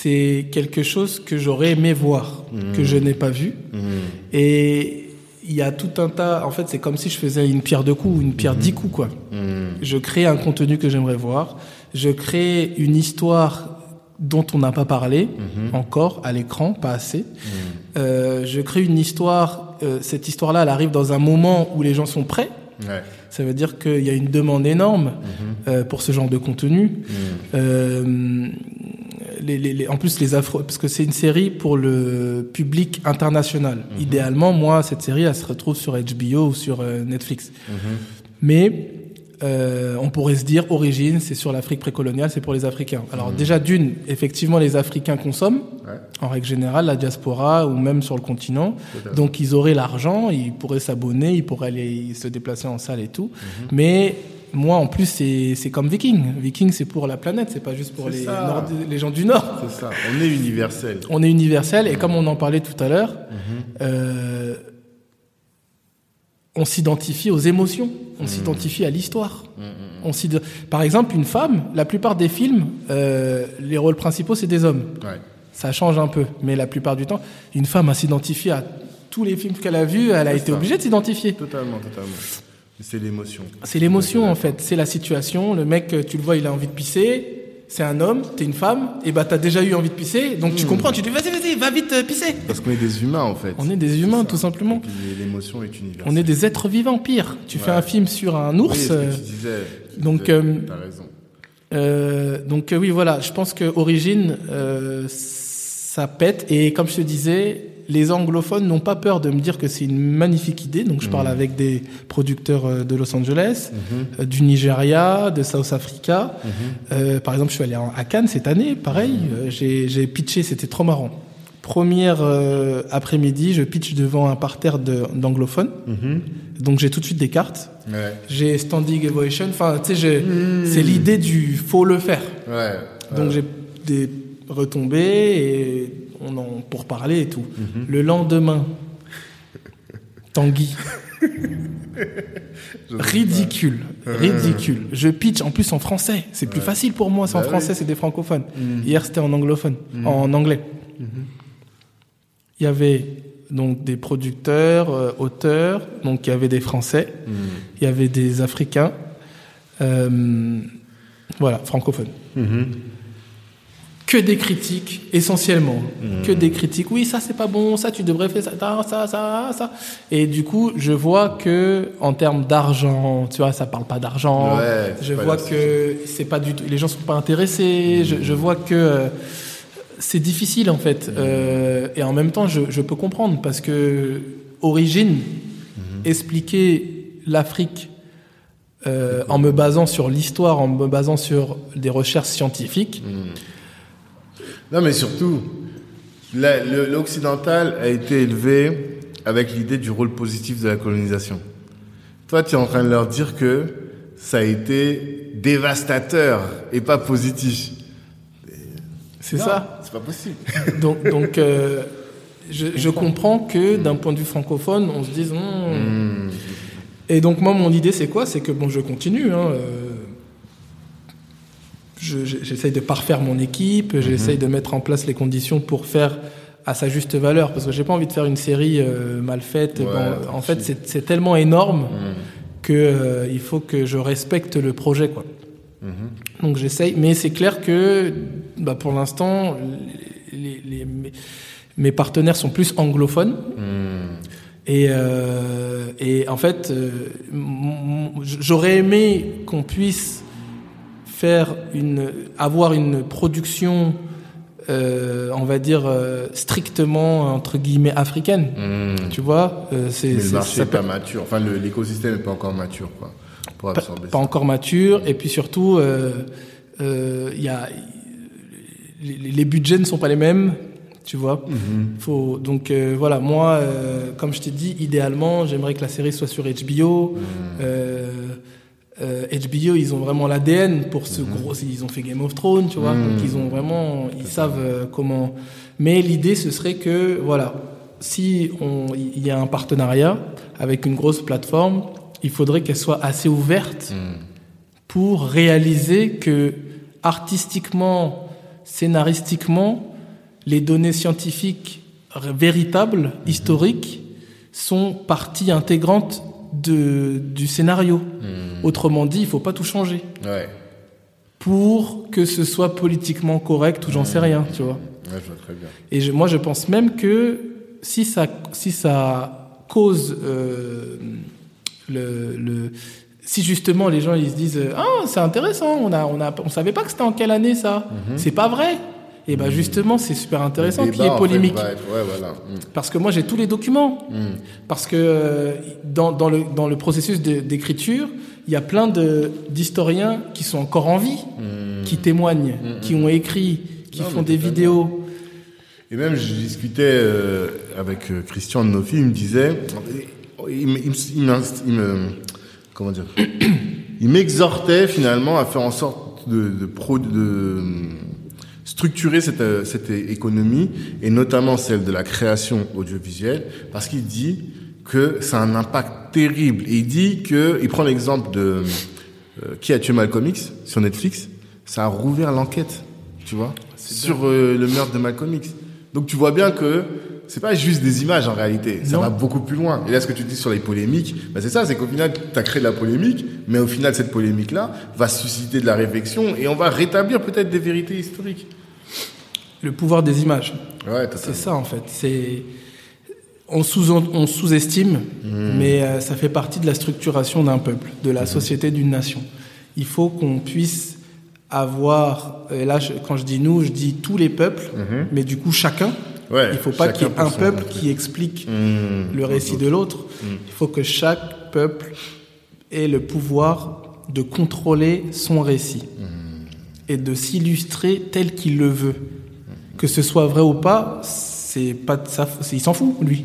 c'est quelque chose que j'aurais aimé voir, mmh. que je n'ai pas vu. Mmh. Et... il y a tout un tas... En fait, c'est comme si je faisais une pierre deux coups, une pierre mmh. dix coups, quoi. Mmh. Je crée un contenu que j'aimerais voir. Je crée une histoire dont on n'a pas parlé mmh. encore, à l'écran, pas assez. Mmh. Euh, je crée une histoire... Euh, cette histoire-là, elle arrive dans un moment où les gens sont prêts. Ouais. Ça veut dire qu'il y a une demande énorme mmh. euh, pour ce genre de contenu. Mmh. Euh, Les, les, les, en plus les afro, parce que c'est une série pour le public international. Mmh. Idéalement, moi, cette série, elle se retrouve sur H B O ou sur euh, Netflix. Mmh. Mais euh, on pourrait se dire, origine, c'est sur l'Afrique précoloniale, c'est pour les Africains. Alors mmh. déjà, d'une, effectivement, les Africains consomment, ouais. en règle générale, la diaspora ou même sur le continent. Totalement. Donc, ils auraient l'argent, ils pourraient s'abonner, ils pourraient aller se déplacer en salle et tout. Mmh. Mais... moi, en plus, c'est, c'est comme Viking. Viking, c'est pour la planète, c'est pas juste pour les, nord, les gens du Nord. C'est ça, on est universel. On est universel, et mmh. comme on en parlait tout à l'heure, mmh. euh, on s'identifie aux émotions, on mmh. s'identifie à l'histoire. Mmh. On Par exemple, une femme, la plupart des films, euh, les rôles principaux, c'est des hommes. Ouais. Ça change un peu, mais la plupart du temps, une femme a s'identifié à tous les films qu'elle a vus, elle a c'est été ça. obligée de s'identifier. Totalement, totalement. C'est l'émotion. C'est l'émotion, en fait. C'est la situation. Le mec, tu le vois, il a envie de pisser. C'est un homme, t'es une femme. Et bah, t'as déjà eu envie de pisser. Donc, mmh. tu comprends. Tu dis, vas-y, vas-y, va vite euh, pisser. Parce qu'on est des humains, en fait. On est des humains, tout simplement. Et puis, l'émotion est universelle. On est des êtres vivants, pire. Tu ouais. fais un film sur un ours. Oui, c'est ce que tu disais. Tu donc, disais, euh, t'as raison. Euh, donc, euh, oui, voilà. Je pense qu'origine, euh, ça pète. Et comme je te disais... les anglophones n'ont pas peur de me dire que c'est une magnifique idée. Donc, je parle mmh. avec des producteurs de Los Angeles, mmh. du Nigeria, de South Africa. Mmh. Euh, par exemple, je suis allé à Cannes cette année, pareil. Mmh. J'ai, j'ai pitché, c'était trop marrant. Première euh, après-midi, je pitch devant un parterre de, d'anglophones. Mmh. Donc, j'ai tout de suite des cartes. Ouais. J'ai standing ovation. Enfin, tu sais, mmh. c'est l'idée du « faut le faire ouais. ». Ouais. Donc, j'ai des retombées et... on en pour parler et tout. Mm-hmm. Le lendemain, Tanguy, ridicule, ridicule. Je pitch en plus en français, c'est ouais. plus facile pour moi, c'est bah en oui. français, c'est des francophones. Mm-hmm. Hier c'était en anglophone, mm-hmm. en anglais. Mm-hmm. Il y avait donc des producteurs, euh, auteurs, donc il y avait des Français, mm-hmm. il y avait des Africains, euh, voilà, francophones. Mm-hmm. Que des critiques, essentiellement. Mmh. Que des critiques. Oui, ça, c'est pas bon. Ça, tu devrais faire ça, ça, ça, ça. Et du coup, je vois que, en termes d'argent, tu vois, ça parle pas d'argent. Ouais, je vois que c'est pas du tout, les gens sont pas intéressés. Mmh. Je, je vois que euh, c'est difficile, en fait. Mmh. Euh, et en même temps, je, je peux comprendre parce que, origine, mmh. expliquer l'Afrique euh, mmh. en me basant sur l'histoire, en me basant sur des recherches scientifiques, mmh. non, mais surtout, la, le, l'occidental a été élevé avec l'idée du rôle positif de la colonisation. Toi, tu es en train de leur dire que ça a été dévastateur et pas positif. C'est non, ça. C'est pas possible. Donc, donc euh, je, je comprends que d'un point de vue francophone, on se dise... Mmh. Mmh. Et donc, moi, mon idée, c'est quoi ? C'est que, bon, je continue, hein... Euh, Je, j'essaye de parfaire mon équipe, mmh. j'essaye de mettre en place les conditions pour faire à sa juste valeur, parce que j'ai pas envie de faire une série euh, mal faite. Ouais, bon, en fait, c'est, c'est tellement énorme mmh. que euh, il faut que je respecte le projet, quoi. Mmh. Donc j'essaye, mais c'est clair que, bah, pour l'instant, les, les, les, mes, mes partenaires sont plus anglophones. Mmh. Et, euh, et en fait, euh, m- m- j'aurais aimé qu'on puisse faire une, avoir une production, euh, on va dire, euh, strictement, entre guillemets, africaine. Mmh. Tu vois euh, c'est, mais c'est, le marché n'est pas mature. Enfin, le, l'écosystème n'est pas encore mature, quoi, pour absorber ça. Pas encore mature. Mmh. Et puis surtout, euh, euh, y a, les, les budgets ne sont pas les mêmes, tu vois. Mmh. Faut, donc, euh, voilà, moi, euh, comme je t'ai dit, idéalement, j'aimerais que la série soit sur H B O. Mmh. Euh, Euh, H B O, ils ont vraiment l'A D N pour ce mmh. gros. Ils ont fait Game of Thrones, tu vois. Mmh. Donc ils ont vraiment, ils savent euh, comment. Mais l'idée, ce serait que voilà, si on, il y a un partenariat avec une grosse plateforme, il faudrait qu'elle soit assez ouverte mmh. pour réaliser que artistiquement, scénaristiquement, les données scientifiques véritables, mmh. historiques, sont partie intégrante de du scénario. Mmh. Autrement dit, il faut pas tout changer. Ouais. Pour que ce soit politiquement correct ou j'en mmh. sais rien, tu vois. Ouais, je vois très bien. Et je, moi je pense même que si ça si ça cause euh, le le si justement les gens ils se disent ah, c'est intéressant, on a on a on savait pas que c'était en quelle année ça. Mmh. C'est pas vrai. Et ben justement, c'est super intéressant qu'il y ait polémique. En fait, ouais, voilà. mm. Parce que moi, j'ai tous les documents. Mm. Parce que dans, dans, le, dans le processus de, d'écriture, il y a plein de, d'historiens qui sont encore en vie, mmh. qui témoignent, mmh. qui ont écrit, qui non, font des vidéos. Et même, je discutais euh, avec Christian de nos filles, il me disait... Il, me, il, me, il, me, il me... Comment dire il m'exhortait finalement à faire en sorte de, de, pro, de structurer cette, cette économie, et notamment celle de la création audiovisuelle, parce qu'il dit que ça a un impact terrible. Et il dit que, il prend l'exemple de euh, Qui a tué Malcolm X sur Netflix, ça a rouvert l'enquête, tu vois, c'est sur euh, le meurtre de Malcolm X. Donc tu vois bien que c'est pas juste des images en réalité, ça non. va beaucoup plus loin. Et là, ce que tu dis sur les polémiques, ben c'est ça, c'est qu'au final, t'as créé de la polémique, mais au final, cette polémique-là va susciter de la réflexion et on va rétablir peut-être des vérités historiques. Le pouvoir des images. Ouais, t'as c'est ça, en fait. C'est... On, sous- on sous-estime, mmh. mais euh, ça fait partie de la structuration d'un peuple, de la mmh. société, d'une nation. Il faut qu'on puisse avoir... Et là, je, quand je dis nous, je dis tous les peuples, mmh. mais du coup, chacun... Ouais, il ne faut pas qu'il y ait un peuple qui explique mmh, le récit de l'autre. Mmh. Il faut que chaque peuple ait le pouvoir de contrôler son récit mmh. et de s'illustrer tel qu'il le veut. Que ce soit vrai ou pas, c'est pas de sa... il s'en fout, lui.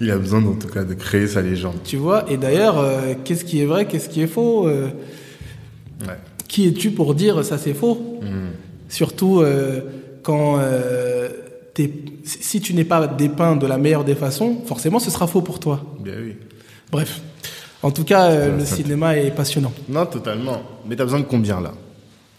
Il a besoin, en tout cas, de créer sa légende. Tu vois, et d'ailleurs, euh, qu'est-ce qui est vrai, qu'est-ce qui est faux euh... ouais. Qui es-tu pour dire ça, c'est faux mmh. Surtout euh, quand... Euh... T'es, si tu n'es pas dépeint de la meilleure des façons, forcément ce sera faux pour toi. Bien oui. Bref, en tout cas, euh, le cinéma est passionnant. Non, totalement. Mais t'as besoin de combien là,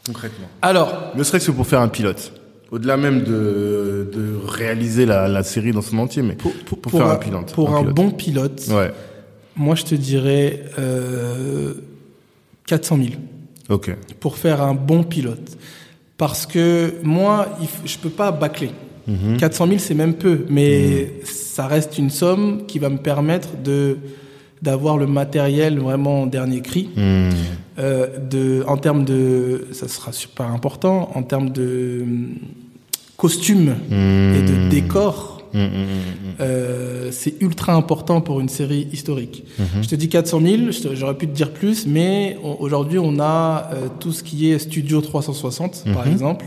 concrètement ? Alors, ne serait-ce que pour faire un pilote, au-delà même de, de réaliser la, la série dans son entier, mais pour, pour, pour, pour faire un, un pilote. Pour un, un pilote. Bon pilote, ouais. Moi je te dirais euh, quatre cent mille. Ok. Pour faire un bon pilote, parce que moi, il, je peux pas bâcler. Mmh. quatre cent mille, c'est même peu, mais mmh. ça reste une somme qui va me permettre de, d'avoir le matériel vraiment en dernier cri. Mmh. Euh, de, en termes de... Ça sera super important. En termes de costumes mmh. et de décors, mmh. euh, c'est ultra important pour une série historique. Mmh. Je te dis quatre cent mille, te, j'aurais pu te dire plus, mais on, aujourd'hui, on a euh, tout ce qui est Studio trois cent soixante, mmh. par exemple,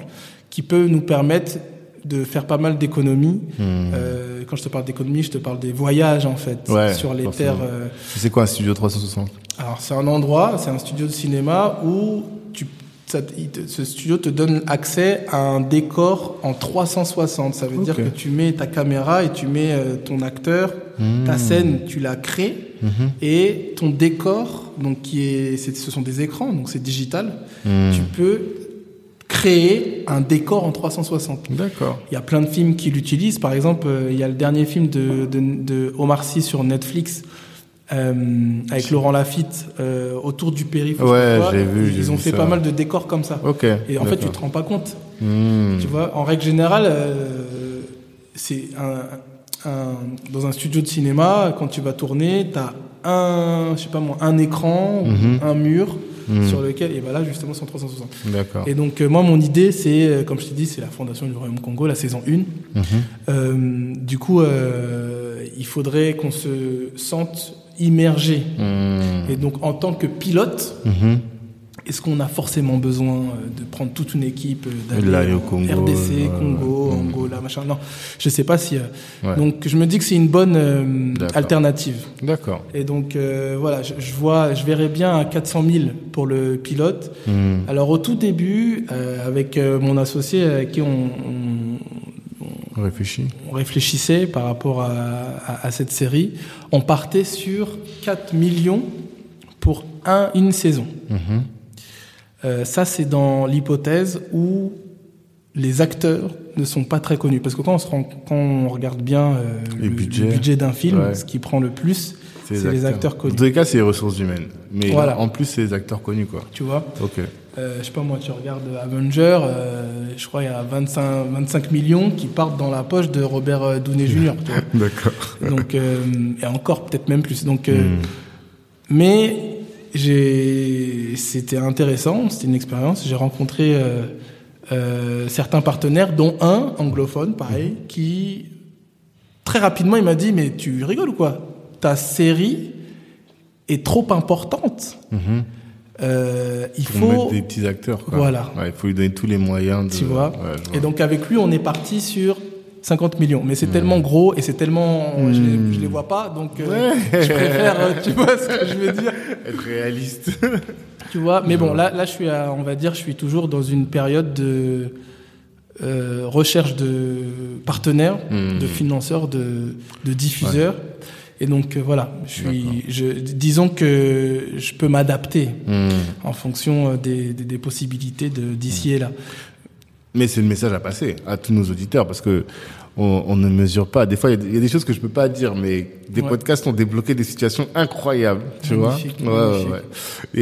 qui peut nous permettre... de faire pas mal d'économies. Mmh. Euh, quand je te parle d'économie, je te parle des voyages, en fait, ouais, sur les forcément. Terres... Euh... C'est quoi un studio trois cent soixante ? Alors, c'est un endroit, c'est un studio de cinéma où tu, ça, ce studio te donne accès à un décor en trois cent soixante. Ça veut okay. dire que tu mets ta caméra et tu mets ton acteur, mmh. ta scène, tu la crées, mmh. et ton décor, donc qui est, c'est, ce sont des écrans, donc c'est digital, mmh. tu peux... créer un décor en trois cent soixante. D'accord. Il y a plein de films qui l'utilisent. Par exemple, euh, il y a le dernier film de, de, de Omar Sy sur Netflix euh, avec c'est... Laurent Lafitte euh, autour du périph'. Ouais, j'ai vu. Ils j'ai ont vu fait ça. Pas mal de décors comme ça. Ok. Et en d'accord. fait, tu te rends pas compte. Mmh. Tu vois, en règle générale, euh, c'est un, un dans un studio de cinéma, quand tu vas tourner, t'as un, je sais pas moi, un écran, mmh. un mur. Mmh. Sur lequel, et ben là justement c'est en trois cent soixante. D'accord. Et donc euh, moi mon idée c'est, euh, comme je t'ai dit, c'est la fondation du Royaume Congo, la saison un. Mmh. Euh, du coup euh, il faudrait qu'on se sente immergé. Mmh. Et donc en tant que pilote, mmh. est-ce qu'on a forcément besoin de prendre toute une équipe d'aller au Congo, R D C, Congo, mmh. Angola, machin. Non, je sais pas si. Euh... Ouais. Donc je me dis que c'est une bonne euh, D'accord. alternative. D'accord. Et donc euh, voilà, je, je vois, je verrais bien à quatre cent mille pour le pilote. Mmh. Alors au tout début, euh, avec euh, mon associé avec qui on, on, on réfléchit, on réfléchissait par rapport à, à, à cette série, on partait sur quatre millions pour un, une saison. Mmh. Euh, ça, c'est dans l'hypothèse où les acteurs ne sont pas très connus. Parce que quand on, se rend, quand on regarde bien euh, le, budgets, le budget d'un film, ouais. ce qui prend le plus, c'est, c'est les, acteurs. les acteurs connus. Dans tous les cas, c'est les ressources humaines. Mais voilà. là, en plus, c'est les acteurs connus, quoi. Tu vois ? Ok. Euh, je sais pas, moi, tu regardes Avenger, euh, je crois qu'il y a vingt-cinq millions qui partent dans la poche de Robert Downey junior Tu vois. D'accord. Donc, euh, et encore, peut-être même plus. Donc, euh, mm. Mais... J'ai... C'était intéressant, c'était une expérience. J'ai rencontré euh, euh, certains partenaires, dont un anglophone, pareil, mmh. qui très rapidement il m'a dit : mais tu rigoles ou quoi ? Ta série est trop importante. Mmh. Euh, il faut, faut mettre des petits acteurs, quoi. Voilà. Ouais, il faut lui donner tous les moyens. De... Tu vois. Ouais, je vois. Et donc avec lui, on est parti sur cinquante millions. Mais c'est mmh. tellement gros et c'est tellement, mmh. je, les, je les vois pas, donc euh, ouais. je préfère, tu vois ce que je veux dire, être réaliste. Tu vois. Mais bon, là, là, je suis, à, on va dire, je suis toujours dans une période de euh, recherche de partenaires, mmh. de financeurs, de, de diffuseurs. Ouais. Et donc euh, voilà, je suis, je, disons que je peux m'adapter mmh. en fonction des, des, des possibilités de, d'ici mmh. et là. Mais c'est le message à passer à tous nos auditeurs, parce que on, on ne mesure pas. Des fois, il y, y a des choses que je peux pas dire, mais des ouais. podcasts ont débloqué des situations incroyables, tu magnifique, vois. Ouais, ouais, ouais.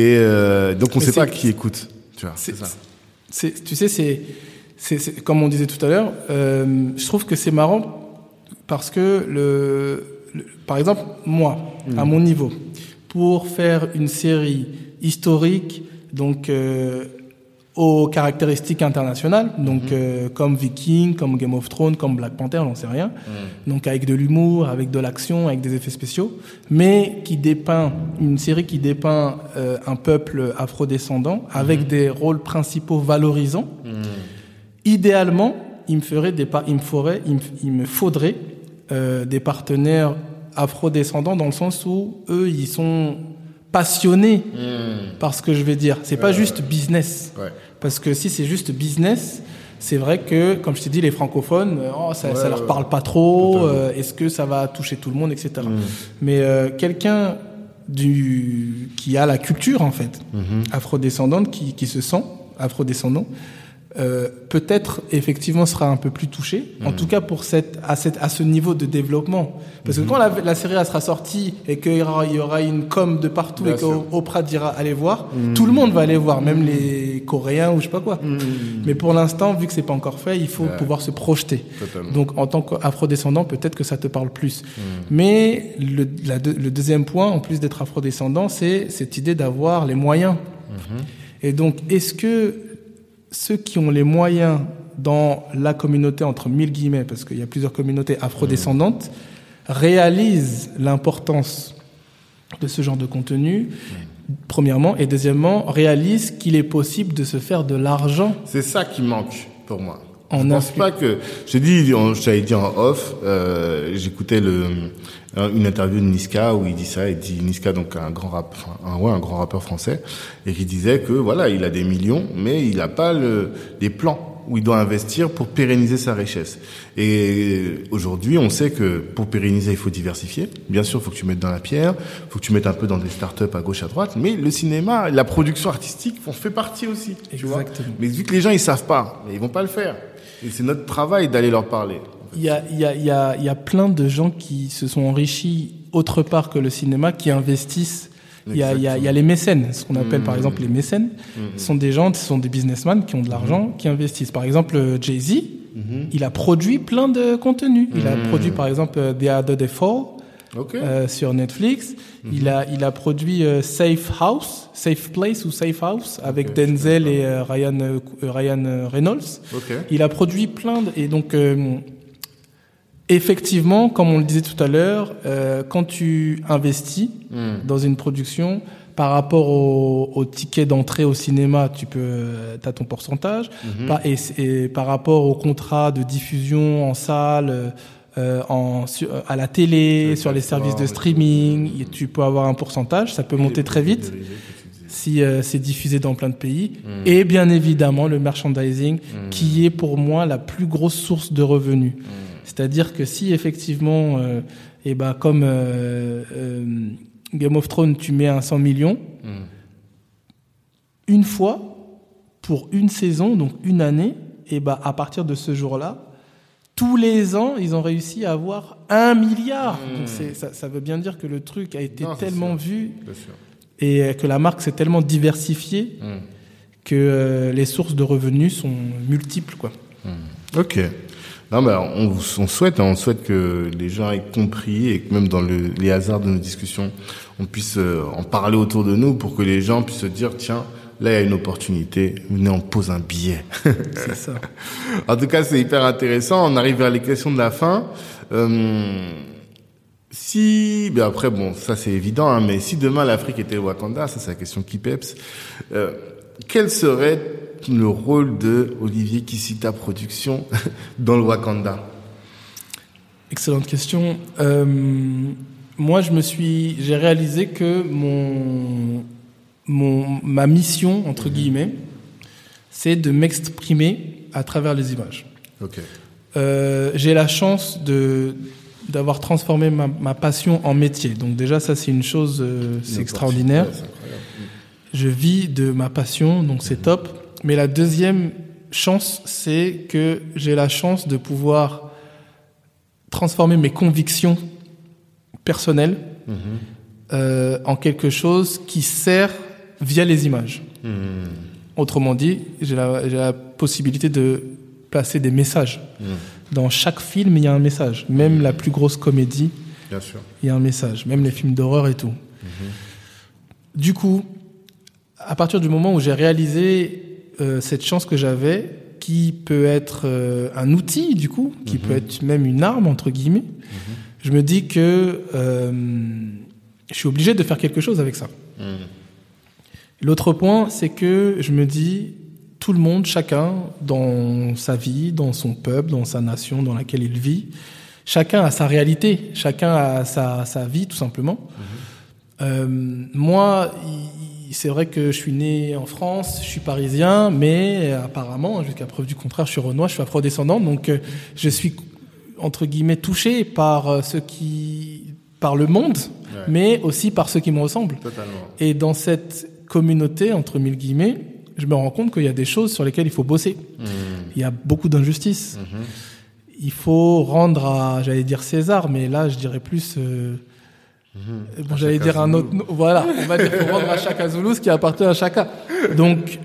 Et euh, donc on ne sait pas qui écoute, tu vois. C'est, c'est ça. C'est, tu sais, c'est, c'est, c'est comme on disait tout à l'heure. Euh, je trouve que c'est marrant parce que le Par exemple, moi, mmh. à mon niveau, pour faire une série historique, donc euh, aux caractéristiques internationales, donc mmh. euh, comme Viking, comme Game of Thrones, comme Black Panther, j'en sais rien, mmh. donc avec de l'humour, avec de l'action, avec des effets spéciaux, mais qui dépeint, une série qui dépeint euh, un peuple afrodescendant, avec mmh. des rôles principaux valorisants, mmh. idéalement, il me ferait des pa- il me faudrait, il me, il me faudrait Euh, des partenaires afro-descendants, dans le sens où eux ils sont passionnés mmh. par ce que je vais dire. C'est pas euh, juste business. Ouais. Parce que si c'est juste business, c'est vrai que, comme je t'ai dit, les francophones, oh, ça, ouais, ça leur parle pas trop. Euh, est-ce que ça va toucher tout le monde, et cetera. Mmh. Mais euh, quelqu'un du qui a la culture en fait mmh. afro-descendante, qui qui se sent afro-descendant. Euh, peut-être effectivement sera un peu plus touché, mmh. en tout cas pour cette à cette à ce niveau de développement, parce que mmh. quand la, la série elle sera sortie et qu'il y aura, il y aura une com de partout, bien et qu'Oprah dira allez voir, mmh. tout le monde va aller voir, même mmh. les Coréens ou je sais pas quoi. Mmh. Mais pour l'instant, vu que c'est pas encore fait, il faut ouais. pouvoir se projeter. Totalement. Donc en tant qu'afrodescendant, peut-être que ça te parle plus. Mmh. Mais le, la, le deuxième point, en plus d'être afrodescendant, c'est cette idée d'avoir les moyens. Mmh. Et donc est-ce que ceux qui ont les moyens dans la communauté, entre mille guillemets, parce qu'il y a plusieurs communautés afrodescendantes, mmh. réalisent l'importance de ce genre de contenu, mmh. premièrement, et deuxièmement, réalisent qu'il est possible de se faire de l'argent. C'est ça qui manque pour moi. On je pense influe. Pas que... Je dis, je t'avais dit en off, euh, j'écoutais le, une interview de Niska où il dit ça, il dit Niska, donc un grand rap, un, ouais, un grand rappeur français, et qui disait que voilà, il a des millions, mais il a pas le, les plans où il doit investir pour pérenniser sa richesse. Et aujourd'hui, on sait que pour pérenniser, il faut diversifier. Bien sûr, il faut que tu mettes dans la pierre, il faut que tu mettes un peu dans des startups à gauche, à droite, mais le cinéma, la production artistique, on fait partie aussi. Tu vois ? Mais vu que les gens, ils savent pas, ils vont pas le faire. Et c'est notre travail d'aller leur parler. Il y a, il y a, il y a, il y a plein de gens qui se sont enrichis autre part que le cinéma, qui investissent. Il y a, il y a, il y a les mécènes, ce qu'on appelle mmh. par exemple les mécènes. Mmh. Ce sont des gens, ce sont des businessmen qui ont de l'argent, mmh. qui investissent. Par exemple, Jay-Z, mmh. il a produit plein de contenus. Mmh. Il a produit par exemple The Other Day Fall okay. euh, sur Netflix. Mmh. Il a, il a produit euh, Safe House, Safe Place ou Safe House avec okay, Denzel et euh, Ryan, euh, Ryan Reynolds. Okay. Il a produit plein de, et donc, euh, effectivement, comme on le disait tout à l'heure, euh, quand tu investis mmh. dans une production, par rapport au, au ticket d'entrée au cinéma, tu peux, t'as ton pourcentage, mmh. par, et, et par rapport au contrat de diffusion en salle, euh, en, sur, à la télé, c'est sur les services de streaming, oui. tu peux avoir un pourcentage, ça peut et monter très vite. Si euh, c'est diffusé dans plein de pays mmh. et bien évidemment le merchandising mmh. qui est pour moi la plus grosse source de revenus. Mmh. C'est-à-dire que si effectivement euh, eh ben comme euh, euh, Game of Thrones, tu mets un cent millions mmh. une fois pour une saison, donc une année, et eh ben à partir de ce jour-là, tous les ans, ils ont réussi à avoir un milliard. Mmh. Donc c'est, ça, ça veut bien dire que le truc a été non, tellement vu. C'est sûr. Et que la marque s'est tellement diversifiée mmh. que euh, les sources de revenus sont multiples, quoi. Mmh. Ok. Non, ben on, on souhaite, hein, on souhaite que les gens aient compris et que même dans le, les hasards de nos discussions, on puisse euh, en parler autour de nous pour que les gens puissent se dire tiens, là il y a une opportunité, venez on pose un billet. C'est ça. En tout cas, c'est hyper intéressant. On arrive vers les questions de la fin. Euh, Si, ben après, bon, ça c'est évident, hein, mais si demain l'Afrique était Wakanda, ça c'est la question qui peps, euh, quel serait le rôle de Olivier Kissita Production dans le Wakanda? Excellente question. Euh, moi, je me suis, j'ai réalisé que mon, mon, ma mission, entre guillemets, c'est de m'exprimer à travers les images. Okay. Euh, j'ai la chance de d'avoir transformé ma, ma passion en métier. Donc déjà, ça, c'est une chose, euh, c'est extraordinaire. C'est incroyable. Je vis de ma passion, donc c'est mmh. top. Mais la deuxième chance, c'est que j'ai la chance de pouvoir transformer mes convictions personnelles mmh. euh, en quelque chose qui sert via les images. Mmh. Autrement dit, j'ai la, j'ai la possibilité de placer des messages. Mmh. Dans chaque film, il y a un message. Même mmh. la plus grosse comédie, bien sûr, il y a un message. Même les films d'horreur et tout. Mmh. Du coup, à partir du moment où j'ai réalisé euh, cette chance que j'avais, qui peut être euh, un outil, du coup, qui mmh. peut être même une arme, entre guillemets, mmh. je me dis que euh, je suis obligé de faire quelque chose avec ça. Mmh. L'autre point, c'est que je me dis, tout le monde, chacun, dans sa vie, dans son peuple, dans sa nation dans laquelle il vit, chacun a sa réalité, chacun a sa, sa vie, tout simplement. Mmh. Euh, moi, il, c'est vrai que je suis né en France, je suis parisien, mais apparemment, jusqu'à preuve du contraire, je suis renois, je suis afrodescendant, donc euh, je suis, entre guillemets, touché par euh, ce qui... par le monde, ouais. mais aussi par ceux qui me ressemblent. Totalement. Et dans cette communauté, entre mille guillemets, je me rends compte qu'il y a des choses sur lesquelles il faut bosser. Mmh. Il y a beaucoup d'injustices. Mmh. Il faut rendre à, j'allais dire César, mais là, je dirais plus... Euh, mmh. Bon, j'allais dire un autre... Voilà, on va dire qu'il faut rendre à Chaka Zulu ce qui appartient à Chaka. Donc,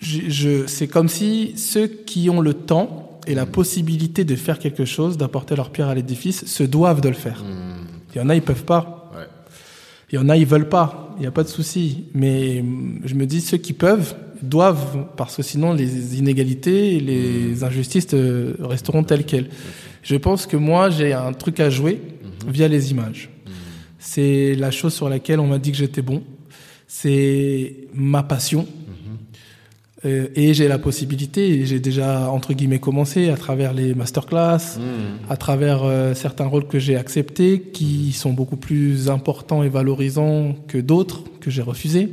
je, je, c'est comme si ceux qui ont le temps et la mmh. possibilité de faire quelque chose, d'apporter leur pierre à l'édifice, se doivent de le faire. Mmh. Il y en a, ils ne peuvent pas. Ouais. Il y en a, ils ne veulent pas. Il n'y a pas de souci, mais je me dis ceux qui peuvent doivent, parce que sinon les inégalités, les mmh. injustices resteront mmh. telles quelles. Je pense que moi j'ai un truc à jouer mmh. via les images. Mmh. C'est la chose sur laquelle on m'a dit que j'étais bon. C'est ma passion mmh. euh, et j'ai la possibilité. Et j'ai déjà entre guillemets commencé à travers les masterclass, mmh. à travers euh, certains rôles que j'ai acceptés qui sont beaucoup plus importants et valorisants que d'autres que j'ai refusés. Mmh.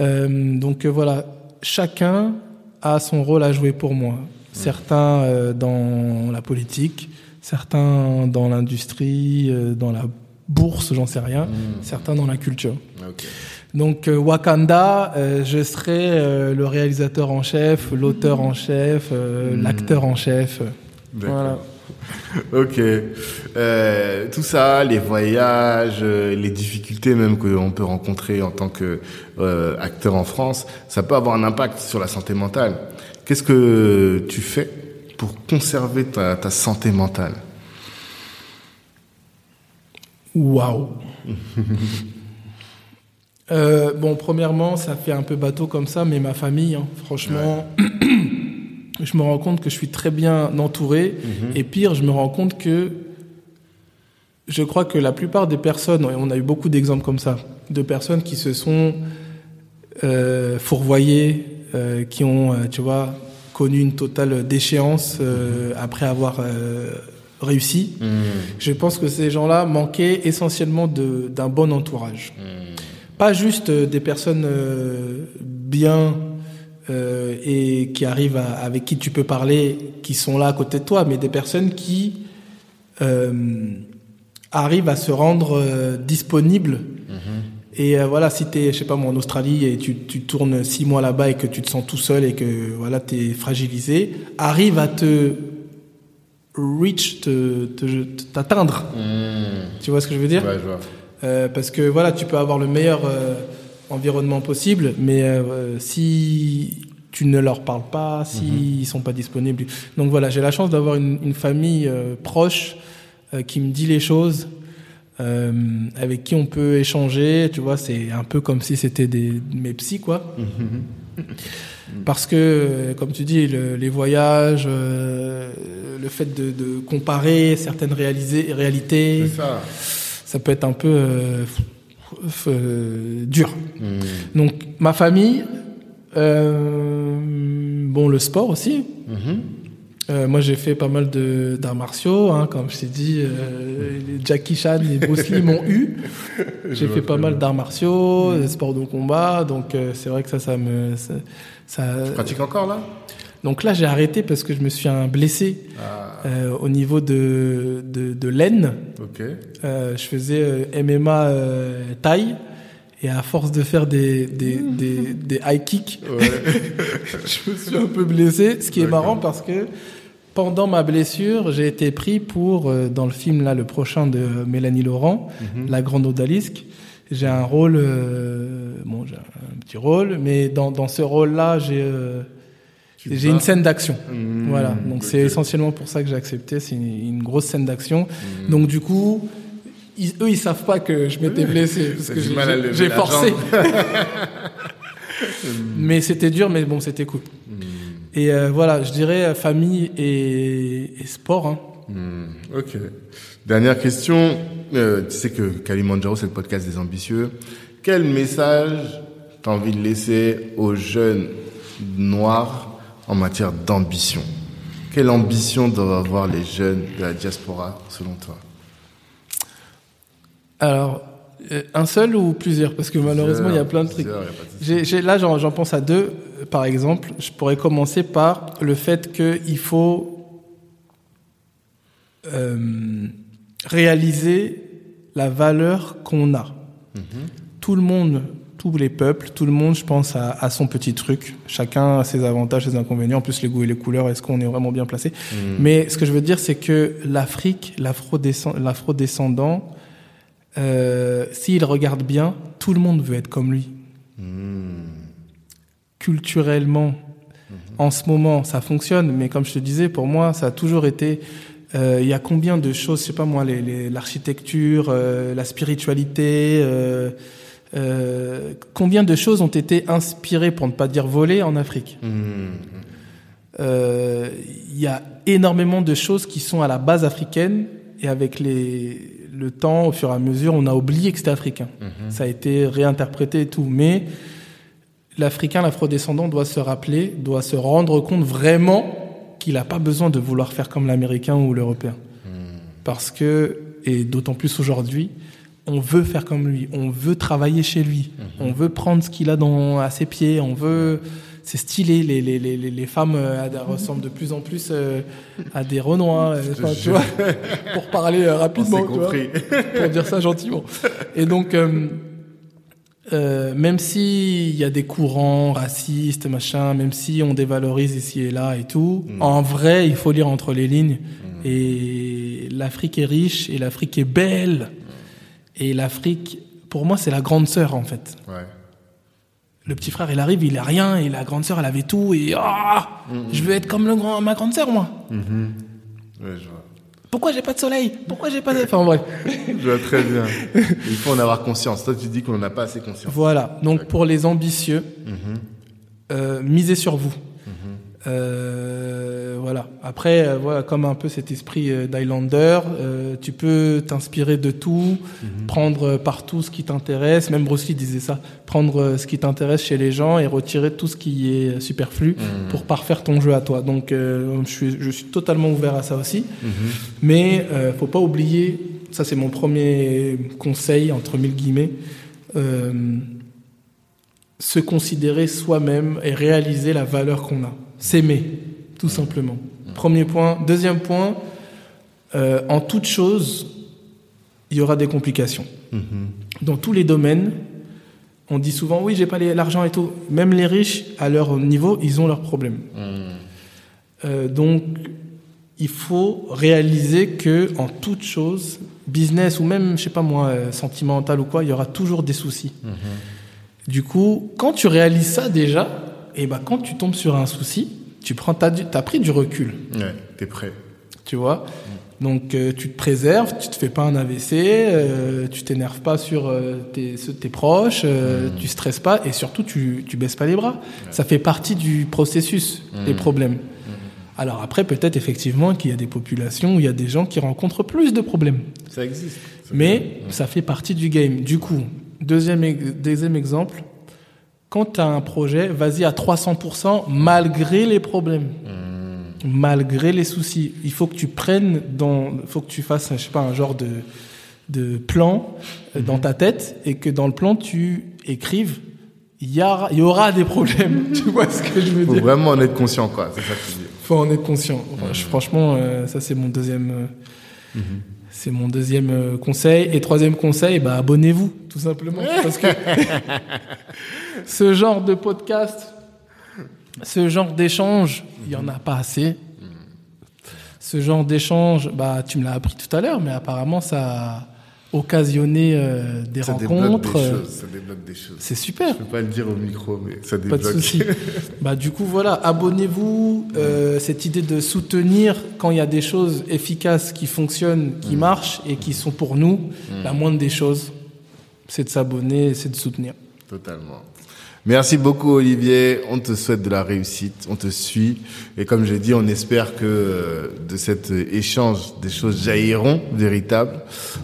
Euh, donc euh, voilà, chacun a son rôle à jouer pour moi. Mmh. Certains euh, dans la politique, certains dans l'industrie, euh, dans la bourse, j'en sais rien, mmh. certains dans la culture. Okay. Donc euh, Wakanda, euh, je serai euh, le réalisateur en chef, l'auteur en chef, euh, mmh. l'acteur en chef. D'accord. Voilà. Ok. Euh, tout ça, les voyages, les difficultés même qu'on peut rencontrer en tant que euh, acteur en France, ça peut avoir un impact sur la santé mentale. Qu'est-ce que tu fais pour conserver ta, ta santé mentale ? Waouh. Euh, bon, premièrement, ça fait un peu bateau comme ça, mais ma famille, hein, franchement, ouais. je me rends compte que je suis très bien entouré. Mmh. Et pire, je me rends compte que je crois que la plupart des personnes, on a eu beaucoup d'exemples comme ça, de personnes qui se sont euh, fourvoyées, euh, qui ont, euh, tu vois, connu une totale déchéance euh, mmh. après avoir... Euh, réussi. Mmh. Je pense que ces gens-là manquaient essentiellement de, d'un bon entourage. Mmh. Pas juste des personnes euh, bien euh, et qui arrivent à, avec qui tu peux parler, qui sont là à côté de toi, mais des personnes qui euh, arrivent à se rendre euh, disponibles. Mmh. Et euh, voilà, si t'es, je sais pas moi, en Australie et tu, tu tournes six mois là-bas et que tu te sens tout seul et que voilà, t'es fragilisé, arrive à te reach, te, te, t'atteindre. Mmh. Tu vois ce que je veux dire? Ouais, je vois. Euh, parce que voilà, tu peux avoir le meilleur euh, environnement possible, mais euh, si tu ne leur parles pas, si mmh. ils sont pas disponibles. Donc voilà, j'ai la chance d'avoir une, une famille euh, proche euh, qui me dit les choses, euh, avec qui on peut échanger. Tu vois, c'est un peu comme si c'était des mes psys, quoi. Mmh. Parce que, comme tu dis, le, les voyages, euh, le fait de, de comparer certaines réalisées, réalités, ça. ça peut être un peu euh, f- f- dur. Mmh. Donc, ma famille, euh, bon, le sport aussi. Mmh. Euh, moi, j'ai fait pas mal de, d'arts martiaux, hein, comme je t'ai dit, euh, Jackie Chan et Bruce Lee m'ont eu. J'ai fait pas mal d'arts martiaux, mmh. des sports de combat, donc euh, c'est vrai que ça, ça me... Ça, ça... Tu pratiques encore, là ? Donc là, j'ai arrêté parce que je me suis blessé ah. euh, au niveau de, de, de l'aine. Okay. Euh, je faisais M M A euh, Thaï. Et à force de faire des, des, des, des high kicks, ouais. je me suis un peu blessé. Ce qui est marrant parce que pendant ma blessure, j'ai été pris pour, dans le film, là, le prochain de Mélanie Laurent, mm-hmm. La Grande Odalisque. J'ai un rôle, euh, bon, j'ai un petit rôle, mais dans, dans ce rôle-là, j'ai, euh, j'ai une scène d'action. Mmh, voilà. Donc okay. c'est essentiellement pour ça que j'ai accepté. C'est une, une grosse scène d'action. Mmh. Donc du coup, Ils, eux, ils savent pas que je m'étais blessé parce que j'ai, j'ai, j'ai forcé. Mais c'était dur, mais bon, c'était cool. Mm. Et euh, voilà, je dirais famille et, et sport. Hein. Mm. Ok. Dernière question. Euh, tu sais que Kalimandjaro, c'est le podcast des ambitieux. Quel message t'as envie de laisser aux jeunes noirs en matière d'ambition ? Quelle ambition doivent avoir les jeunes de la diaspora, selon toi ? Alors, un seul ou plusieurs ? Parce que plusieurs, malheureusement, il y a plein de trucs. J'ai, j'ai, là, j'en, j'en pense à deux, par exemple. Je pourrais commencer par le fait qu'il faut euh, réaliser la valeur qu'on a. Mm-hmm. Tout le monde, tous les peuples, tout le monde, je pense, à, à son petit truc. Chacun a ses avantages, ses inconvénients. En plus, les goûts et les couleurs, est-ce qu'on est vraiment bien placé ? Mm. Mais ce que je veux dire, c'est que l'Afrique, l'afro-descend, l'afro-descendant... Euh, s'il regarde bien, tout le monde veut être comme lui. Mmh. Culturellement, mmh. en ce moment, ça fonctionne, mais comme je te disais, pour moi, ça a toujours été... Il euh, y a combien de choses, je sais pas moi, les, les, l'architecture, euh, la spiritualité... Euh, euh, combien de choses ont été inspirées, pour ne pas dire volées, en Afrique ? Mmh. euh, y a énormément de choses qui sont à la base africaine, et avec les... le temps, au fur et à mesure, on a oublié que c'était africain. Mmh. Ça a été réinterprété et tout. Mais l'Africain, l'afrodescendant, doit se rappeler, doit se rendre compte vraiment qu'il n'a pas besoin de vouloir faire comme l'Américain ou l'Européen. Mmh. Parce que, et d'autant plus aujourd'hui, on veut faire comme lui, on veut travailler chez lui, mmh. on veut prendre ce qu'il a dans, à ses pieds, on veut... C'est stylé, les, les, les, les femmes euh, ressemblent de plus en plus euh, à des Renois, euh, tu vois, pour parler euh, rapidement, tu vois, pour dire ça gentiment. Et donc, euh, euh, même s'il y a des courants racistes, machin, même si on dévalorise ici et là et tout, mmh. en vrai, il faut lire entre les lignes. Mmh. Et l'Afrique est riche, et l'Afrique est belle. Mmh. Et l'Afrique, pour moi, c'est la grande sœur, en fait. Ouais. Le petit frère, il arrive, il a rien, et la grande sœur, elle avait tout, et ah, oh, mmh, je veux être comme le grand, ma grande sœur, moi. Mmh. Ouais, je vois. Pourquoi j'ai pas de soleil ? Pourquoi j'ai pas de... Enfin, bref. Je vois très bien. Il faut en avoir conscience. Toi, tu dis qu'on n'en a pas assez conscience. Voilà. Donc, okay. Pour les ambitieux, mmh. euh, misez sur vous. Mmh. Euh, voilà. Après, euh, voilà, comme un peu cet esprit euh, d'Highlander, euh, tu peux t'inspirer de tout, mm-hmm. prendre euh, partout ce qui t'intéresse. Même Bruce Lee disait ça, prendre euh, ce qui t'intéresse chez les gens et retirer tout ce qui est superflu mm-hmm. pour parfaire ton jeu à toi. Donc, euh, je suis, je suis totalement ouvert à ça aussi. Mm-hmm. Mais euh, faut pas oublier, ça c'est mon premier conseil entre mille guillemets. Euh, se considérer soi-même et réaliser la valeur qu'on a. S'aimer, tout simplement. Premier point. Deuxième point, euh, en toute chose, il y aura des complications. Mm-hmm. Dans tous les domaines, on dit souvent, oui, j'ai pas les, l'argent et tout. Même les riches, à leur niveau, ils ont leurs problèmes. Mm. Euh, donc, il faut réaliser que, en toute chose, business ou même, je sais pas moi, sentimental ou quoi, il y aura toujours des soucis. Mm-hmm. Du coup, quand tu réalises ça déjà, et ben quand tu tombes sur un souci, tu prends, t'as, t'as pris du recul. Ouais, t'es prêt. Tu vois ? Donc euh, tu te préserves, tu te fais pas un A V C, euh, tu t'énerves pas sur euh, tes, tes proches, euh, mmh. tu stresses pas et surtout tu tu baisses pas les bras. Ouais. Ça fait partie du processus mmh. des problèmes. Mmh. Alors après peut-être effectivement qu'il y a des populations où il y a des gens qui rencontrent plus de problèmes. Ça existe. Mais mmh. ça fait partie du game. Du coup, deuxième deuxième exemple, quand tu as un projet, vas-y à trois cents pour cent malgré les problèmes. Mmh. Malgré les soucis, il faut que tu prennes dans, faut que tu fasses, je sais pas, un genre de, de plan dans ta tête et que dans le plan tu écrives, il y, y aura des problèmes. Tu vois ce que je veux dire ? Faut vraiment en être conscient, quoi. C'est ça que je dis. Faut en être conscient. Enfin, je, franchement, euh, ça c'est mon deuxième, euh, mm-hmm. c'est mon deuxième euh, conseil. Et troisième conseil, bah abonnez-vous, tout simplement, parce que ce genre de podcast. Ce genre d'échange, il n'y en a pas assez. Ce genre d'échange, bah, tu me l'as appris tout à l'heure, mais apparemment, ça a occasionné euh, des ça rencontres. Débloque des choses, ça débloque des choses. C'est super. Je ne peux pas le dire au micro, mais ça débloque. Pas de souci. Bah, du coup, voilà, abonnez-vous. Euh, cette idée de soutenir quand il y a des choses efficaces qui fonctionnent, qui mmh. marchent et qui sont pour nous, mmh. la moindre des choses, c'est de s'abonner, c'est de soutenir. Totalement. Merci beaucoup, Olivier. On te souhaite de la réussite. On te suit. Et comme j'ai dit, on espère que euh, de cet échange, des choses jailliront véritables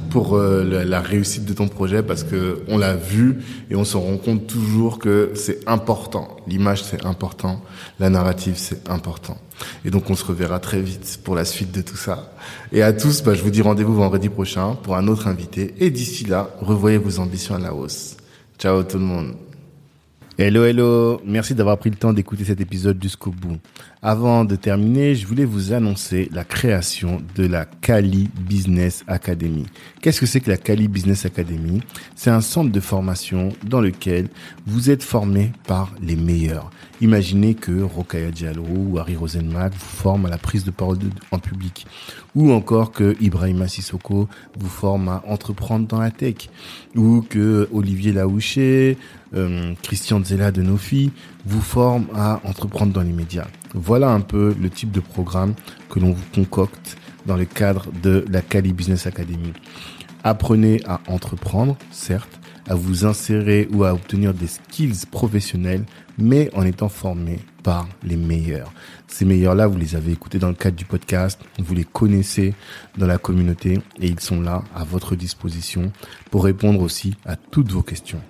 pour euh, la, la réussite de ton projet parce que on l'a vu et on se rend compte toujours que c'est important. L'image, c'est important. La narrative, c'est important. Et donc, on se reverra très vite pour la suite de tout ça. Et à tous, bah, je vous dis rendez-vous vendredi prochain pour un autre invité. Et d'ici là, revoyez vos ambitions à la hausse. Ciao tout le monde. Hello, hello. Merci d'avoir pris le temps d'écouter cet épisode jusqu'au bout. Avant de terminer, je voulais vous annoncer la création de la Cali Business Academy. Qu'est-ce que c'est que la Cali Business Academy? C'est un centre de formation dans lequel vous êtes formé par les meilleurs. Imaginez que Rokhaya Diallo ou Harry Rosenmack vous forment à la prise de parole en public. Ou encore que Ibrahima Sissoko vous forme à entreprendre dans la tech. Ou que Olivier Laouché, euh, Christian Zella de Nofi vous forment à entreprendre dans les médias. Voilà un peu le type de programme que l'on vous concocte dans le cadre de la Cali Business Academy. Apprenez à entreprendre, certes, à vous insérer ou à obtenir des skills professionnels, mais en étant formé par les meilleurs. Ces meilleurs-là, vous les avez écoutés dans le cadre du podcast, vous les connaissez dans la communauté et ils sont là à votre disposition pour répondre aussi à toutes vos questions.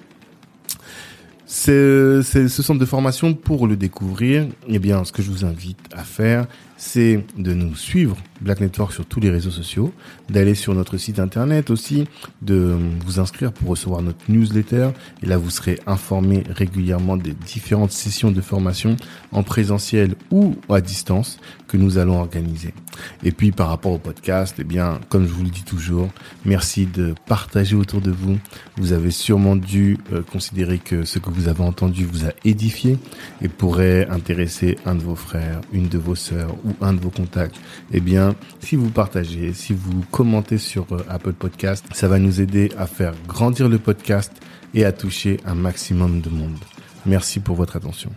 C'est, c'est ce centre de formation, pour le découvrir, eh bien, ce que je vous invite à faire, c'est de nous suivre, Black Network, sur tous les réseaux sociaux, d'aller sur notre site internet aussi, de vous inscrire pour recevoir notre newsletter. Et là, vous serez informé régulièrement des différentes sessions de formation en présentiel ou à distance que nous allons organiser. Et puis, par rapport au podcast, eh bien, comme je vous le dis toujours, merci de partager autour de vous. Vous avez sûrement dû euh, considérer que ce que vous Vous avez entendu vous a édifié et pourrait intéresser un de vos frères, une de vos sœurs ou un de vos contacts. Eh bien, si vous partagez, si vous commentez sur Apple Podcast, ça va nous aider à faire grandir le podcast et à toucher un maximum de monde. Merci pour votre attention.